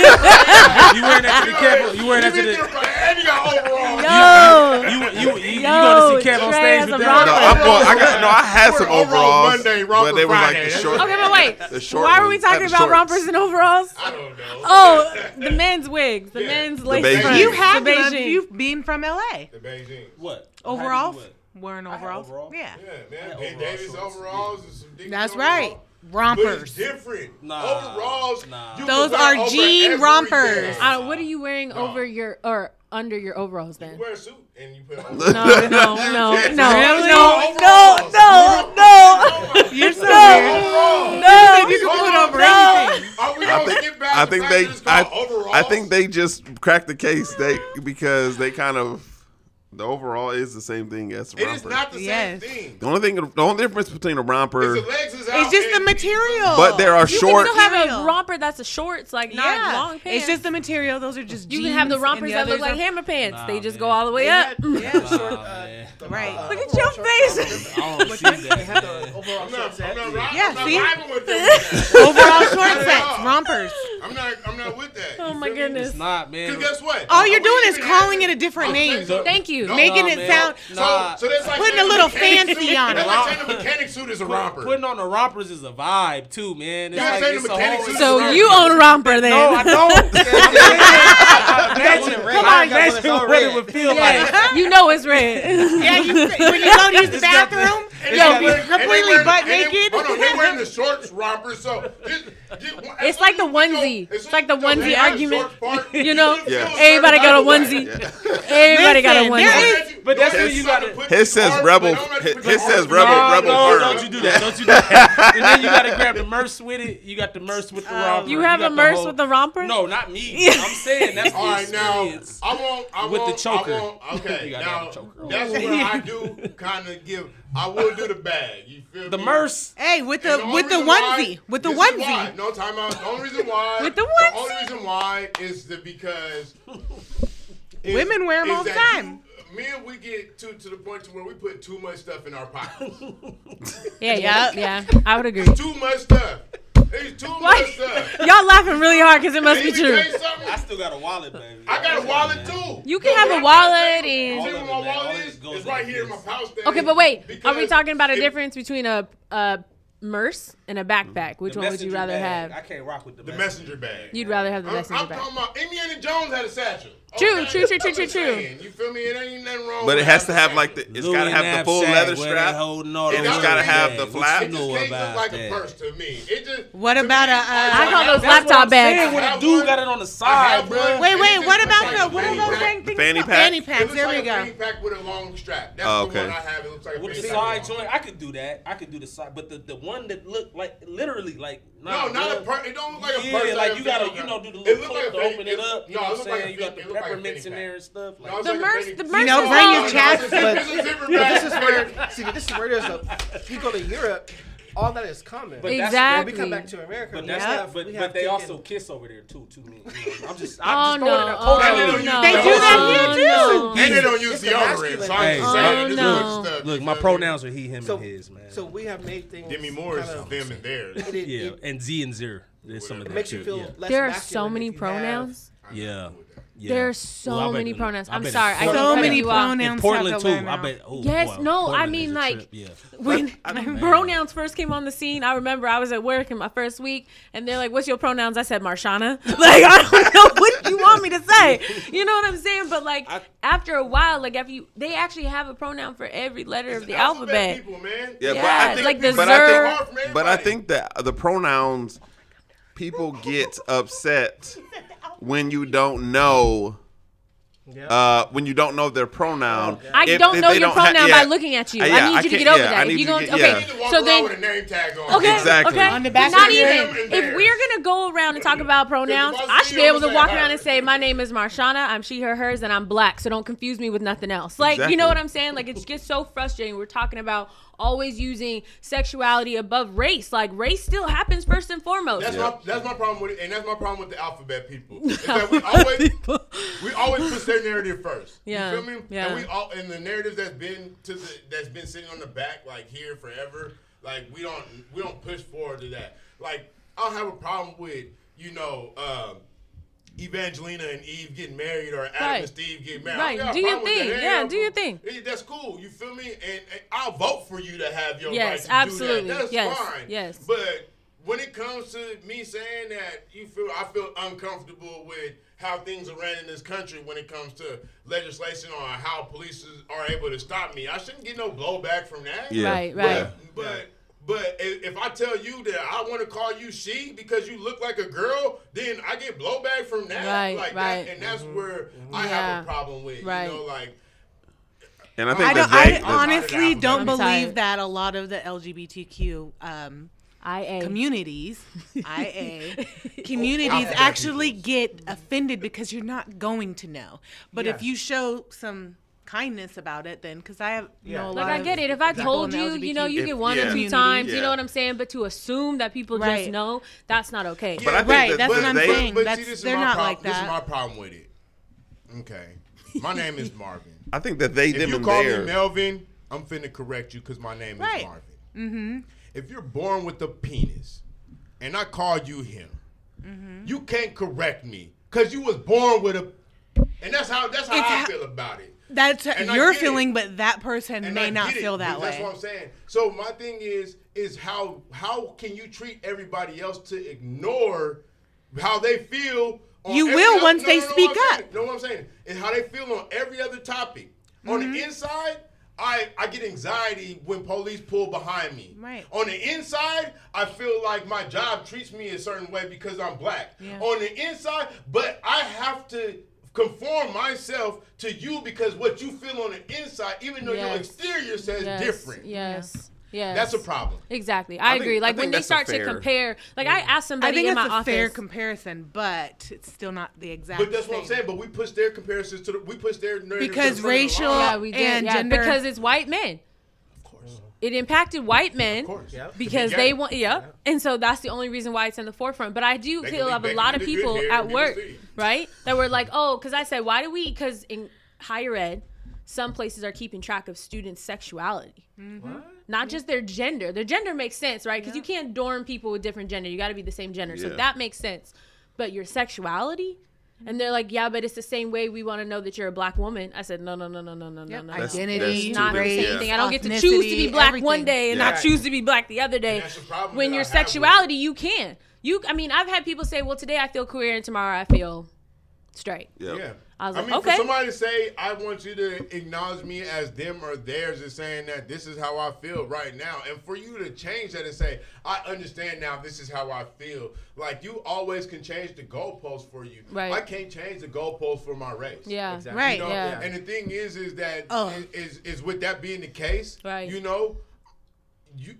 You wearing that to the camp? You wearing that to the? And you got overalls. Yo, you you you, you, you going to see Kev on stage with that? No, I'm going. I got no. I had some overalls, Monday, but they were like the short. Okay, but wait. The short. Why were we talking about rompers and overalls? I don't know. Oh, the men's wigs, the men's lace. You have the Beijing. Them. You've been from L A. The Beijing. What? Overalls? Wearing overalls? Overall. Yeah. Yeah, man. Hey, Davis overalls and some deep that's overall. Right. Rompers. It's different. Nah. Overalls. Nah. Those are jean rompers. Uh, what are you wearing nah. over your or under your overalls then? You wear a suit and you put on. No, no, no, no, no, no, no, no, no. You're so weird. No, you can put over anything. I think, I think they, I, I think they just cracked the case. They because they kind of the overall is the same thing as a romper. It is not the same yes. thing. The only thing, the only difference between a romper is the legs is out. It's just the material. But there are you short. You can still have a romper that's a shorts, like yeah. not long pants. It's just the material. Those are just. You jeans can have the rompers the that look like are... hammer pants. Nah, they just man. Go all the way yeah. up. Yeah, yeah. Short, uh, right. Uh, look at your face. Yeah, see. Overall short sets, rompers. I'm not. I'm not with that. Oh my goodness. It's not, man. Because guess what? All you're doing is calling it a different name. Thank you. No, making no, it man. Sound nah. so, so that's like putting a little fancy on it. That's like saying the mechanic suit is a romper. Putting on the rompers is a vibe too, man. It's like, it's the mechanic suit so is you own a romper then? No, I don't. Come on, that's what it would feel yeah. like. You know it's red. Yeah, you, when you go to use the bathroom, yo, be completely butt naked. Hold on, they're wearing the shorts rompers, so it's like the onesie. It's like the onesie argument. You know, everybody got a onesie. Everybody got a onesie. But that's what you got to put. His says rebel. His says rebel. Rebel. No, don't you do that? Don't you do that? And then you got to grab the merce with it. You got the merce with the romper. You have a merce with the romper? No, not me. I'm saying that's all right now. I won't. I won't. With the choker. Okay. Now that's what I do. Kind of give. I will do the bag. You feel the me? The merce. Hey, with the, the with the onesie. Why, with the onesie. No time out. The only reason why. With the onesie. The only reason why is the because is, women wear them all the time. You, men, we get to to the point to where we put too much stuff in our pockets. yeah, yeah, yeah. I would agree. Too much stuff. It's too much stuff. Y'all laughing really hard because it must be true. I still got a wallet, baby. I got a wallet too. You can have a wallet and. See where my wallet is? It's right here in my pouch. Okay, but wait. Are we talking about a difference between a a merce and a backpack? Which one would you rather have? I can't rock with the messenger bag. You'd rather have the messenger bag. I'm talking about Indiana Jones had a satchel. True, true, true, true, true, true. You feel me? It ain't nothing wrong. But it has to have like the. It's gotta have the full leather strap. It's gotta have the flap. It just can't look like a purse to me. It just. What about a? I call those laptop bags. When a dude got it on the side, bro. Wait, wait. What about the? What are those dang things? Fanny pack. Fanny pack. There we go. Fanny pack with a long strap. That's the one I have. It looks like a with the side joint. I could do that. I could do the side, but the the one that looked like literally like. No, not a purse. It don't look like a purse. Yeah, like you gotta you know do the little clip to open it up. You know what I'm saying? You got the. Peppermints in there and stuff. Like no, the like merch, the merch. You know, bring your chats. But this is where, see, this is where there's a. If you go to Europe, all that is common. But exactly. That's, when we come back to America. But that's yep. not, But, but they also kiss over there too. Too many. I'm just. I'm oh just no. Throwing it out. Oh, oh, no. They do that here oh, too. And they don't use deodorant. So I'm just saying. Look, look, my pronouns are he, him, and his, man. So we have made things. Demi Moore is them and theirs. Yeah, and Z and Zer. There's some of that too. There are so many pronouns. Yeah. Yeah. There are so well, many bet, pronouns. I'm sorry. I so many pronouns. In Portland, too. I bet. Oh, yes. Boy, no, Portland I mean, like, yeah. when, I, I, when pronouns first came on the scene, I remember I was at work in my first week, and they're like, what's your pronouns? I said, Marshana. Like, I don't know what you want me to say. You know what I'm saying? But, like, I, after a while, like, after you, they actually have a pronoun for every letter of the alphabet. People, man. Yeah, yeah, but I think, like the but, I think, but I think that the pronouns, people get upset when you don't know, uh, when you don't know their pronoun. I if, don't if know your don't pronoun ha- yeah. by looking at you. Uh, yeah, I need I you to get over yeah, that. I if you don't, okay. Yeah. You so then, with a name tag on. Okay, exactly. Okay. On the back not even. If there. We're gonna go around and talk about pronouns, I should be able to walk around and say, "My name is Marshana. I'm she, her, hers, and I'm black." So don't confuse me with nothing else. Like exactly. You know what I'm saying? Like it gets so frustrating. We're talking about always using sexuality above race. Like, race still happens first and foremost. That's, yeah. my, that's my problem with it, and that's my problem with the alphabet people. It's that we always, we always push their narrative first. Yeah. You feel me? Yeah. And, we all, and the narrative that's been to the, that's been sitting on the back, like, here forever, like, we don't we don't push forward to that. Like, I don't have a problem with, you know, um, Evangelina and Eve getting married or Adam right. and Steve getting married. Right. Yeah, do your thing. Yeah, I'm, do your thing. That's cool. You feel me? And, and I'll vote for you to have your yes, right to absolutely. do that. That's yes, fine. Yes. But when it comes to me saying that, you feel I feel uncomfortable with how things are ran in this country when it comes to legislation on how police are able to stop me. I shouldn't get no blowback from that. Yeah. Right, right. But, but yeah. But if I tell you that I want to call you she because you look like a girl, then I get blowback from that. Right, like right. That, and that's mm-hmm. where mm-hmm. I have a problem with, right. you know, like. And I think I, don't, day, I honestly don't believe that a lot of the L G B T Q um, I A communities, I A communities actually get offended because you're not going to know. But yeah. if you show some kindness about it then because I have yeah. know, a like lot I get it if I told you L G B T, you know you if, get one yeah. or two times yeah. you know what I'm saying, but to assume that people right. just know, that's not okay. Yeah, but right that's what I'm they, saying but, but that's, see, they're not problem. Like that. This is my problem with it. Okay, my name is Marvin. I think that they if them you call there. Me Melvin, I'm finna correct you because my name right. is Marvin. Mm-hmm. If you're born with a penis and I call you him, mm-hmm. you can't correct me because you was born with a and that's how that's how it's I ha- feel about it. That's and your feeling, it. But that person and may not it, feel that way. That's what I'm saying. So my thing is, is how how can you treat everybody else to ignore how they feel? On you will once other, they no, no, speak no, up. You know what I'm saying? Is how they feel on every other topic. Mm-hmm. On the inside, I, I get anxiety when police pull behind me. Right. On the inside, I feel like my job treats me a certain way because I'm black. Yeah. On the inside, but I have to conform myself to you because what you feel on the inside, even though yes. your exterior says yes. different. Yes. Yes. That's a problem. Exactly. I, I agree. Think, like I when they start fair, to compare, like yeah. I asked somebody I think in my office. I think it's a fair comparison, but it's still not the exact But that's same. What I'm saying. But we push their comparisons to the, we push their narrative Because to racial the yeah, we did, and yeah, gender. Because it's white men. It impacted white men yep. because they want, yeah. Yep. And so that's the only reason why it's in the forefront. But I do feel like a lot of people at work, right, that were like, oh, because I said, why do we, because in higher ed, some places are keeping track of students' sexuality. Mm-hmm. What? Not just their gender. Their gender makes sense, right? Because yeah. you can't dorm people with different gender. You got to be the same gender. Yeah. So that makes sense. But your sexuality? And they're like, yeah, but it's the same way we want to know that you're a black woman. I said, no, no, no, no, no, no, yep. no, no. Identity, not the same thing. I don't get to choose to be black everything. one day and yeah. not choose to be black the other day. The when your I sexuality, you can. You, I mean, I've had people say, well, today I feel queer and tomorrow I feel straight. Yep. Yeah. I, was like, I mean, okay. for somebody to say, I want you to acknowledge me as them or theirs is saying that this is how I feel right now. And for you to change that and say, I understand now this is how I feel. Like, you always can change the goalpost for you. Right. I can't change the goalpost for my race. Yeah, exactly. Right. You know? Yeah. And the thing is, is that oh. is, is, is with that being the case, right. you know, you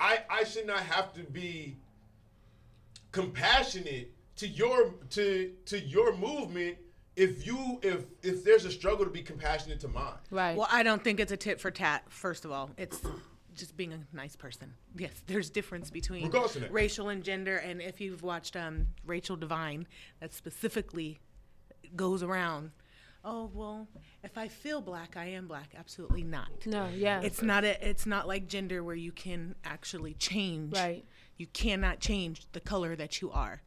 I, I should not have to be compassionate to your to to your movement If you if if there's a struggle to be compassionate to mine. Right. Well, I don't think it's a tit for tat, first of all. It's just being a nice person. Yes, there's difference between racial and gender. And if you've watched um, Rachel Divine, that specifically goes around, oh, well, if I feel black, I am black. Absolutely not. No, yeah. It's not a, it's not like gender where you can actually change. Right. You cannot change the color that you are.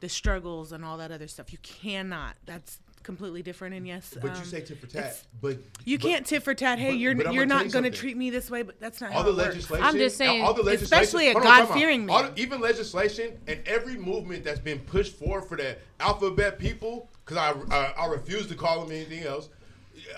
The struggles and all that other stuff. You cannot. That's completely different. And yes, but um, you say tit for tat, but you but, can't tit for tat. Hey, but, you're but you're not going to treat me this way, but that's not all how the it legislation. Works. I'm just saying, all the legislation, especially a God-fearing man. All the, even legislation and every movement that's been pushed forward for that alphabet people, because I, I I refuse to call them anything else.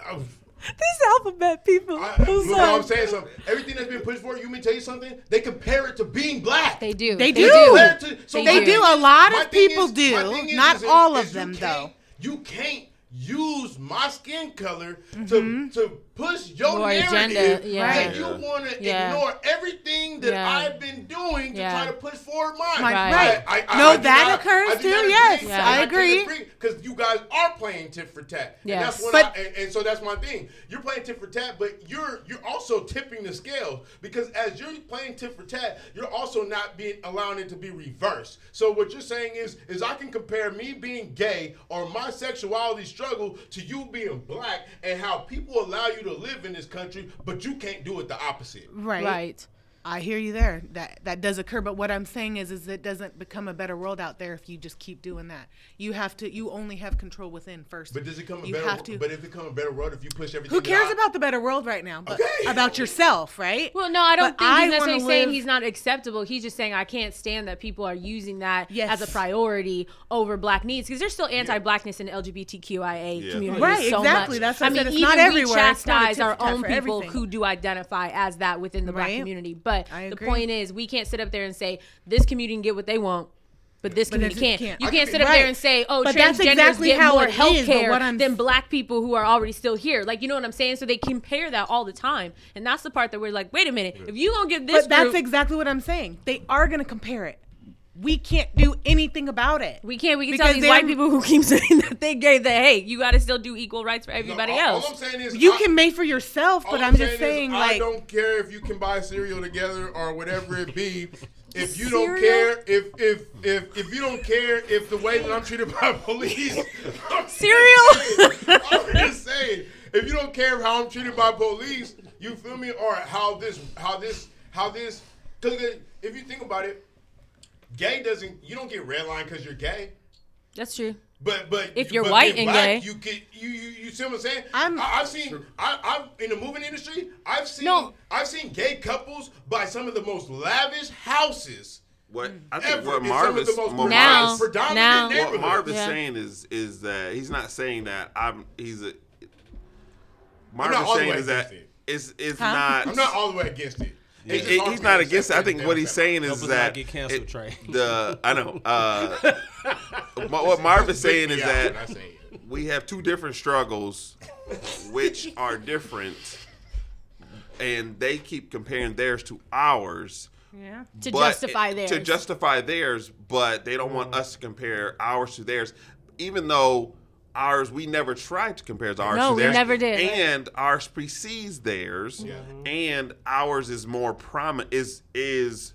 I, These alphabet people. I, I, you know what I'm saying? So everything that's been pushed forward, you may tell you something, they compare it to being black. They do. They do. They do. To, so they do. Thing, a lot of people is, do. Is, Not is, all is, of them, you though. You can't use my skin color mm-hmm. to, to push your More narrative. Yeah. Right. Yeah. You want to yeah. ignore everything that yeah. I've been doing to yeah. try to push forward mine. Right. right. I, I, no, I, I that not, occurs I too. Yes, yeah. I, I agree. Because you guys are playing tit for tat. Yes. And, that's but, I, and, and so that's my thing. You're playing tit for tat, but you're you're also tipping the scales, because as you're playing tit for tat, you're also not being allowing it to be reversed. So what you're saying is, is I can compare me being gay or my sexuality struggle to you being black and how people allow you to live in this country, but you can't do it the opposite. Right. Right. I hear you there. That that does occur, but what I'm saying is is it doesn't become a better world out there if you just keep doing that. You have to you only have control within first. But does it come a you better have to, but if it come a better world if you push everything? Who cares out? About the better world right now? But okay. about yourself, right? Well, no, I don't but think he's necessarily saying live... he's not acceptable. He's just saying I can't stand that people are using that yes. as a priority over black needs, because there's still anti-blackness yeah. in L G B T Q I A yeah. communities. Right, so exactly. Much. That's what I mean. It's even not everywhere. We chastise our own people everything. Who do identify as that within the right. black community, but But the point is, we can't sit up there and say, this community can get what they want, but this but community can't. can't. You can't sit up right. there and say, oh, but transgenders exactly get more health care than black people who are already still here. Like, you know what I'm saying? So they compare that all the time. And that's the part that we're like, wait a minute. If you don't give this But group- that's exactly what I'm saying. They are going to compare it. We can't do anything about it. We can't. We can because tell these white people who keep saying that they gay that, hey, you got to still do equal rights for everybody no, all, else. All I'm saying is you I, can make for yourself, but I'm, I'm just saying, saying like. I don't care if you can buy cereal together or whatever it be. If you cereal? Don't care, if, if if if you don't care if the way that I'm treated by police. I'm cereal? Just saying, I'm just saying, if you don't care how I'm treated by police, you feel me? Or how this, how this, how this. Because if you think about it, gay doesn't. You don't get redlined because you're gay. That's true. But but if you're but white and black, gay, you get you, you you see what I'm saying? I'm, I, I've seen I, I've in the moving industry. I've seen no. I've seen gay couples buy some of the most lavish houses. What I think what Marv is now, now. What Marv is yeah. saying is is that he's not saying that I'm he's a. Marv is saying is that it. it's it's huh? not. I'm not all the way against it. Yeah. It, it, he's not against it. I think what he's saying is that get canceled, Trey. The I know uh, what Marv is saying is that we have two different struggles, which are different, and they keep comparing theirs to ours. Yeah, to justify theirs. To justify theirs, but they don't want us to compare ours to theirs, even though. Ours, we never tried to compare ours no, to theirs. No, we never did. And right? ours precedes theirs, yeah. and ours is more prominent. Is is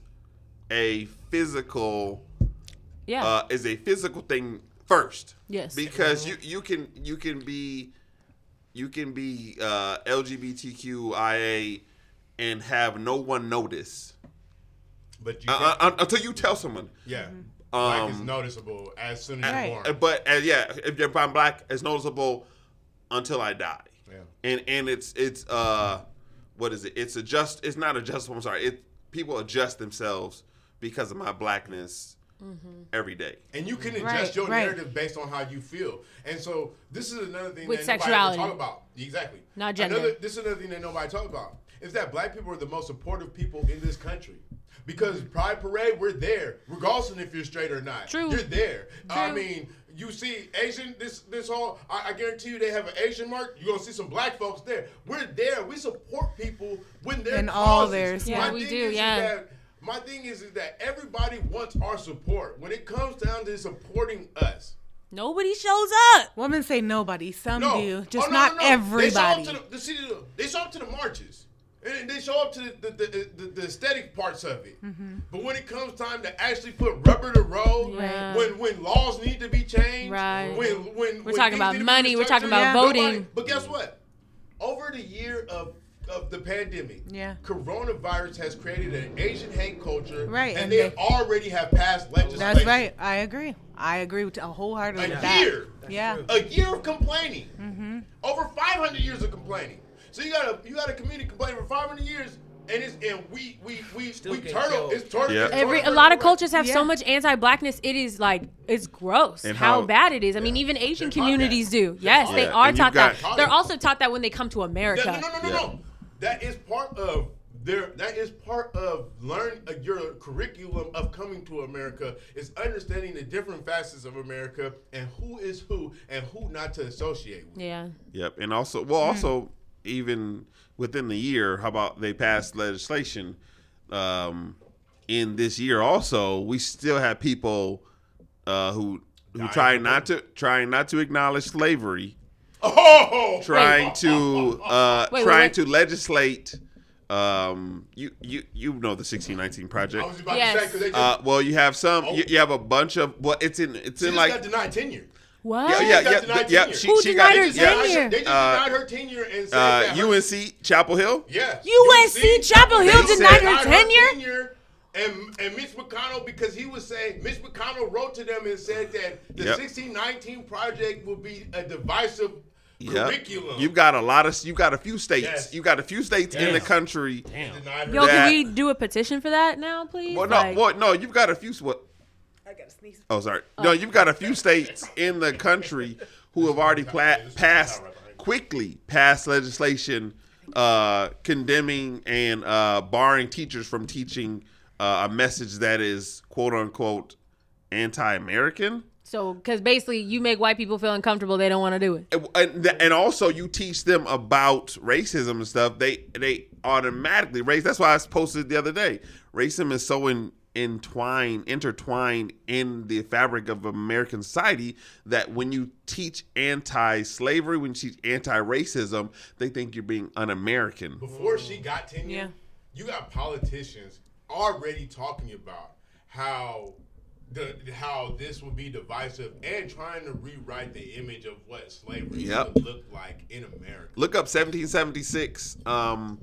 a physical, yeah, uh, is a physical thing first. Yes, because mm-hmm. you, you can you can be you can be uh, L G B T Q I A and have no one notice, but you uh, uh, until you tell someone, yeah. Mm-hmm. Black um, is noticeable as soon as right. you're born. But uh, yeah, if you're I'm black, it's noticeable until I die. Yeah. And and it's it's uh what is it? It's adjust. It's not adjustable. I'm sorry. It people adjust themselves because of my blackness mm-hmm. every day. And you can adjust right, your right. narrative based on how you feel. And so this is another thing With that sexuality. Nobody ever talk about. Exactly. Not gender. Another, this is another thing that nobody talk about is that black people are the most supportive people in this country. Because Pride Parade, we're there, regardless of if you're straight or not. True. You're there. True. I mean, you see Asian, this this whole, I, I guarantee you they have an Asian mark. You're going to see some black folks there. We're there. We support people when they're in all theirs. Yeah, my we do, yeah. That, my thing is, is that everybody wants our support. When it comes down to supporting us. Nobody shows up. Women say nobody. Some no. do. Just oh, no, not no, no. everybody. They show up to the, see, they show up to the marches. And they show up to the the, the, the aesthetic parts of it, mm-hmm. but when it comes time to actually put rubber to road, yeah. when when laws need to be changed, right. when when we're when talking about money, we're talking about yeah. voting. Nobody, but guess what? Over the year of of the pandemic, yeah. coronavirus has created an Asian hate culture, right. and, and they, they already have passed legislation. That's right. I agree. I agree with a wholeheartedly. A that. year. That's yeah. true. A year of complaining. Mm-hmm. Over five hundred years of complaining. So you got a you got a community complaining for five hundred years. And it's and we we we Still we turtle. It's turtle. Yeah. It's turtle Every, a lot of cultures have yeah. so much anti-blackness. It is like it's gross how, how bad it is. I yeah. mean, even Asian communities do. They're yes, they yeah. are and taught that. Taught They're also taught that when they come to America. That, no, no, no, no, yeah. no. That is part of their. That is part of learn uh, your curriculum of coming to America is understanding the different facets of America and who is who and who not to associate with. Yeah. Yep, and also well, also. Mm. Even within the year, how about they passed legislation um, in this year? Also, we still have people uh, who who try not to trying not to acknowledge slavery, oh! trying to uh, wait, trying wait, wait. to legislate. Um, you you you know the sixteen nineteen Project. I was about yes. to say, 'cause they just, uh, well, you have some. Oh. You, you have a bunch of. Well, it's in it's she in just like got denied tenure. What? Yeah, yeah, yeah. yeah, yeah. She, Who she denied got, her tenure? Yeah, yeah. They just denied her tenure and said uh, that U N C Chapel Hill? Yeah. U N C Chapel Hill denied her tenure? Her tenure and, and Mitch McConnell, because he was saying, Mitch McConnell wrote to them and said that the yep. sixteen nineteen Project will be a divisive yep. curriculum. You've got a lot of, you've got a few states. Yes. You've got a few states Damn. in the country. Damn. Yo, that, can we do a petition for that now, please? Well, no, like, well, no you've got a few, what? I got to sneeze. Oh, sorry. Oh. No, you've got a few states in the country who have already pla- passed, quickly passed legislation uh, condemning and uh, barring teachers from teaching uh, a message that is, quote unquote, anti-American. So, because basically you make white people feel uncomfortable, they don't want to do it. And, and also you teach them about racism and stuff. They they automatically race. That's why I posted the other day. Racism is so in. Entwined, intertwined in the fabric of American society that when you teach anti-slavery, when you teach anti-racism, they think you're being un-American. Before she got tenure, yeah. you got politicians already talking about how the how this will be divisive and trying to rewrite the image of what slavery yep. would look like in America. Look up seventeen seventy-six. Um,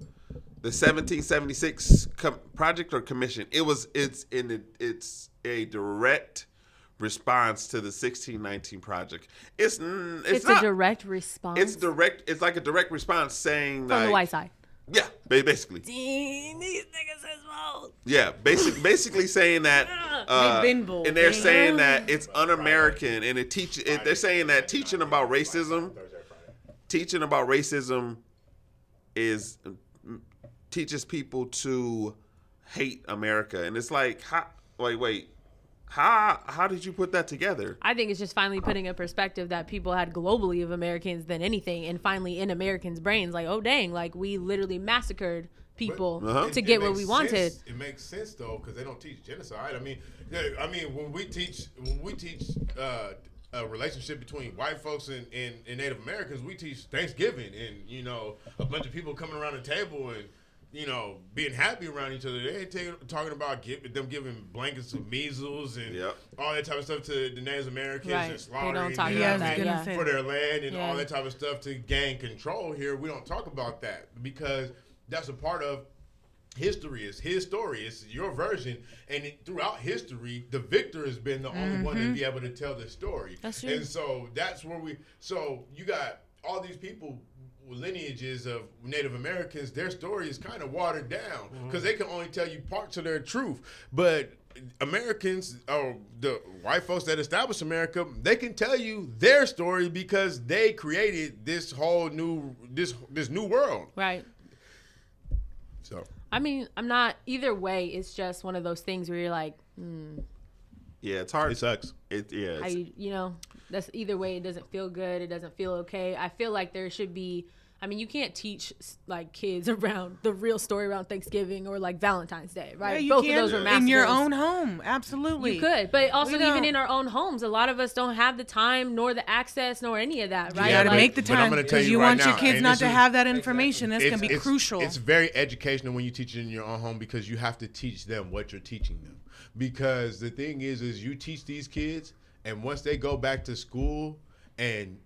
The seventeen seventy-six com- project or commission. It was. It's in. The, it's a direct response to the sixteen nineteen Project. It's. It's, it's not, a direct response. It's direct. It's like a direct response saying from like, the white side. Yeah, basically. These niggas is wrong. Yeah, basically, basically saying that. Uh, They've been and they're saying that it's un-American, and it teach. It, they're saying that teaching about racism, teaching about racism, is. Teaches people to hate America, and it's like, how, wait, wait, how how did you put that together? I think it's just finally putting a perspective that people had globally of Americans than anything, and finally in Americans' brains, like, oh dang, like we literally massacred people but, uh-huh. to get what we wanted. Sense. It makes sense though, because they don't teach genocide. I mean, I mean when we teach when we teach uh, a relationship between white folks and, and, and Native Americans, we teach Thanksgiving and you know a bunch of people coming around the table and. You know, being happy around each other. They ain't t- talking about give, them giving blankets of measles and yep. all that type of stuff to the Native Americans right. and slaughtering them yeah, yeah. for their land and yeah. all that type of stuff to gain control here. We don't talk about that because that's a part of history. It's his story. It's your version. And it, throughout history, the victor has been the mm-hmm. only one to be able to tell the story. That's true. And so that's where we – so you got all these people – lineages of Native Americans, their story is kind of watered down because mm-hmm. they can only tell you parts of their truth. But Americans, or the white folks that established America, they can tell you their story because they created this whole new this this new world. Right. So I mean, I'm not either way. It's just one of those things where you're like, hmm. Yeah, it's hard. It sucks. It yeah. I, you know, that's either way. It doesn't feel good. It doesn't feel okay. I feel like there should be. I mean, you can't teach like kids around the real story around Thanksgiving or like Valentine's Day, right? Yeah, you Both can. Of those are massive. In your own home, absolutely. You could, but also even in our own homes, a lot of us don't have the time nor the access nor any of that, right? You got to like, make the time because you, you right want now, your kids not to is, have that information. Exactly. That's going to be it's, crucial. It's very educational when you teach it in your own home because you have to teach them what you're teaching them. Because the thing is, is you teach these kids, and once they go back to school, and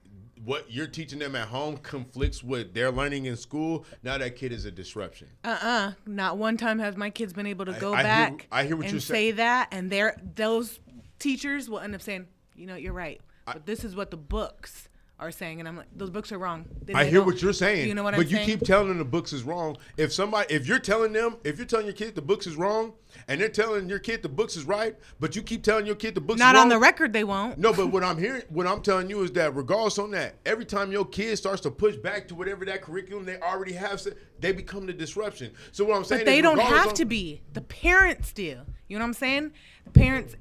what you're teaching them at home conflicts with their learning in school, now that kid is a disruption. Uh-uh. Not one time have my kids been able to go I, I back hear, I hear what and you're say that, and they're, those teachers will end up saying, you know, you're right. I, but this is what the books are saying, and I'm like, those books are wrong. They, I they hear don't. What you're saying. Do you know what I'm saying? But you keep telling them the books is wrong. If somebody, if you're telling them, if you're telling your kid the books is wrong, and they're telling your kid the books is right, but you keep telling your kid the books not is wrong. Not on the record, they won't. No, but what I'm hearing, what I'm telling you is that regardless on that, every time your kid starts to push back to whatever that curriculum they already have, they become the disruption. So what I'm saying, but they is don't have on, to be. The parents do. You know what I'm saying? The parents,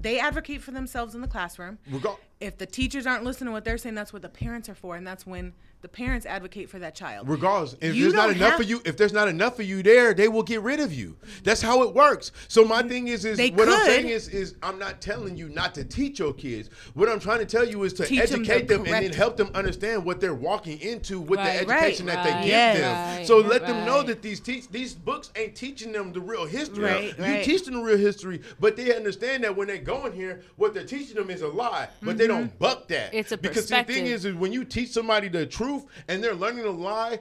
they advocate for themselves in the classroom. Regal- if the teachers aren't listening to what they're saying, that's what the parents are for, and that's when the parents advocate for that child. Regardless, if you there's not enough have- for you, if there's not enough for you there, they will get rid of you. That's how it works. So my thing is, is they what could. I'm saying is, is I'm not telling you not to teach your kids. What I'm trying to tell you is to teach educate them, them and then help them understand what they're walking into with right, the education right, that right, they give yes, them. Right, so let right. them know that these teach these books ain't teaching them the real history. Right, you right. teach them the real history, but they understand that when they go in here, what they're teaching them is a lie. But mm-hmm. they don't buck that. It's a because perspective. The thing is, is when you teach somebody the truth, and they're learning to lie,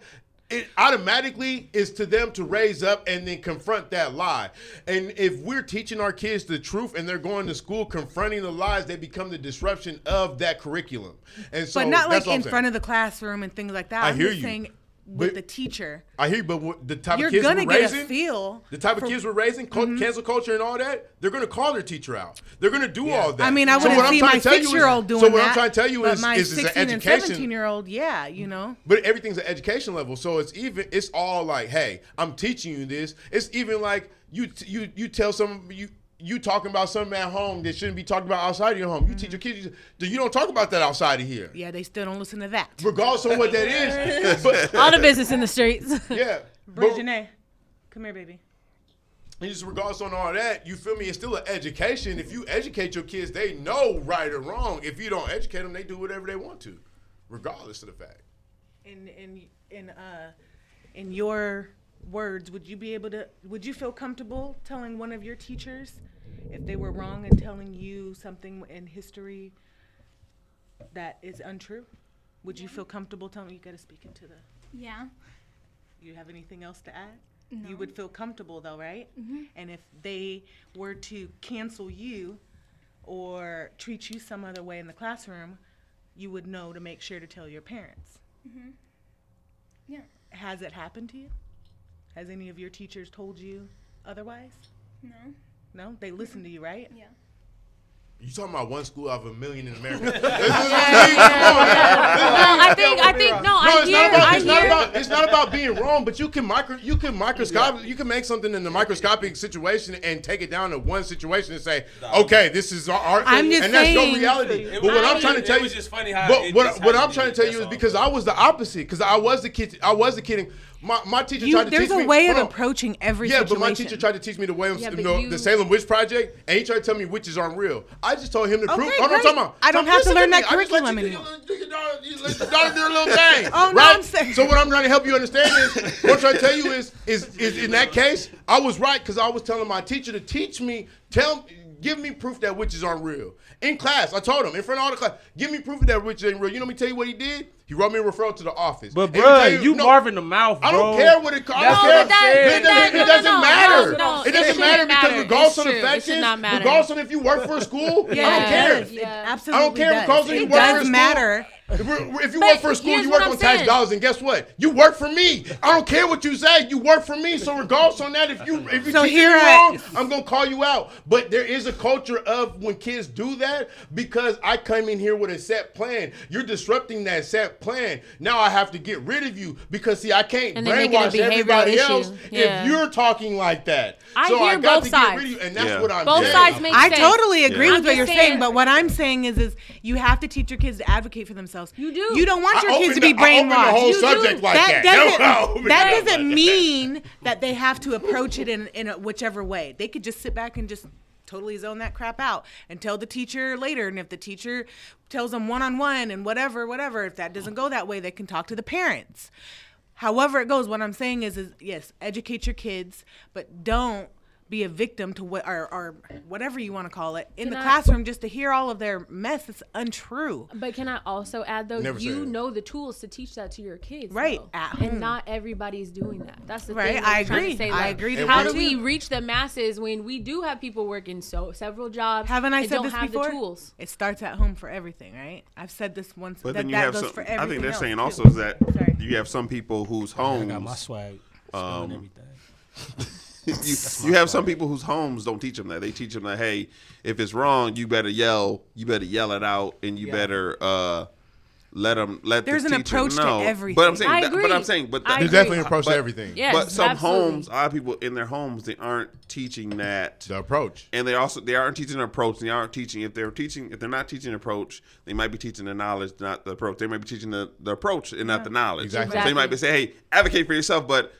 it automatically is to them to raise up and then confront that lie. And if we're teaching our kids the truth and they're going to school confronting the lies, they become the disruption of that curriculum. And so, but not like in front of the classroom and things like that. I I'm hear just you. Saying with but, the teacher. I hear you, but what, the type you're of kids gonna we're get raising, a feel the type for, of kids we're raising, mm-hmm. cancel culture and all that, they're going to call their teacher out. They're going to do yeah. all that. I mean, I so wouldn't see my six-year-old doing that. So what that, I'm trying to tell you is, my is, is an education. And seventeen-year-old, yeah, you know. But everything's an education level, so it's even. It's all like, hey, I'm teaching you this. It's even like you you you tell some you. You talking about something at home that shouldn't be talked about outside of your home. You mm-hmm. teach your kids, you, you don't talk about that outside of here. Yeah, they still don't listen to that. Regardless of what that is. But, all the business in the streets. Yeah. Bro, Janae, come here, baby. And just regardless on all that, you feel me? It's still an education. If you educate your kids, they know right or wrong. If you don't educate them, they do whatever they want to, regardless of the fact. In in in uh in your words, would you be able to? Would you feel comfortable telling one of your teachers if they were wrong and telling you something in history that is untrue? Would yeah. you feel comfortable telling you? You got to speak into the. Yeah. You have anything else to add? No. You would feel comfortable though, right? Mm-hmm. And if they were to cancel you or treat you some other way in the classroom, you would know to make sure to tell your parents. Mm-hmm. Yeah. Has it happened to you? Has any of your teachers told you otherwise? No. No? They listen to you, right? Yeah. You talking about one school out of a million in America? yeah, yeah, yeah. No, I think I think no. I hear. I hear. It's not about being wrong, but you can micro, you can microscopic, yeah. you can make something in the microscopic situation and take it down to one situation and say, okay, this is our. I'm just and saying, that's no reality. It, but what I, I'm trying to tell you, just funny how. But what what I'm trying to tell you is because I was the opposite, because I was the kid, I was the kid. My, my teacher you, tried to teach me. There's a way of approaching every yeah, situation. Yeah, but my teacher tried to teach me the way yeah, you know, you, the Salem Witch Project, and he tried to tell me witches aren't real. I just told him the okay, proof. Oh, no, I'm talking about. I don't so have to learn that curriculum anymore. I just let you do your, your, your daughter do her little thing. Oh, right? No, I'm saying. So what I'm trying to help you understand is, what I'm trying to tell you is, is, is in that case, I was right because I was telling my teacher to teach me, tell give me proof that witches aren't real. In class, I told him, in front of all the class, give me proof that witches ain't real. You know me tell you what he did? He wrote me a referral to the office. But, bro, you, you no, Marvin the Mouth, bro. I don't care what it costs. No, it, it, no, no, it doesn't no, matter. No, no, it doesn't it matter because matter. Regardless of the fact is, regardless of if you work for a school, yeah, I don't care. Does, yeah. Absolutely I don't care regardless if you work for a school. It does matter. If, if you but work for a school, you work on tax dollars, and guess what? You work for me. I don't care what you say. You work for me. So regardless on that, if you if you so teach me wrong, I'm gonna call you out. But there is a culture of when kids do that because I come in here with a set plan. You're disrupting that set plan. Now I have to get rid of you because see I can't brainwash everybody else yeah. if you're talking like that. I so hear I got both to sides. Get rid of you, and that's yeah. what I'm both saying. Sides make I sense. Totally agree yeah. with I'm what you're saying. saying, but what I'm saying is, is you have to teach your kids to advocate for themselves. You do. You don't want your I kids to be the, brainwashed. I the whole you subject do. Like that. That doesn't, that doesn't mean that they have to approach it in, in a, whichever way. They could just sit back and just totally zone that crap out and tell the teacher later. And if the teacher tells them one-on-one and whatever, whatever, if that doesn't go that way, they can talk to the parents. However it goes, what I'm saying is, is yes, educate your kids, but don't be a victim to what or, or whatever you want to call it in can the I, classroom just to hear all of their mess. It's untrue. But can I also add though, Never you know the tools to teach that to your kids, right? Though, and not everybody's doing that. That's the right. thing. I agree. To say, like, I agree. How do too. we reach the masses when we do have people working so several jobs? Haven't I said don't this have before? The tools? It starts at home for everything, right? I've said this once. But that, then you that have goes some, for everything. I think they're saying too. also is that Sorry. you have some people whose homes. I got my swag. Um, everything. You, you have some people whose homes don't teach them that. They teach them that, hey, if it's wrong, you better yell, you better yell it out, and you yeah. better uh, let them let There's the teacher know. There's an approach know. to everything. But I'm saying, I that, agree. But I'm saying, but that, there's definitely an approach but, to everything. But, yes, but some absolutely. homes, a lot of people in their homes, they aren't teaching that the approach, and they also they aren't teaching an approach. And they aren't teaching if they're teaching if they're not teaching an approach, they might be teaching the knowledge, not the approach. They might be teaching the, the approach and not yeah. the knowledge. Exactly. exactly. So they might be saying, hey, advocate for yourself, but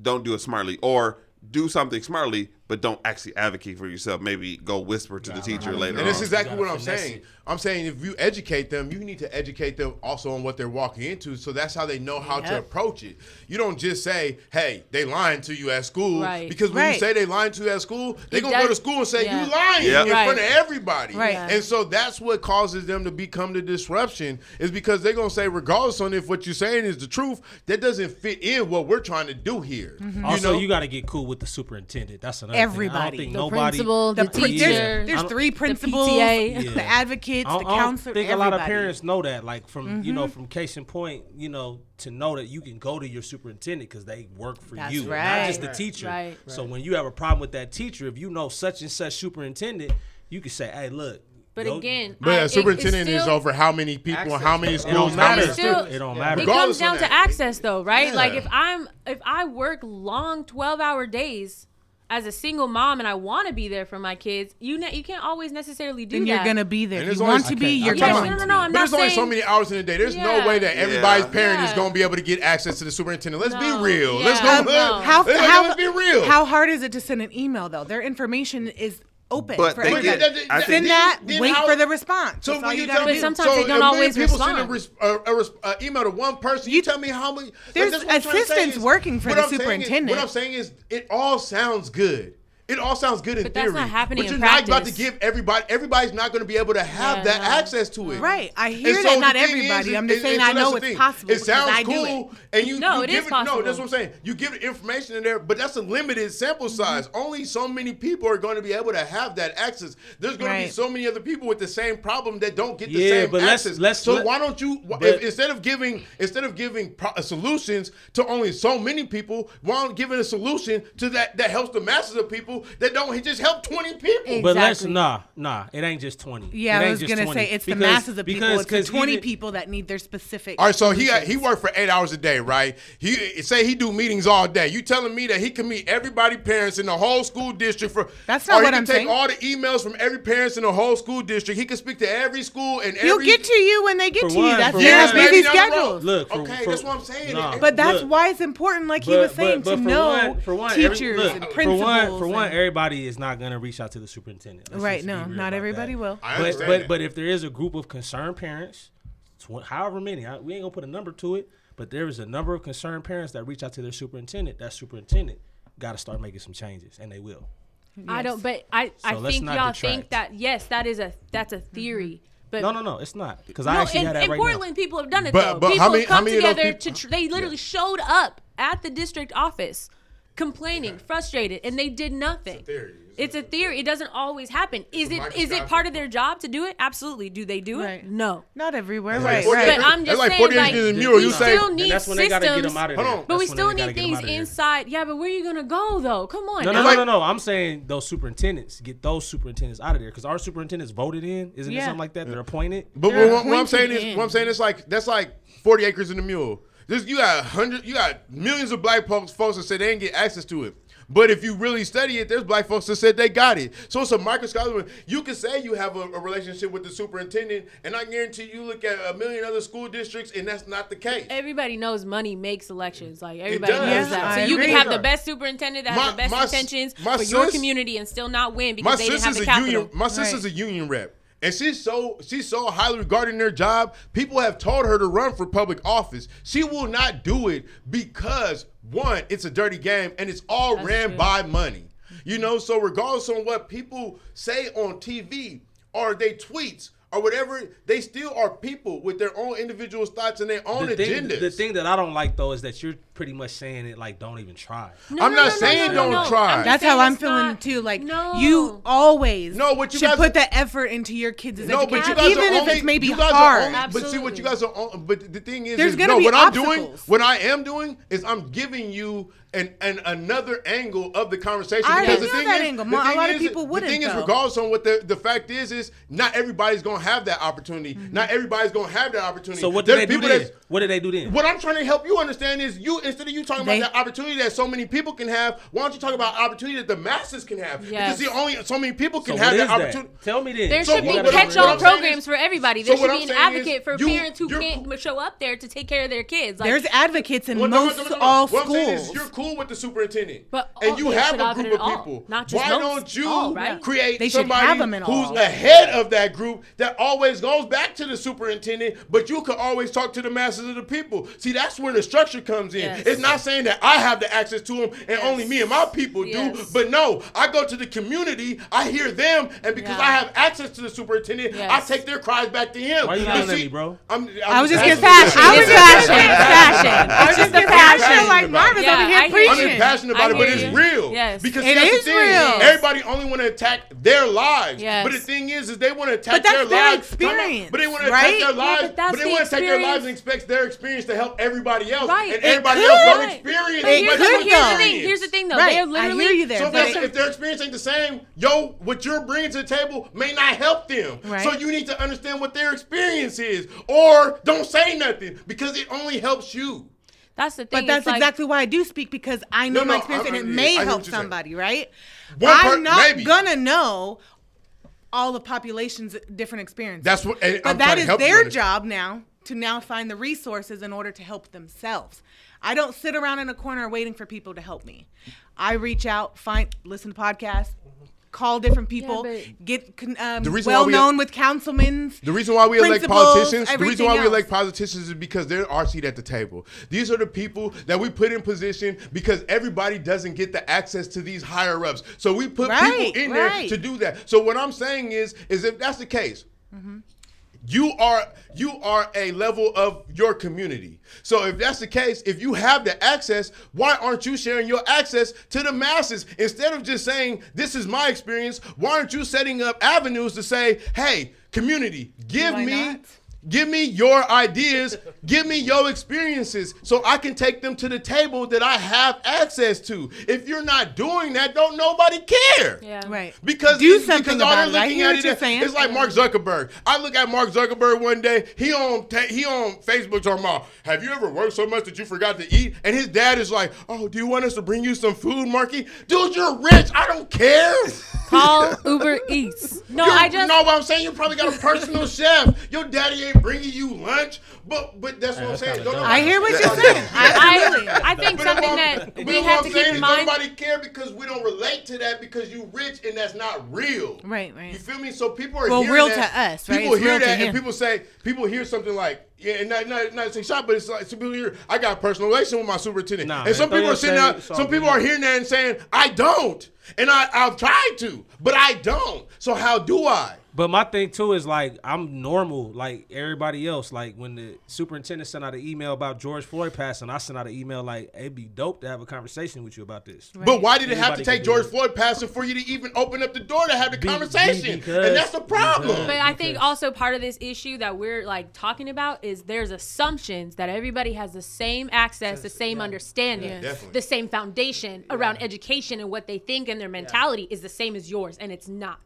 don't do it smartly, or do something smartly, but don't actually advocate for yourself. Maybe go whisper to the teacher later. And that's exactly what I'm saying. I'm saying if you educate them, you need to educate them also on what they're walking into. So that's how they know how yep. to approach it. You don't just say, hey, they lying to you at school. Right. Because when right. you say they lying to you at school, they're going to go to school and say, yeah. you lying yep. in right. front of everybody. Right. Yeah. And so that's what causes them to become the disruption, is because they're going to say, regardless on if what you're saying is the truth, that doesn't fit in what we're trying to do here. Mm-hmm. You also, know? you got to get cool with the superintendent. That's another Everybody. thing. Everybody. The nobody, principal, the, the teacher. There's, there's three principals, the, yeah. the advocate. Kids, I, the counselor, I think everybody. A lot of parents know that, like from mm-hmm. you know, from case in point, you know, to know that you can go to your superintendent because they work for That's you, right. not just the teacher. Right. Right. So when you have a problem with that teacher, if you know such and such superintendent, you can say, "Hey, look." But nope. again, but yeah, I, superintendent it, is over how many people, access, and how many schools, how many students. It don't matter. It comes down to access, though, right? Yeah. Like if I'm if I work long twelve-hour days. As a single mom, and I want to be there for my kids, you ne- you can't always necessarily do then that. And you're going to be there. You want to be, you're going to be. No, no, no, I'm but not there's saying, only so many hours in a day. There's yeah. no way that everybody's yeah. parent yeah. is going to be able to get access to the superintendent. Let's no. be real. Yeah. Let's go. Um, no. how, let's, how, let's be real. How hard is it to send an email, though? Their information is open but for everybody. Did, did, did, send that, did, wait how, for the response. So you tell me, but sometimes so they don't always respond. People send an res, email to one person. You, you tell me how many. There's like, assistants is, working for the I'm superintendent. Is, what I'm saying is it all sounds good. It all sounds good in but theory. But that's not happening in practice. But you're not about to give everybody, everybody's not going to be able to have yeah, that no. access to it. Right. I hear so that not everybody. Is, I'm just saying I know it's possible. It sounds cool. And you, no, you it give is it, possible. No, that's what I'm saying. You give information in there, but that's a limited sample size. Mm-hmm. Only so many people are going to be able to have that access. There's going right. to be so many other people with the same problem that don't get the yeah, same but access. Let's, let's, so let, why don't you, but, if, instead of giving instead of giving pro- solutions to only so many people, why don't giving a solution to that that helps the masses of people that don't just help twenty people. Exactly. But let's, nah, nah, it ain't just twenty. Yeah, it I was going to say, it's because, the masses of people. Because, it's the twenty even, people that need their specific. All right, so solutions. he he worked for eight hours a day, right? He say he do meetings all day. You telling me that he can meet everybody parents in the whole school district for. That's not what I'm saying. Or he can take all the emails from every parents in the whole school district. He can speak to every school and every. He'll get to you when they get to one, you. That's their busy schedule. Look, for, okay, for, that's what I'm saying. Nah, it, but that's look, why it's important, like but, he was saying, but, but to know teachers and principals. Everybody is not going to reach out to the superintendent. Let's right, no, not everybody that. will. But but, but if there is a group of concerned parents, tw- however many, I, we ain't going to put a number to it, but there is a number of concerned parents that reach out to their superintendent. That superintendent got to start making some changes, and they will. Yes. I don't, but I, so I think y'all detract. think that, yes, that is a that's a theory. Mm-hmm. But no, no, no, it's not. Because no, I actually in, had that in right Portland, now. people have done it, but, though. But people how many, come how many together. People, to tr- they literally yeah. showed up at the district office complaining, okay. frustrated, and they did nothing. It's a theory. It's, it's a theory. theory. It doesn't always happen. Is it's it is it part of their job to do it? Absolutely. Do they do right. it? No. Not everywhere. Right. Like right. But I'm just that's saying, like, like mural, we say, still need that's when systems. They gotta get them out of there. But we still need things inside. Yeah, but where are you going to go, though? Come on. No, no, no, no, no. I'm saying those superintendents, get those superintendents out of there, because our superintendents voted in. Isn't yeah. it something like that? Yeah. They're appointed. But They're what, appointed what I'm saying is, what I'm saying is like, that's like forty acres and a mule. This, you got hundred, you got millions of black folks, folks that say they didn't get access to it. But if you really study it, there's black folks that said they got it. So it's a microscopic. You can say you have a, a relationship with the superintendent, and I guarantee you look at a million other school districts, and that's not the case. Everybody knows money makes elections. Like everybody knows that. So I you agree. can have the best superintendent that my, has the best my, intentions my for sis, your community and still not win because they didn't have the capital. Union, my right. sister's a union rep. And she's so she's so highly regarded in her job, people have told her to run for public office. She will not do it because, one, it's a dirty game, and it's all That's ran true. by money. You know, so regardless on what people say on T V or they tweets or whatever, they still are people with their own individual thoughts and their own the thing, agendas. The thing that I don't like, though, is that you're pretty much saying it like, don't even try. No, I'm no, not no, saying no, no, don't no, no. try. That's how I'm feeling, not, too. Like, no. you always no, you should guys, put the effort into your kids' no, education, but you guys even are if only, it's maybe you guys hard. Are only, but see, what you guys are on, but the thing is, There's is no, be what obstacles. I'm doing, what I am doing is I'm giving you And, and another angle of the conversation. I because didn't the thing that is, angle. The thing a lot is, of people wouldn't. The thing though. is, regardless on what the, the fact is, is not everybody's gonna have that opportunity. Mm-hmm. Not everybody's gonna have that opportunity. So what do There's they do then? What do they do then? What I'm trying to help you understand is, you instead of you talking they, about the opportunity that so many people can have, why don't you talk about opportunity that the masses can have? Yes. Because the only so many people can so have that opportunity. That? Tell me this. There so should what, be catch-all programs is, for everybody. There so should be an advocate for you, parents who can't show up there to take care of their kids. There's advocates in most all schools. Cool with the superintendent, but all, and you have a group of people. Not just Why don't you all, right? create they somebody who's all. ahead of that group that always goes back to the superintendent, but you can always talk to the masses of the people? See, that's where the structure comes in. Yes. It's not saying that I have the access to them and yes. only me and my people yes. do, but no, I go to the community, I hear them, and because yeah. I have access to the superintendent, yes. I take their cries back to him. Why are you yelling at me, bro? I'm, I'm I was just getting passion. I was passion. Passion. I was just the passion. Like Marvin's over here. I'm impassioned about it, but it's real. Yes. Because it that's is the thing. Real. Everybody only want to attack their lives. Yes. But the thing is, is they want to attack their lives. But that's their experience. But they want to attack their lives. But they want to attack their lives and expect their experience to help everybody else. Right. And everybody could. else don't experience but here's, here's, here's the thing. Here's the thing, though. Right. They're literally. I hear you there. So if, if their experience ain't the same, yo, what you're bringing to the table may not help them. Right. So you need to understand what their experience is, or don't say nothing because it only helps you. That's the thing. But that's like, exactly why I do speak, because I know no, my experience no, I, I, and it may help somebody, saying. right? One part, I'm not maybe. gonna know all the population's different experiences. That's what, but I'm that is their job now to now find the resources in order to help themselves. I don't sit around in a corner waiting for people to help me. I reach out, find, listen to podcasts, call different people, yeah, get um, well we, known with councilmen. The reason why we elect politicians, the reason why else. we elect politicians is because they're our seat at the table. These are the people that we put in position because everybody doesn't get the access to these higher ups. So we put right, people in right. there to do that. So what I'm saying is, is if that's the case, mm-hmm. You are you are a level of your community. So if that's the case, if you have the access, why aren't you sharing your access to the masses? Instead of just saying, this is my experience, why aren't you setting up avenues to say, hey, community, give why me... Not? Give me your ideas. Give me your experiences so I can take them to the table that I have access to. If you're not doing that, don't nobody care. Yeah. Right. Because, Do something because all they're looking it. at it, it it's like Mark Zuckerberg. I look at Mark Zuckerberg one day. He on he on Facebook talking about, have you ever worked so much that you forgot to eat? And his dad is like, oh, do you want us to bring you some food, Marky? Dude, you're rich. I don't care. Call Uber Eats. No, you're, I just. No, but I'm saying you probably got a personal chef. Your daddy ain't bringing you lunch, but but that's what I'm saying. Don't I hear what you're saying. I, I, I think but something that we but have to keep in mind. Nobody care because we don't relate to that because you rich and that's not real. Right, right. You feel me? So people are well, hearing real that. to us, right? People it's hear that and people say people hear something like. Yeah, and not not not say shot, but it's like some people here. I got a personal relation with my superintendent, nah, and some people are sitting out. Some people are hearing that and saying, "I don't," and I I've tried to, but I don't. So how do I? But my thing too is like I'm normal, like everybody else. Like when the superintendent sent out an email about George Floyd passing, I sent out an email like, "It'd be dope to have a conversation with you about this." Right. But why did Anybody it have to take George Floyd passing for you to even open up the door to have the be, conversation? Be because, and that's the problem. Because, but I think because. also part of this issue that we're like talking about is there's assumptions that everybody has the same access, the same yeah. understanding, yeah, the same foundation yeah. around education and what they think and their mentality yeah. is the same as yours, and it's not.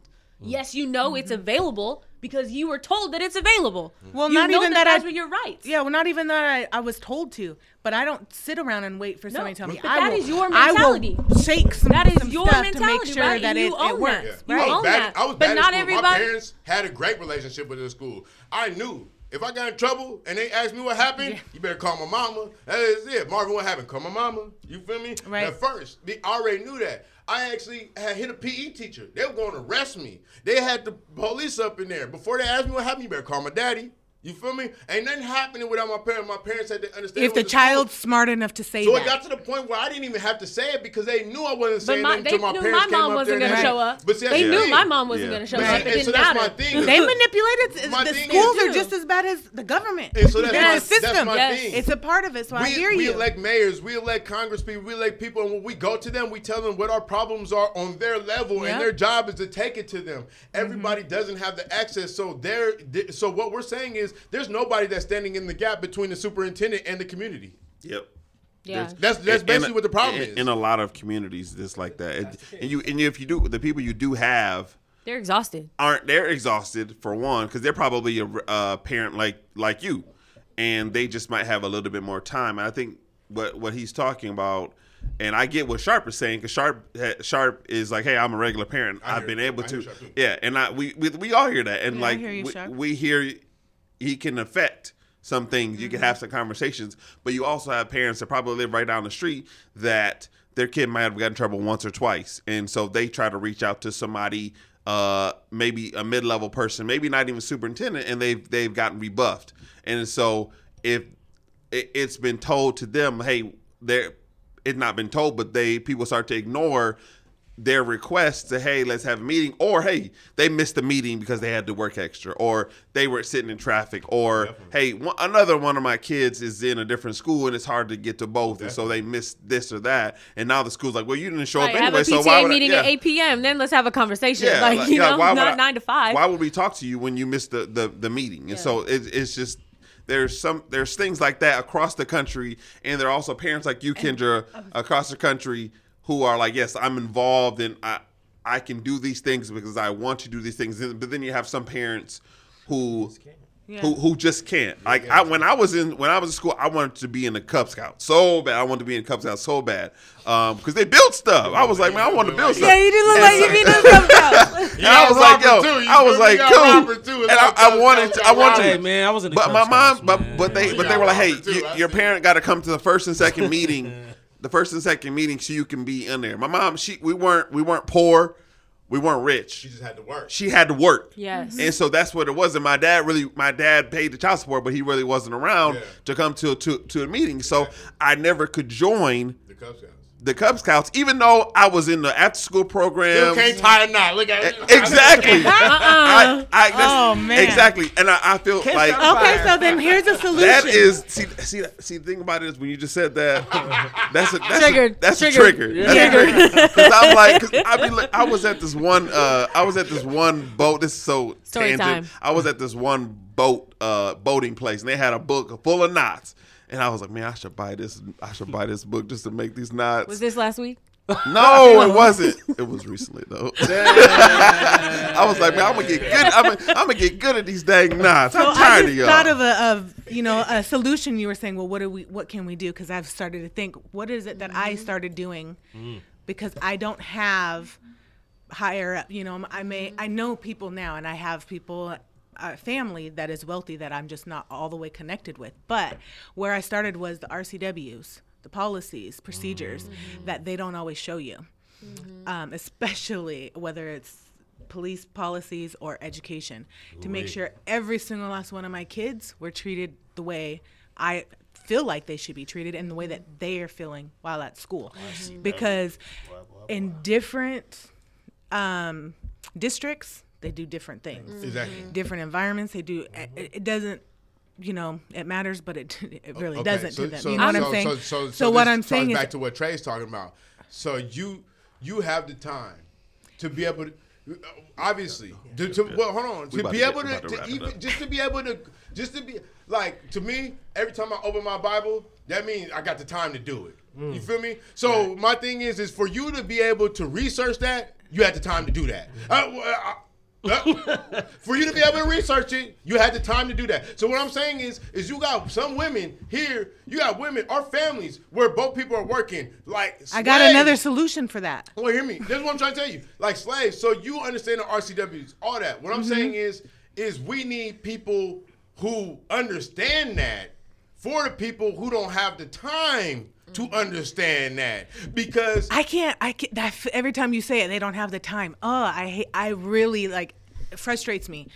Yes, you know mm-hmm. it's available because you were told that it's available. Well, you not know even that, that I, your rights. Yeah, well, not even that I, I was told to. But I don't sit around and wait for no, somebody to tell me. But I that will, is your mentality. I will shake some, that is some your stuff mentality, to make sure right? that you it, own it works. Yeah. Right? You own bad, that. I was bad but not everybody. My parents had a great relationship with their school. I knew. If I got in trouble and they asked me what happened, yeah. you better call my mama. That is it. Marvin, what happened? Call my mama. You feel me? Right. At first, I already knew that. I actually had hit a P E teacher. They were going to arrest me. They had the police up in there. Before they asked me what happened, you better call my daddy. You feel me? Ain't nothing happening without my parents. My parents had to understand. If the child's smart enough to say that. So it got to the point where I didn't even have to say it because they knew I wasn't saying it until my parents came up there. They knew my mom wasn't going to show up. They knew my mom wasn't going to show up. And so that's my thing. They manipulated. The schools are just as bad as the government. And so that's my thing. It's a part of it, so I hear you. We elect mayors. We elect congresspeople. We elect people. And when we go to them, we tell them what our problems are on their level. And their job is to take it to them. Everybody doesn't have the access. So So what we're saying is, there's nobody that's standing in the gap between the superintendent and the community. Yep. Yeah. There's, that's that's and, basically and, what the problem and, is. In a lot of communities, it's like that. And, and you and if you do, the people you do have, they're exhausted. Aren't they're exhausted for one? Because they're probably a uh, parent like like you, and they just might have a little bit more time. And I think what what he's talking about. And I get what Sharp is saying because Sharp Sharp is like, hey, I'm a regular parent. I I've been you. able I to, yeah. And I we, we we all hear that, and yeah, like hear you, we, we hear he can affect some things. Mm-hmm. You can have some conversations, but you also have parents that probably live right down the street that their kid might have gotten in trouble once or twice, and so they try to reach out to somebody, uh, maybe a mid-level person, maybe not even superintendent, and they've they've gotten rebuffed, and so if it, it's been told to them, hey, they're it's not been told, but they people start to ignore their requests to, hey, let's have a meeting, or hey, they missed the meeting because they had to work extra, or they were sitting in traffic, or Definitely. hey, one, another one of my kids is in a different school and it's hard to get to both, Definitely. and so they missed this or that, and now the school's like, well, you didn't show right, up anyway, have a P T A so why would meeting I, yeah. at eight p.m. then let's have a conversation, yeah, like, like you yeah, know, why not I, nine to five. Why would we talk to you when you missed the the, the meeting? And yeah. so it, it's just. There's some there's things like that across the country, and there are also parents like you, Kendra, across the country who are like, yes, I'm involved and I I can do these things because I want to do these things. But then you have some parents who yeah. who who just can't. Like I when I was in when I was in school, I wanted to be in the Cub Scouts so bad. I wanted to be in Cub Scouts so bad because um, they built stuff. I was like, man, I want to build stuff. Yeah, you didn't look and like you being in Cub Scouts. Yeah, I was like, yo, I was like, cool. And I, I wanted, to, I wanted, hey, man, I was in the but my mom, but but they, but they were like, hey, you, your parent got to come to the first and second meeting, the first and second meeting, so you can be in there. My mom, she, we weren't, we weren't poor. We weren't rich. She just had to work. She had to work. Yes. And so that's what it was. And my dad really, my dad paid the child support, but he really wasn't around yeah. to come to, to, to a meeting. So exactly. I never could join the Cub Scouts. The Cub Scouts, even though I was in the after-school program. You can't tie a knot. Look at it. Exactly. uh-uh. I, I, oh, man. Exactly. And I, I feel Kiss like. Okay, so then here's a solution. That is, see, see, see the thing about it is when you just said that, that's a, that's triggered. A, that's triggered. A trigger. That's yeah. Because I'm like, cause I, be like, I was at this one, uh, I was at this one boat. This is so Story tangent. Time. I was at this one boat, uh, boating place, and they had a book full of knots. And I was like, man, I should buy this. I should buy this book just to make these knots. Was this last week? No, it wasn't. It was recently though. I was like, man, I'm gonna get good. I'm gonna, I'm gonna get good at these dang knots. So I'm tired I just of y'all. Thought of a, of you know, a solution. You were saying, well, what do we? What can we do? Because I've started to think, what is it that mm-hmm. I started doing? Mm. Because I don't have higher up. You know, I may. I know people now, and I have people. A family that is wealthy that I'm just not all the way connected with. But where I started was the R C Ws, the policies, procedures mm-hmm. that they don't always show you, mm-hmm. um, especially whether it's police policies or education, Ooh, to make sure every single last one of my kids were treated the way I feel like they should be treated and the way that they are feeling while at school. Mm-hmm. Because blah, blah, blah. in different um, districts, they do different things, exactly. different environments. They do. Mm-hmm. It, it doesn't, you know, it matters, but it it really okay. doesn't so, to them. So, you know so, what I'm saying? So, so, so, so what I'm saying is back to what Trey's talking about. So you you have the time to be able to obviously to, to well hold on to be to able get, to, to, to even just to be able to just to be like to me every time I open my Bible that means I got the time to do it. Mm. You feel me? So right. my thing is is for you to be able to research that you had the time to do that. Mm-hmm. I, I, for you to be able to research it, you had the time to do that. So what I'm saying is, is you got some women here, you got women, our families, where both people are working, like slaves. I got another solution for that. Well, hear me. This is what I'm trying to tell you. Like slaves. So you understand the R C Ws, all that. What I'm mm-hmm. saying is, is we need people who understand that for the people who don't have the time to understand that, because I can't, I can't, that, every time you say it, they don't have the time. Oh, I hate, I really like, it frustrates me.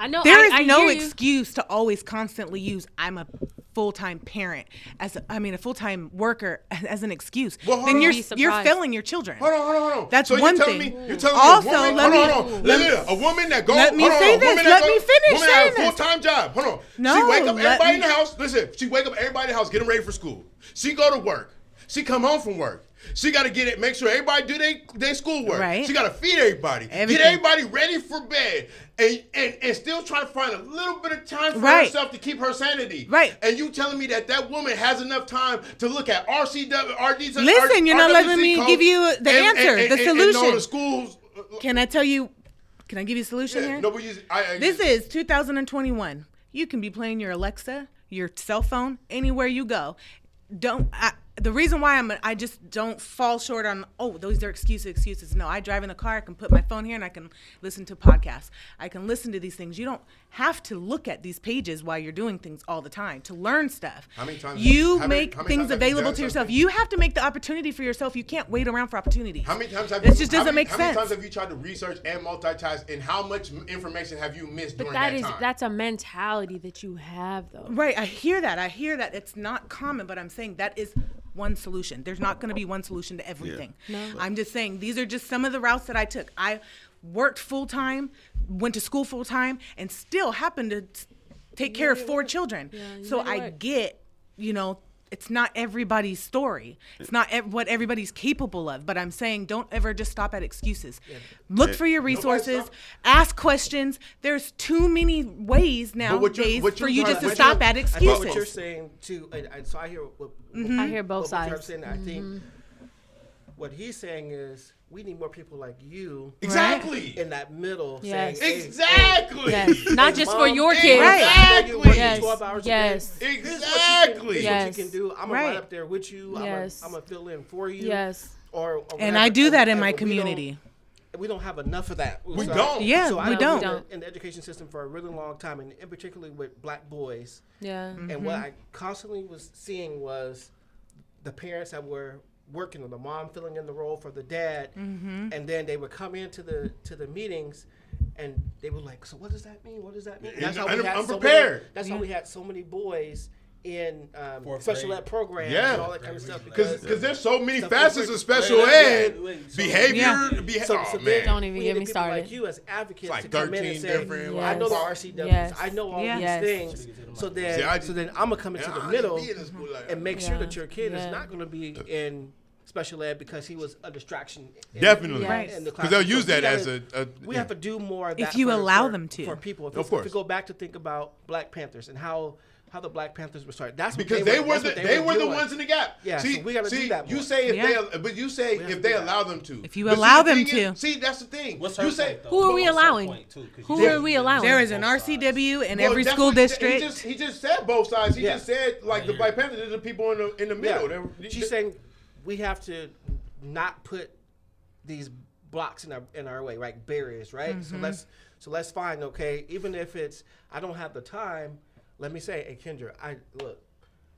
I know there is I, I no excuse to always constantly use I'm a full-time parent as a, I mean a full-time worker as an excuse. Well, then you're you're failing your children. Hold on, hold on, hold on. That's so one you're thing. Me, you're telling also, me a woman, let hold me, on, hold on. Let let me, a woman that goes. Let me hold say on, this. Let go, me finish. Woman has a full-time job. Hold on. No, she wake up everybody me, in the house. Listen, she wake up everybody in the house, get them ready for school. She go to work. She come home from work. She got to get it, make sure everybody do their their schoolwork. Right. She got to feed everybody, Everything. get everybody ready for bed, and, and and still try to find a little bit of time for right. herself to keep her sanity. Right. And you telling me that that woman has enough time to look at R C W, R D? Listen, R- you're not R W C letting me give you the and, answer, and, and, the and, solution. And, and, and the schools. Can I tell you? Can I give you a solution yeah, here? No, but you, I, I, this is two thousand twenty-one. You can be playing your Alexa, your cell phone, anywhere you go. Don't. I, The reason why I'm, I just don't fall short on, oh, those are excuses, excuses. No, I drive in the car, I can put my phone here and I can listen to podcasts. I can listen to these things. You don't have to look at these pages while you're doing things all the time to learn stuff. How many times? You have, make many, things available you to yourself. Something? You have to make the opportunity for yourself. You can't wait around for opportunities. How many times have you, it just doesn't many, make how sense. How many times have you tried to research and multitask, and how much information have you missed but during that, that is, time? That's a mentality that you have, though. Right, I hear that. I hear that. It's not common, but I'm saying that is one solution. There's not going to be one solution to everything. Yeah. No. I'm just saying these are just some of the routes that I took. I worked full-time, went to school full-time, and still happened to take care of four children. Yeah, so I work. get, you know, it's not everybody's story. It's not ev- what everybody's capable of. But I'm saying don't ever just stop at excuses. Yeah. Look yeah. for your resources. Ask questions. There's too many ways nowadays for you just to stop at excuses. I think what you're saying, too, and, and so I hear what, mm-hmm. what, I hear both what sides. What saying, I mm-hmm. think what he's saying is we need more people like you. Exactly. In that middle. Yes. Saying, hey, exactly. Hey, yes. Not just mom, for your kids. Exactly. Right. Yes. twelve hours yes. a day. Exactly. Here's what you can, yes. what you can do. I'm going right. to ride up there with you. Yes. I'm going to fill in for you. Yes. Or, or and I do that in my community. We don't have enough of that. We so, don't. Yeah, so I we don't. Been in the education system for a really long time, and in particularly with black boys. Yeah. Mm-hmm. And what I constantly was seeing was the parents that were working, on the mom filling in the role for the dad, mm-hmm. and then they would come into the to the meetings, and they were like, "So what does that mean? What does that mean?" That's how we had I'm so prepared. Many, that's yeah. how we had so many boys in um, special grade. ed programs yeah. and all that kind of stuff. Because yeah. there's so many facets of special ed behavior. Yeah. Beha- so, so oh, man. Don't even we get me started. Like you as advocates like to come in and say, yes. I know the R C Ws. Yes. I know all yes. these yes. things. So then, See, I, so then I'm going to come into the middle and make sure that your kid is not going to be in special ed because he was a distraction. In, Definitely. Because yes. the they'll use so that gotta, as a... a we yeah. have to do more of that. If you for, allow for, them to. For people. If, of course. If you go back to think about Black Panthers and how how the Black Panthers were started. That's because they, they were the, they, they were, were the ones in the gap. Yeah, see, so we got to do that more. You say if yeah. they... But you say if they allow them to. If you but allow see, them to. Is, see, that's the thing. What's you say, who are we allowing? Who are we allowing? There is an R C W in every school district. He just said both sides. He just said, like, the Black Panthers are the people in the middle. She's saying... We have to not put these blocks in our in our way, right? Barriers, right? Mm-hmm. So let's so let's find okay. Even if it's I don't have the time, let me say, hey Kendra, I look,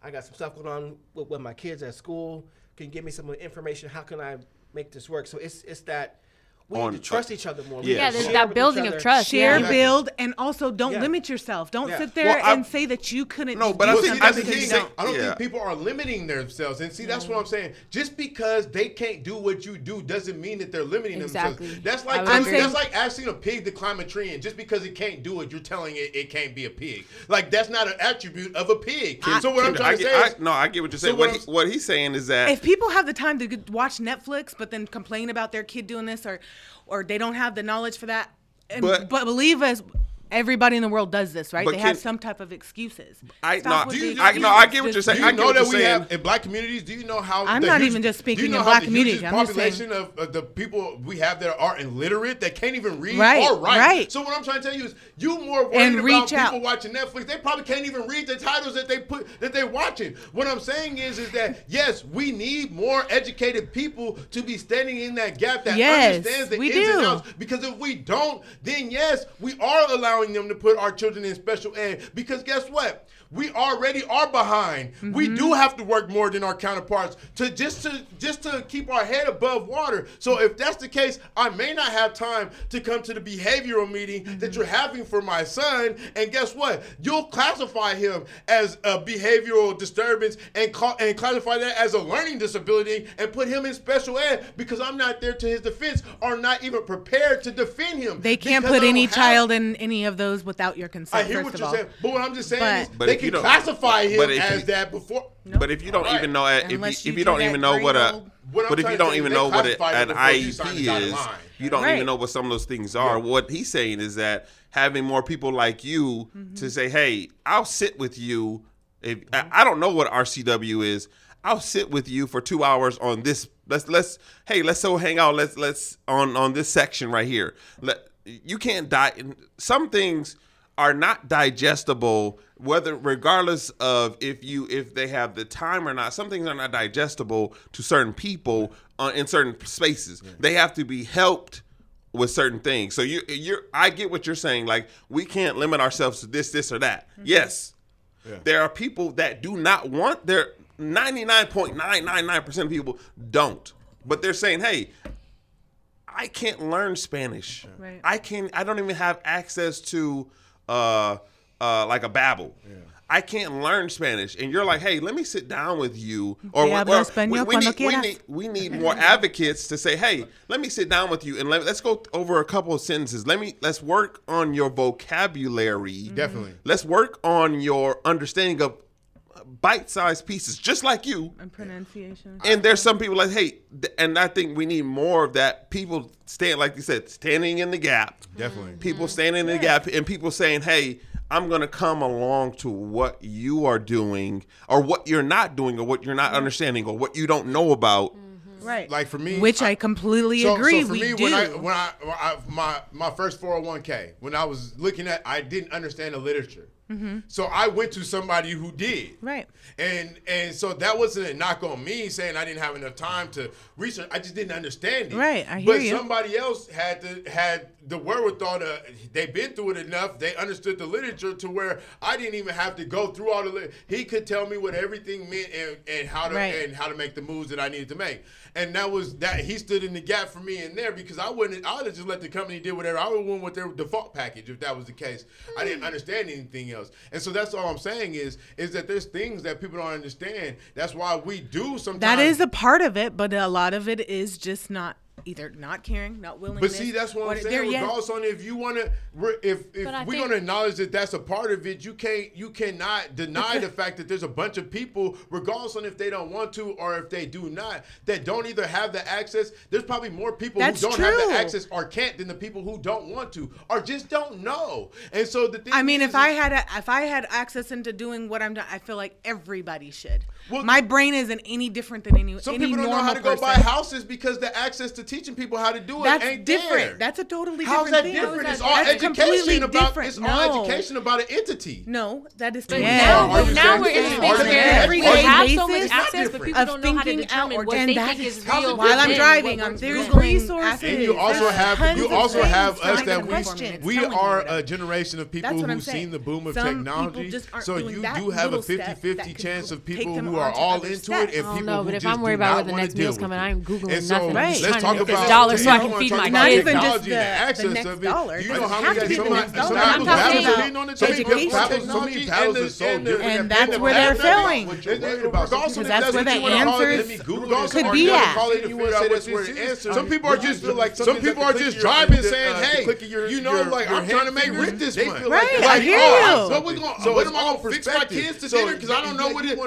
I got some stuff going on with, with my kids at school. Can you give me some information? How can I make this work? So it's it's that we need to trust each other more. Yeah, yeah there's that building of trust. Share, yeah. build, and also don't yeah. limit yourself. Don't yeah. sit there well, I, and say that you couldn't. No, but do I think I think you don't. I don't yeah. think people are limiting themselves. And see, that's mm. what I'm saying. Just because they can't do what you do doesn't mean that they're limiting exactly. themselves. That's like that's saying, like asking a pig to climb a tree, and just because it can't do it, you're telling it it can't be a pig. Like that's not an attribute of a pig. I, so what I'm trying to say, is, I, no, I get what you're saying. So what, he, what he's saying is that if people have the time to watch Netflix, but then complain about their kid doing this or or they don't have the knowledge for that. And, but, but believe us, everybody in the world does this, right? They can, have some type of excuses. I, no, do you, I, no, I get what you're saying. Do you I know that we saying. have, in black communities, do you know how I'm not huge, even just speaking you know in black communities. Do you know how the population of, of the people we have that are illiterate, that can't even read right, or write? Right. So what I'm trying to tell you is, you more worried and about people out. watching Netflix. They probably can't even read the titles that, they put, that they're watching. What I'm saying is, is that, yes, we need more educated people to be standing in that gap that yes, understands the ins do. and outs. Because if we don't, then yes, we are allowing them to put our children in special ed, because guess what? we already are behind. Mm-hmm. We do have to work more than our counterparts to just to just to keep our head above water. So if that's the case, I may not have time to come to the behavioral meeting mm-hmm. that you're having for my son. And guess what? You'll classify him as a behavioral disturbance and call, and classify that as a learning disability and put him in special ed because I'm not there to his defense or not even prepared to defend him. They can't put any child in any of those without your consent. I hear what you're saying, but what I'm just saying is they can classify him as that before. But if you don't even know, if you, if you don't even know what a, but if you don't even know what an I E P is, you don't even know what some of those things are. What he's saying is that having more people like you mm-hmm. to say, hey, I'll sit with you. If mm-hmm. I, I don't know what R C W is. I'll sit with you for two hours on this. Let's let's hey, let's so hang out. Let's let's on, on this section right here. Let, you can't die. Some things are not digestible, whether regardless of if you if they have the time or not. Some things are not digestible to certain people uh, in certain spaces. Yeah. They have to be helped with certain things. So you you're I get what you're saying. Like we can't limit ourselves to this, this or that. Mm-hmm. Yes. Yeah. There are people that do not want their ninety-nine point nine nine nine percent of people don't. But they're saying, hey, I can't learn Spanish. Right. I can I don't even have access to uh uh like a Babbel. Yeah. I can't learn Spanish. And you're like, hey, let me sit down with you. Or, or, or we, we, need, we, need, we need more advocates to say, hey, let me sit down with you and let, let's go over a couple of sentences. Let me let's work on your vocabulary. Definitely. Let's work on your understanding of bite-sized pieces, just like you. And pronunciation. And there's some people like, hey, th- and I think we need more of that. People stand, like you said, standing in the gap. Definitely. People standing in the yeah. gap and people saying, hey, I'm going to come along to what you are doing or what you're not doing or what you're not mm-hmm. understanding or what you don't know about. Mm-hmm. Right. Like for me. Which I, I completely so, agree. So for we me, do. When I, when I, when I, my, my first four oh one k, when I was looking at, I didn't understand the literature. Mm-hmm. So I went to somebody who did. Right. And and so that wasn't a knock on me saying I didn't have enough time to research. I just didn't understand it. Right. I hear but you. But somebody else had to had the wherewithal to, they've been through it enough. They understood the literature to where I didn't even have to go through all the literature. He could tell me what everything meant and, and how to right. and how to make the moves that I needed to make. And that was that he stood in the gap for me in there because I wouldn't I would have just let the company do whatever. I would have went with their default package if that was the case. Mm. I didn't understand anything else. And so that's all I'm saying is is that there's things that people don't understand. That's why we do sometimes. That is a part of it, but a lot of it is just not either not caring, not willing. But see, that's what, what I'm saying. Regardless yet. on if you want to, if if we're think- gonna acknowledge that that's a part of it, you can't you cannot deny the fact that there's a bunch of people, regardless on if they don't want to or if they do not, that don't either have the access. There's probably more people that's who don't true. have the access or can't than the people who don't want to or just don't know. And so the thing I mean, is, if I had a, if I had access into doing what I'm doing, I feel like everybody should. Well, my brain isn't any different than any some any people don't know how to person. go buy houses because the access to teaching people how to do it that's ain't different. There. That's a totally different thing. How's that thing? different? It's all that's education about different. it's no. all education about an entity. No, that is different. Yeah. Now, but now we're in a space where we have so much access, but people don't know how to determine what they think is real. While I'm driving, I'm Googling. And you also have you also have us that we we are a generation of people who've seen the boom of technology. So you do have a fifty-fifty chance of people who are all into it and people who just do not want to deal with it. But if I'm worried about where the next meal's coming, I'm Googling nothing. Talk about dollars so I can feed my kids. Not even just the, access the next of it. dollar. You know how many people are so and, and that's where they're failing. Because that's where the answers could be at. Some people are just like some people are just driving saying, "Hey, you know, like I'm trying to make rich this month." Right? I hear you. So what am I going to fix my kids to dinner? Because I don't know what it.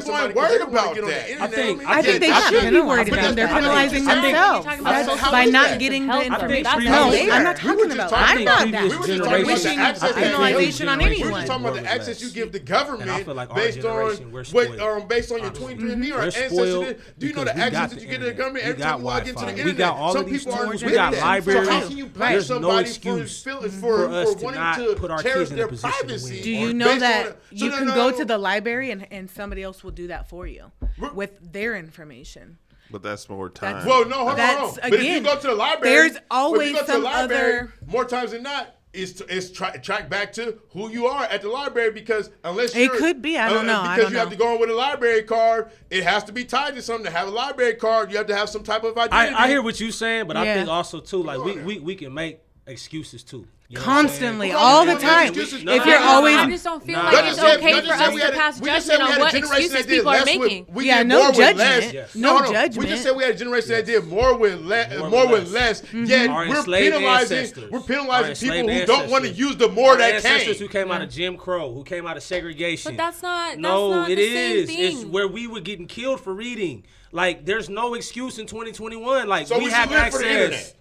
People aren't worried about that. I think I think they should be worried about. They're penalizing themselves. That's by not getting the information. No, I'm not talking about that. I'm not that. We were just talking about the access penalization on anyone. We were just talking about the access you give the government based on what, um, based on your twenty-three and me or ancestry. Do you know the access that you get to the government every time you log into the internet? Some people are with that. So how can you blame somebody for for wanting to cherish their privacy? Do you know that you can go to the library and and somebody else will do that for you with their information? But that's more time. That's, well, no, hold on. Hold on. But again, if you go to the library, there's always some library, other. More times than not, is to, is tra- track back to who you are at the library, because unless you're, it could be, I don't know. Because I don't you know. have to go in with a library card. It has to be tied to something. To have a library card, you have to have some type of identity. I, I hear what you're saying, but yeah. I think also, too, like, we, we, we can make excuses, too. You know Constantly, all the time. If no, you're no, always, I just don't feel no, like it's said, okay for us to pass judgment on what excuses people are making. With, we yeah, did no more judgment. With less. Yes. No, no, no judgment. We just said we had a generation yes. that did more with less. More, more with less. less. Mm-hmm. Yeah, our we're penalizing. Ancestors. We're penalizing people who ancestors. don't want to use the more our that ancestors came. Ancestors who came out of Jim Crow, who came out of segregation. But that's not. No, it is. It's where we were getting killed for reading. Like, there's no excuse in twenty twenty-one. Like, we have access.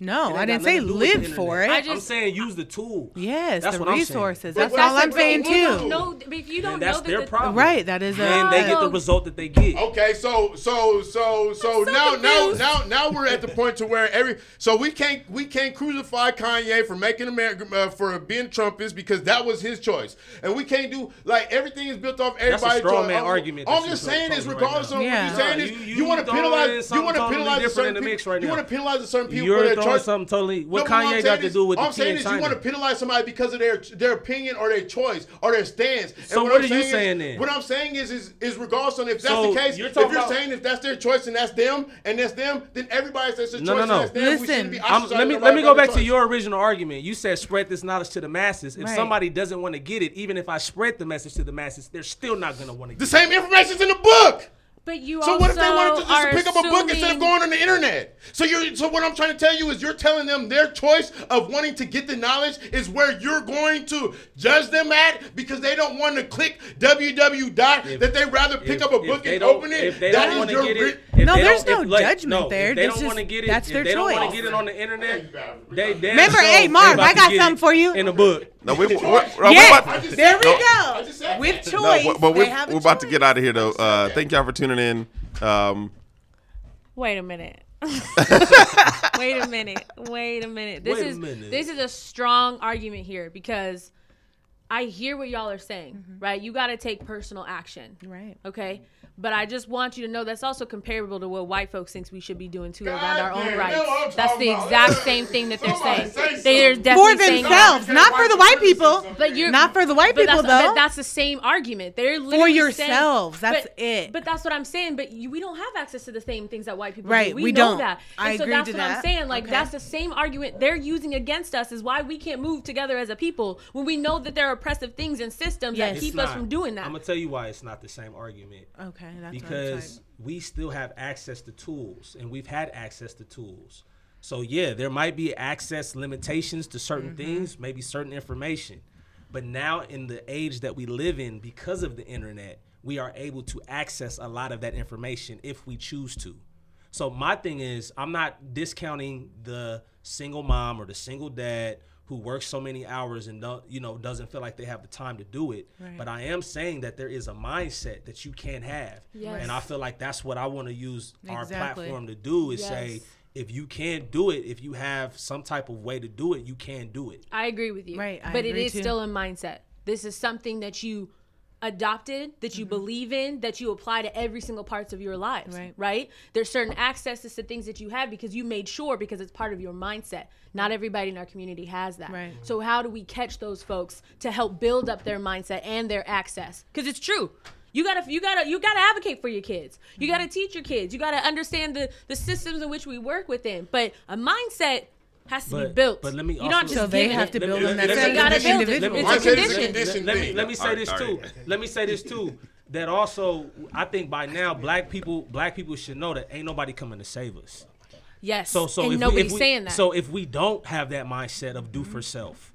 No, I didn't say live for it. I just, I'm saying use the tool. Yes, that's the resources. That's all I'm saying, too. No, if you don't know, that's their problem. Right, that is. And they get the result that they get. Okay, so so so so now now now now we're at the point to where every so we can't we can't crucify Kanye for making America uh, for being Trumpist, because that was his choice, and we can't do like everything is built off everybody's choice. That's a straw man argument. All I'm just saying is, regardless of what you're saying, is you want to penalize you want to penalize certain people. You want to penalize a certain people for their choice. Something totally. What no, Kanye got to is, do with all the I'm saying is China. You want to penalize somebody because of their their opinion or their choice or their stance. And so what, what are saying you saying is, then? What I'm saying is is, is regardless on if that's so the case. You're if you're about, saying if that's their choice and that's them and that's them, then everybody's that's their no, choice. No, no, no. Listen, be I'm, let me let me go back to your original argument. You said spread this knowledge to the masses. If right. somebody doesn't want to get it, even if I spread the message to the masses, they're still not going to want to get it. The same information's in the book. But you so also what if they wanted to just pick up a book instead of going on the internet? So you're so what I'm trying to tell you is you're telling them their choice of wanting to get the knowledge is where you're going to judge them at, because they don't want to click www dot that they rather pick if, up a book and open it. If they that don't want to get it, if no, there's no if, like, judgment no, there. If they this don't want to get it. That's if their they choice. They don't want to get it on the internet. They, they remember, hey Marv, I got something for you in the book. No, we, we, we, we yeah, to, there we no, go. With choice, no, but we're, we're about choice. to get out of here, though. Uh, thank y'all for tuning in. Um, Wait a minute. Wait a minute. Wait a minute. This Wait is minute. This is a strong argument here, because I hear what y'all are saying, mm-hmm. right? You got to take personal action, right? Okay, but I just want you to know that's also comparable to what white folks thinks we should be doing too, God around our own rights. That's the exact about. same thing that they're Somebody saying. Say they're for themselves, not for the white people, but you're not for the white people though. That, that's the same argument. They're literally for yourselves. Saying, that's but, it. But that's what I'm saying. But you, we don't have access to the same things that white people right. do. We, we know don't. that. And I so agree that's to what that. I'm saying. Like okay. that's the same argument they're using against us. Is why we can't move together as a people when we know that there are oppressive things and systems yes. that keep not, us from doing that. I'm gonna tell you why it's not the same argument. Okay, that's because we still have access to tools, and we've had access to tools. So yeah, there might be access limitations to certain mm-hmm. things, maybe certain information. But now in the age that we live in, because of the internet, we are able to access a lot of that information if we choose to. So my thing is, I'm not discounting the single mom or the single dad who works so many hours and don't, you know, doesn't feel like they have the time to do it. Right. But I am saying that there is a mindset that you can't have. Yes. And I feel like that's what I want to use exactly. our platform to do is yes. say, if you can't do it, if you have some type of way to do it, you can do it. I agree with you. Right. I but it is too. still a mindset. This is something that you adopted, that you mm-hmm. believe in, that you apply to every single parts of your lives, right. right? There's certain accesses to things that you have because you made sure, because it's part of your mindset. Not everybody in our community has that. Right. So how do we catch those folks to help build up their mindset and their access? Because it's true. You gotta, you gotta, you gotta advocate for your kids. You gotta teach your kids. You gotta understand the, the systems in which we work within. But a mindset has to but, be built. But let me also, you don't so they have it. to build them. That's a individual. It's a condition. Let me let me say this too. Let me say this too. That also, I think by now, black people black people should know that ain't nobody coming to save us. Yes. So so and if nobody's we, if saying we, that. So if we don't have that mindset of do mm-hmm. for self,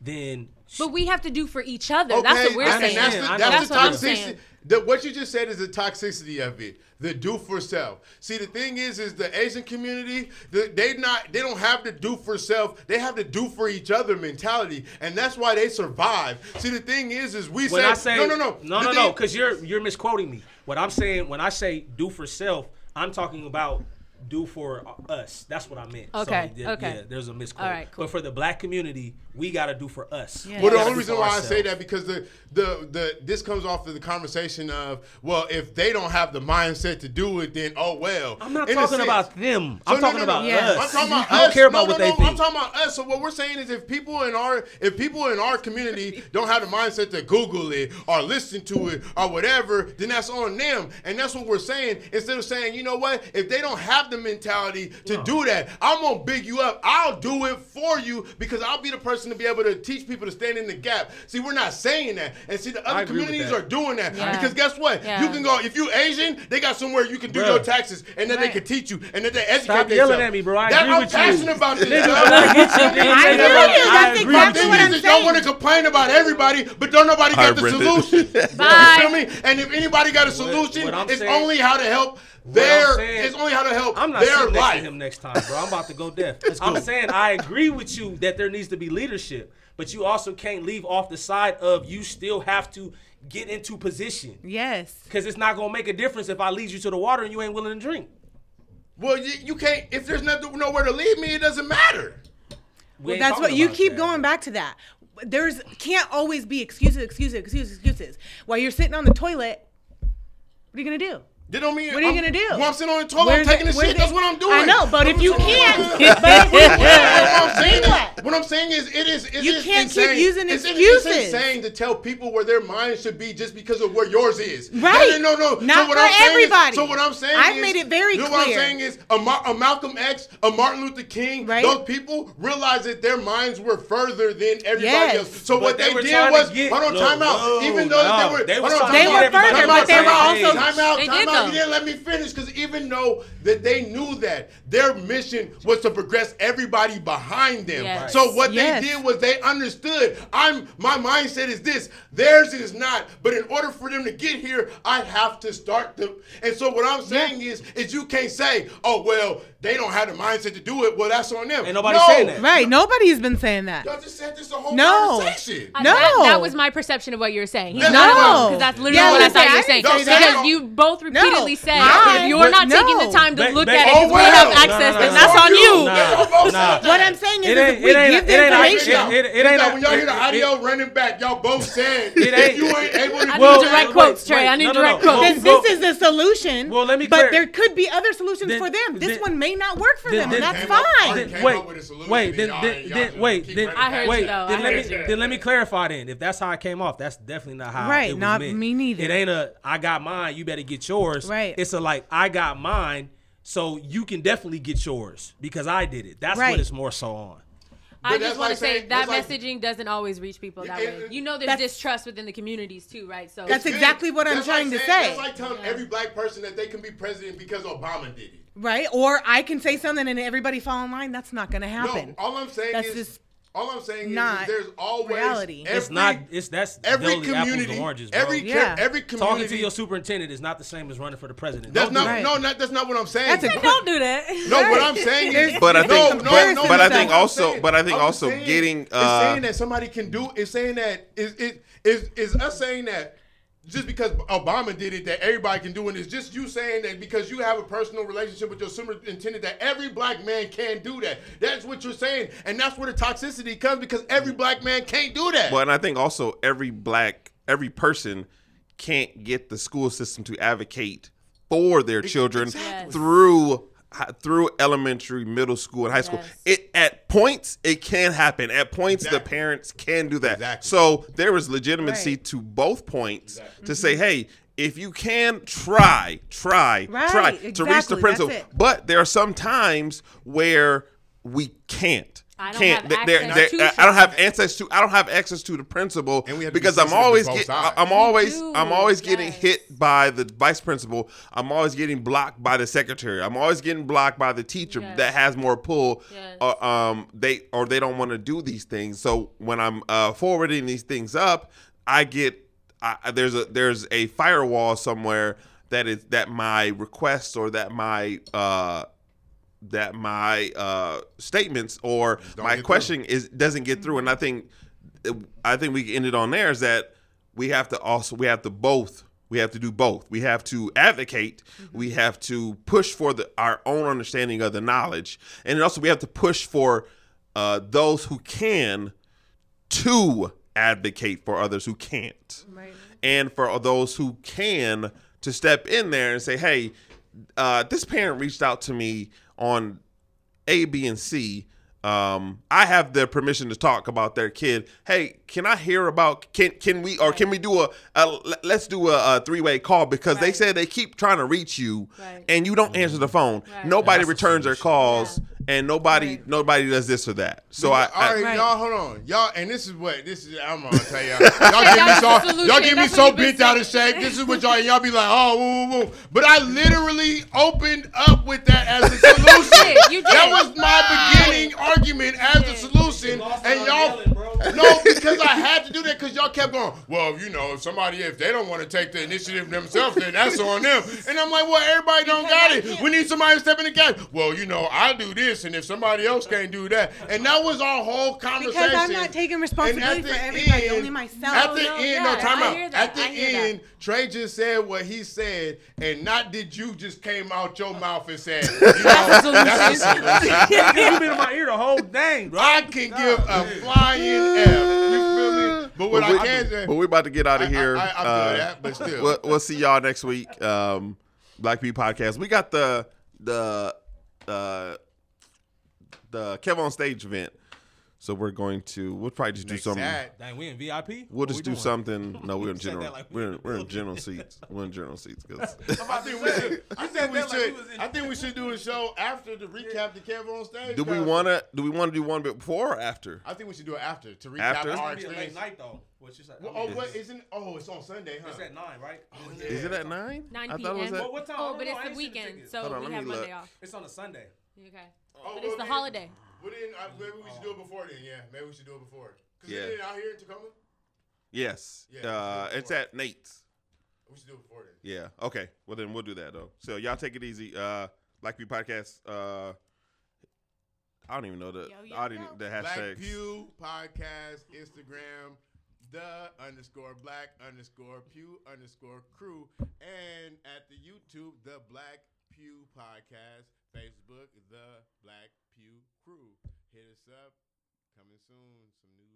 then. But we have to do for each other. Okay, that's what we're I saying. That's the, that's that's the what toxicity. I'm saying. The, what you just said is the toxicity of it. The do for self. See, the thing is, is the Asian community, the, they not, they don't have the do for self. They have the do for each other mentality, and that's why they survive. See, the thing is, is we say, say no, no, no, no, no, thing, no, because you're you're misquoting me. What I'm saying when I say do for self, I'm talking about do for us. That's what I meant. Okay. So, yeah, okay. Yeah, there's a misquote. All right, cool. But for the black community, we got to do for us. Yeah. Well, the we only reason why ourselves. I say that because the the the this comes off of the conversation of, well, if they don't have the mindset to do it, then oh well. I'm not In talking about them. I'm so, talking no, no, about no. Yeah. us. I'm talking about us. I don't care about no, no, what no, they no. think. I'm talking about us. So what we're saying is, if people in our if people in our community don't have the mindset to Google it or listen to it or whatever, then that's on them. And that's what we're saying. Instead of saying, you know what, if they don't have the mentality to no. do that, I'm gonna big you up. I'll do it for you because I'll be the person to be able to teach people to stand in the gap. See, we're not saying that, and see, the other communities are doing that yeah. because guess what? Yeah. You can go if you Asian, they got somewhere you can do bro. your taxes, and then right. they can teach you, and then they educate Stop themselves. Yelling at me, bro. I that, agree I'm with passionate you. About this. Niggas gonna get you. I agree with you. That's exactly what I'm saying. Y'all want to complain about everybody, but don't nobody I got the solution. Bye. You feel me? And if anybody got a solution, what, what it's saying, only how to help. There is only how to help I'm not their sitting life. Next to him next time, bro. I'm about to go deaf. I'm saying I agree with you that there needs to be leadership, but you also can't leave off the side of you still have to get into position. Yes. Because it's not going to make a difference if I lead you to the water and you ain't willing to drink. Well, you, you can't. If there's nothing, nowhere to lead me, it doesn't matter. We well, that's what you keep that. going back to that. There's can't always be excuses, excuses, excuses, excuses. While you're sitting on the toilet, what are you going to do? They don't mean, what are you I'm, gonna do? When I'm sitting on the toilet, where's I'm taking the shit. They, that's what I'm doing. I know, but if you can't, but if you can't, what I'm saying is, it is it's you just can't insane. keep using it's excuses. It's insane to tell people where their mind should be just because of where yours is. Right? No, no, no. Not so what for I'm everybody. Is, so what I'm saying, I've is, made it very you know clear. What I'm saying is, a, Ma- a Malcolm X, a Martin Luther King, right? Those people realized that their minds were further than everybody yes. else. So but what they, they did was, hold on, time out. Even though they were, they were further, but they were also time out, time out. You didn't let me finish because even though that they knew that their mission was to progress everybody behind them. Yes. So what yes. they did was they understood. I'm my mindset is this, theirs is not. But in order for them to get here, I have to start them. And so what I'm saying yeah. is, is you can't say, oh well, they don't have the mindset to do it. Well, that's on them. Ain't nobody no. saying that. Right. Nobody has been saying that. Y'all just said this the whole no. conversation. No. That, that was my perception of what you were saying. He's no. Because that's literally yeah, what I thought you were saying. No, because you both repeated. No. repeatedly said, no. if you're not no. taking the time to ba- look ba- at it because oh, well. we have access, no, no, no, then that's no, on you. you. Nah, nah. What I'm saying is, it ain't, if we it give the information. It, it, it, it ain't like when y'all hear the audio running back, y'all both said, it if you ain't able to... I well, need direct quotes, Trey. I need no, no, direct no, no. quotes. This, this is the solution, well, let me but there could be other solutions then, for them. This then, one may not work for then, them, then, and that's fine. Wait, wait, then, wait, then, I heard you though. Then let me clarify then. If that's how it came off, that's definitely not how it was meant. Right, not me neither. It ain't a, I got mine, you better get yours. Right. It's a like, I got mine, so you can definitely get yours because I did it. That's right. What it's more so on. But I just want like to say that messaging like, doesn't always reach people that it, way. You know, there's distrust within the communities too, right? So that's exactly what I'm that's trying like saying, to say. It's like telling yeah. every black person that they can be president because Obama did it. Right? Or I can say something and everybody fall in line. That's not going to happen. No, all I'm saying that's is... Just All I'm saying not is there's always reality. Every, it's not. It's that's every community. And oranges, bro. Every yeah. every community. Talking to your superintendent is not the same as running for the president. That's not. That. No, not, that's not what I'm saying. That's a, don't do that. No, right. What I'm saying is. But I think. No, but, no, but I think also. But I think I'm also saying, getting. Uh, saying that somebody can do. Is saying that is it is is us saying that. Just because Obama did it, that everybody can do it. It's just you saying that because you have a personal relationship with your superintendent that every black man can do that. That's what you're saying. And that's where the toxicity comes because every black man can't do that. Well, and I think also every black, every person can't get the school system to advocate for their children exactly. through through elementary, middle school, and high school. Yes. It at points, it can happen. At points, exactly. the parents can do that. Exactly. So there is legitimacy right. to both points exactly. to mm-hmm. say, hey, if you can, try, try, right. try exactly. to reach the principle. But there are some times where we can't. I don't can't, have they're, access they're, to. I don't have access to. I don't have access to the principal because I'm always, get, I'm always, do. I'm always yes. getting hit by the vice principal. I'm always getting blocked by the secretary. I'm always getting blocked by the teacher yes. that has more pull. Yes. Or, um, they or they don't want to do these things. So when I'm uh, forwarding these things up, I get I, there's a there's a firewall somewhere that is that my requests or that my. Uh, that my uh, statements or my question through. is doesn't get through, and I think I think we ended on there is that we have to also we have to both We have to do both. We have to advocate. Mm-hmm. We have to push for the, our own understanding of the knowledge. And also we have to push for uh, those who can to advocate for others who can't. Right. And for those who can to step in there and say, hey, uh, this parent reached out to me on A, B, and C. Um, I have the permission to talk about their kid. Hey, can I hear about, can can we, or right. can we do a, a let's do a, a three-way call because right. they said they keep trying to reach you right. and you don't mm-hmm. answer the phone. Right. Nobody That's returns the their calls yeah. and nobody right. nobody does this or that. So yeah. I, I. All right, right. y'all, hold on. Y'all, and this is what, this is, I'm gonna tell y'all. Y'all get me so, y'all get me so bent out of shape. This is what y'all, y'all be like, oh, woo, woo, woo. But I literally opened up with that as a solution. You did. That was my beginning argument. Argument as the solution, and y'all yelling, no, because I had to do that because y'all kept going. Well, you know, if somebody if they don't want to take the initiative themselves, then that's on them. And I'm like, well, everybody don't because got it. We need somebody to step in the gap. Well, you know, I do this, and if somebody else can't do that, and that was our whole conversation. Because I'm not taking responsibility for everybody, end, only myself. At the no, end, no, no time out. At the end, that. Trey just said what he said, and not did you just came out your mouth and said, you know, that's a solution. You've been in my ear the whole whole thing, bro. I can God, give a man. Flying F. You feel me? But what well, I we, can say. But we're about to get out of here. I, I, I, I uh, feel that, but still. We'll, we'll see y'all next week. Um, Black Bee Podcast. We got the the uh, the Kev on Stage event. So we're going to, we'll probably just next do something. Sad. Dang, we in V I P? We'll just we do doing? something. No, we're in general. Like we're, in, we're in general seats. We're in general seats. Cause I think we should, I think we should, I think we should do a show after to recap the Kev on Stage. Do we want to, do we want to do one bit before or after? I think we should do it after to recap after? our experience. It's going to be a late night though. Which is at, well, oh, what isn't? Oh, it's on Sunday, huh? It's at nine, right? Oh, yeah. Is it at nine? nine p m I thought it was at, well, what time? Oh, but it's the weekend, so we have Monday off. It's on a Sunday. Okay. But it's the holiday. Well, then, I, maybe we should do it before then, yeah. Maybe we should do it before. Because yeah. Isn't it out here in Tacoma? Yes. Yeah, uh, it it's at Nate's. We should do it before then. Yeah. Okay. Well, then we'll do that, though. So, y'all take it easy. Uh, Black Pew Podcast. Uh, I don't even know the, yo, yo, audience, yo. the hashtags. Black Pew Podcast, Instagram, the underscore black underscore pew underscore crew. And at the YouTube, the Black Pew Podcast. Facebook, the Black Pew Crew. Hit us up. Coming soon. Some new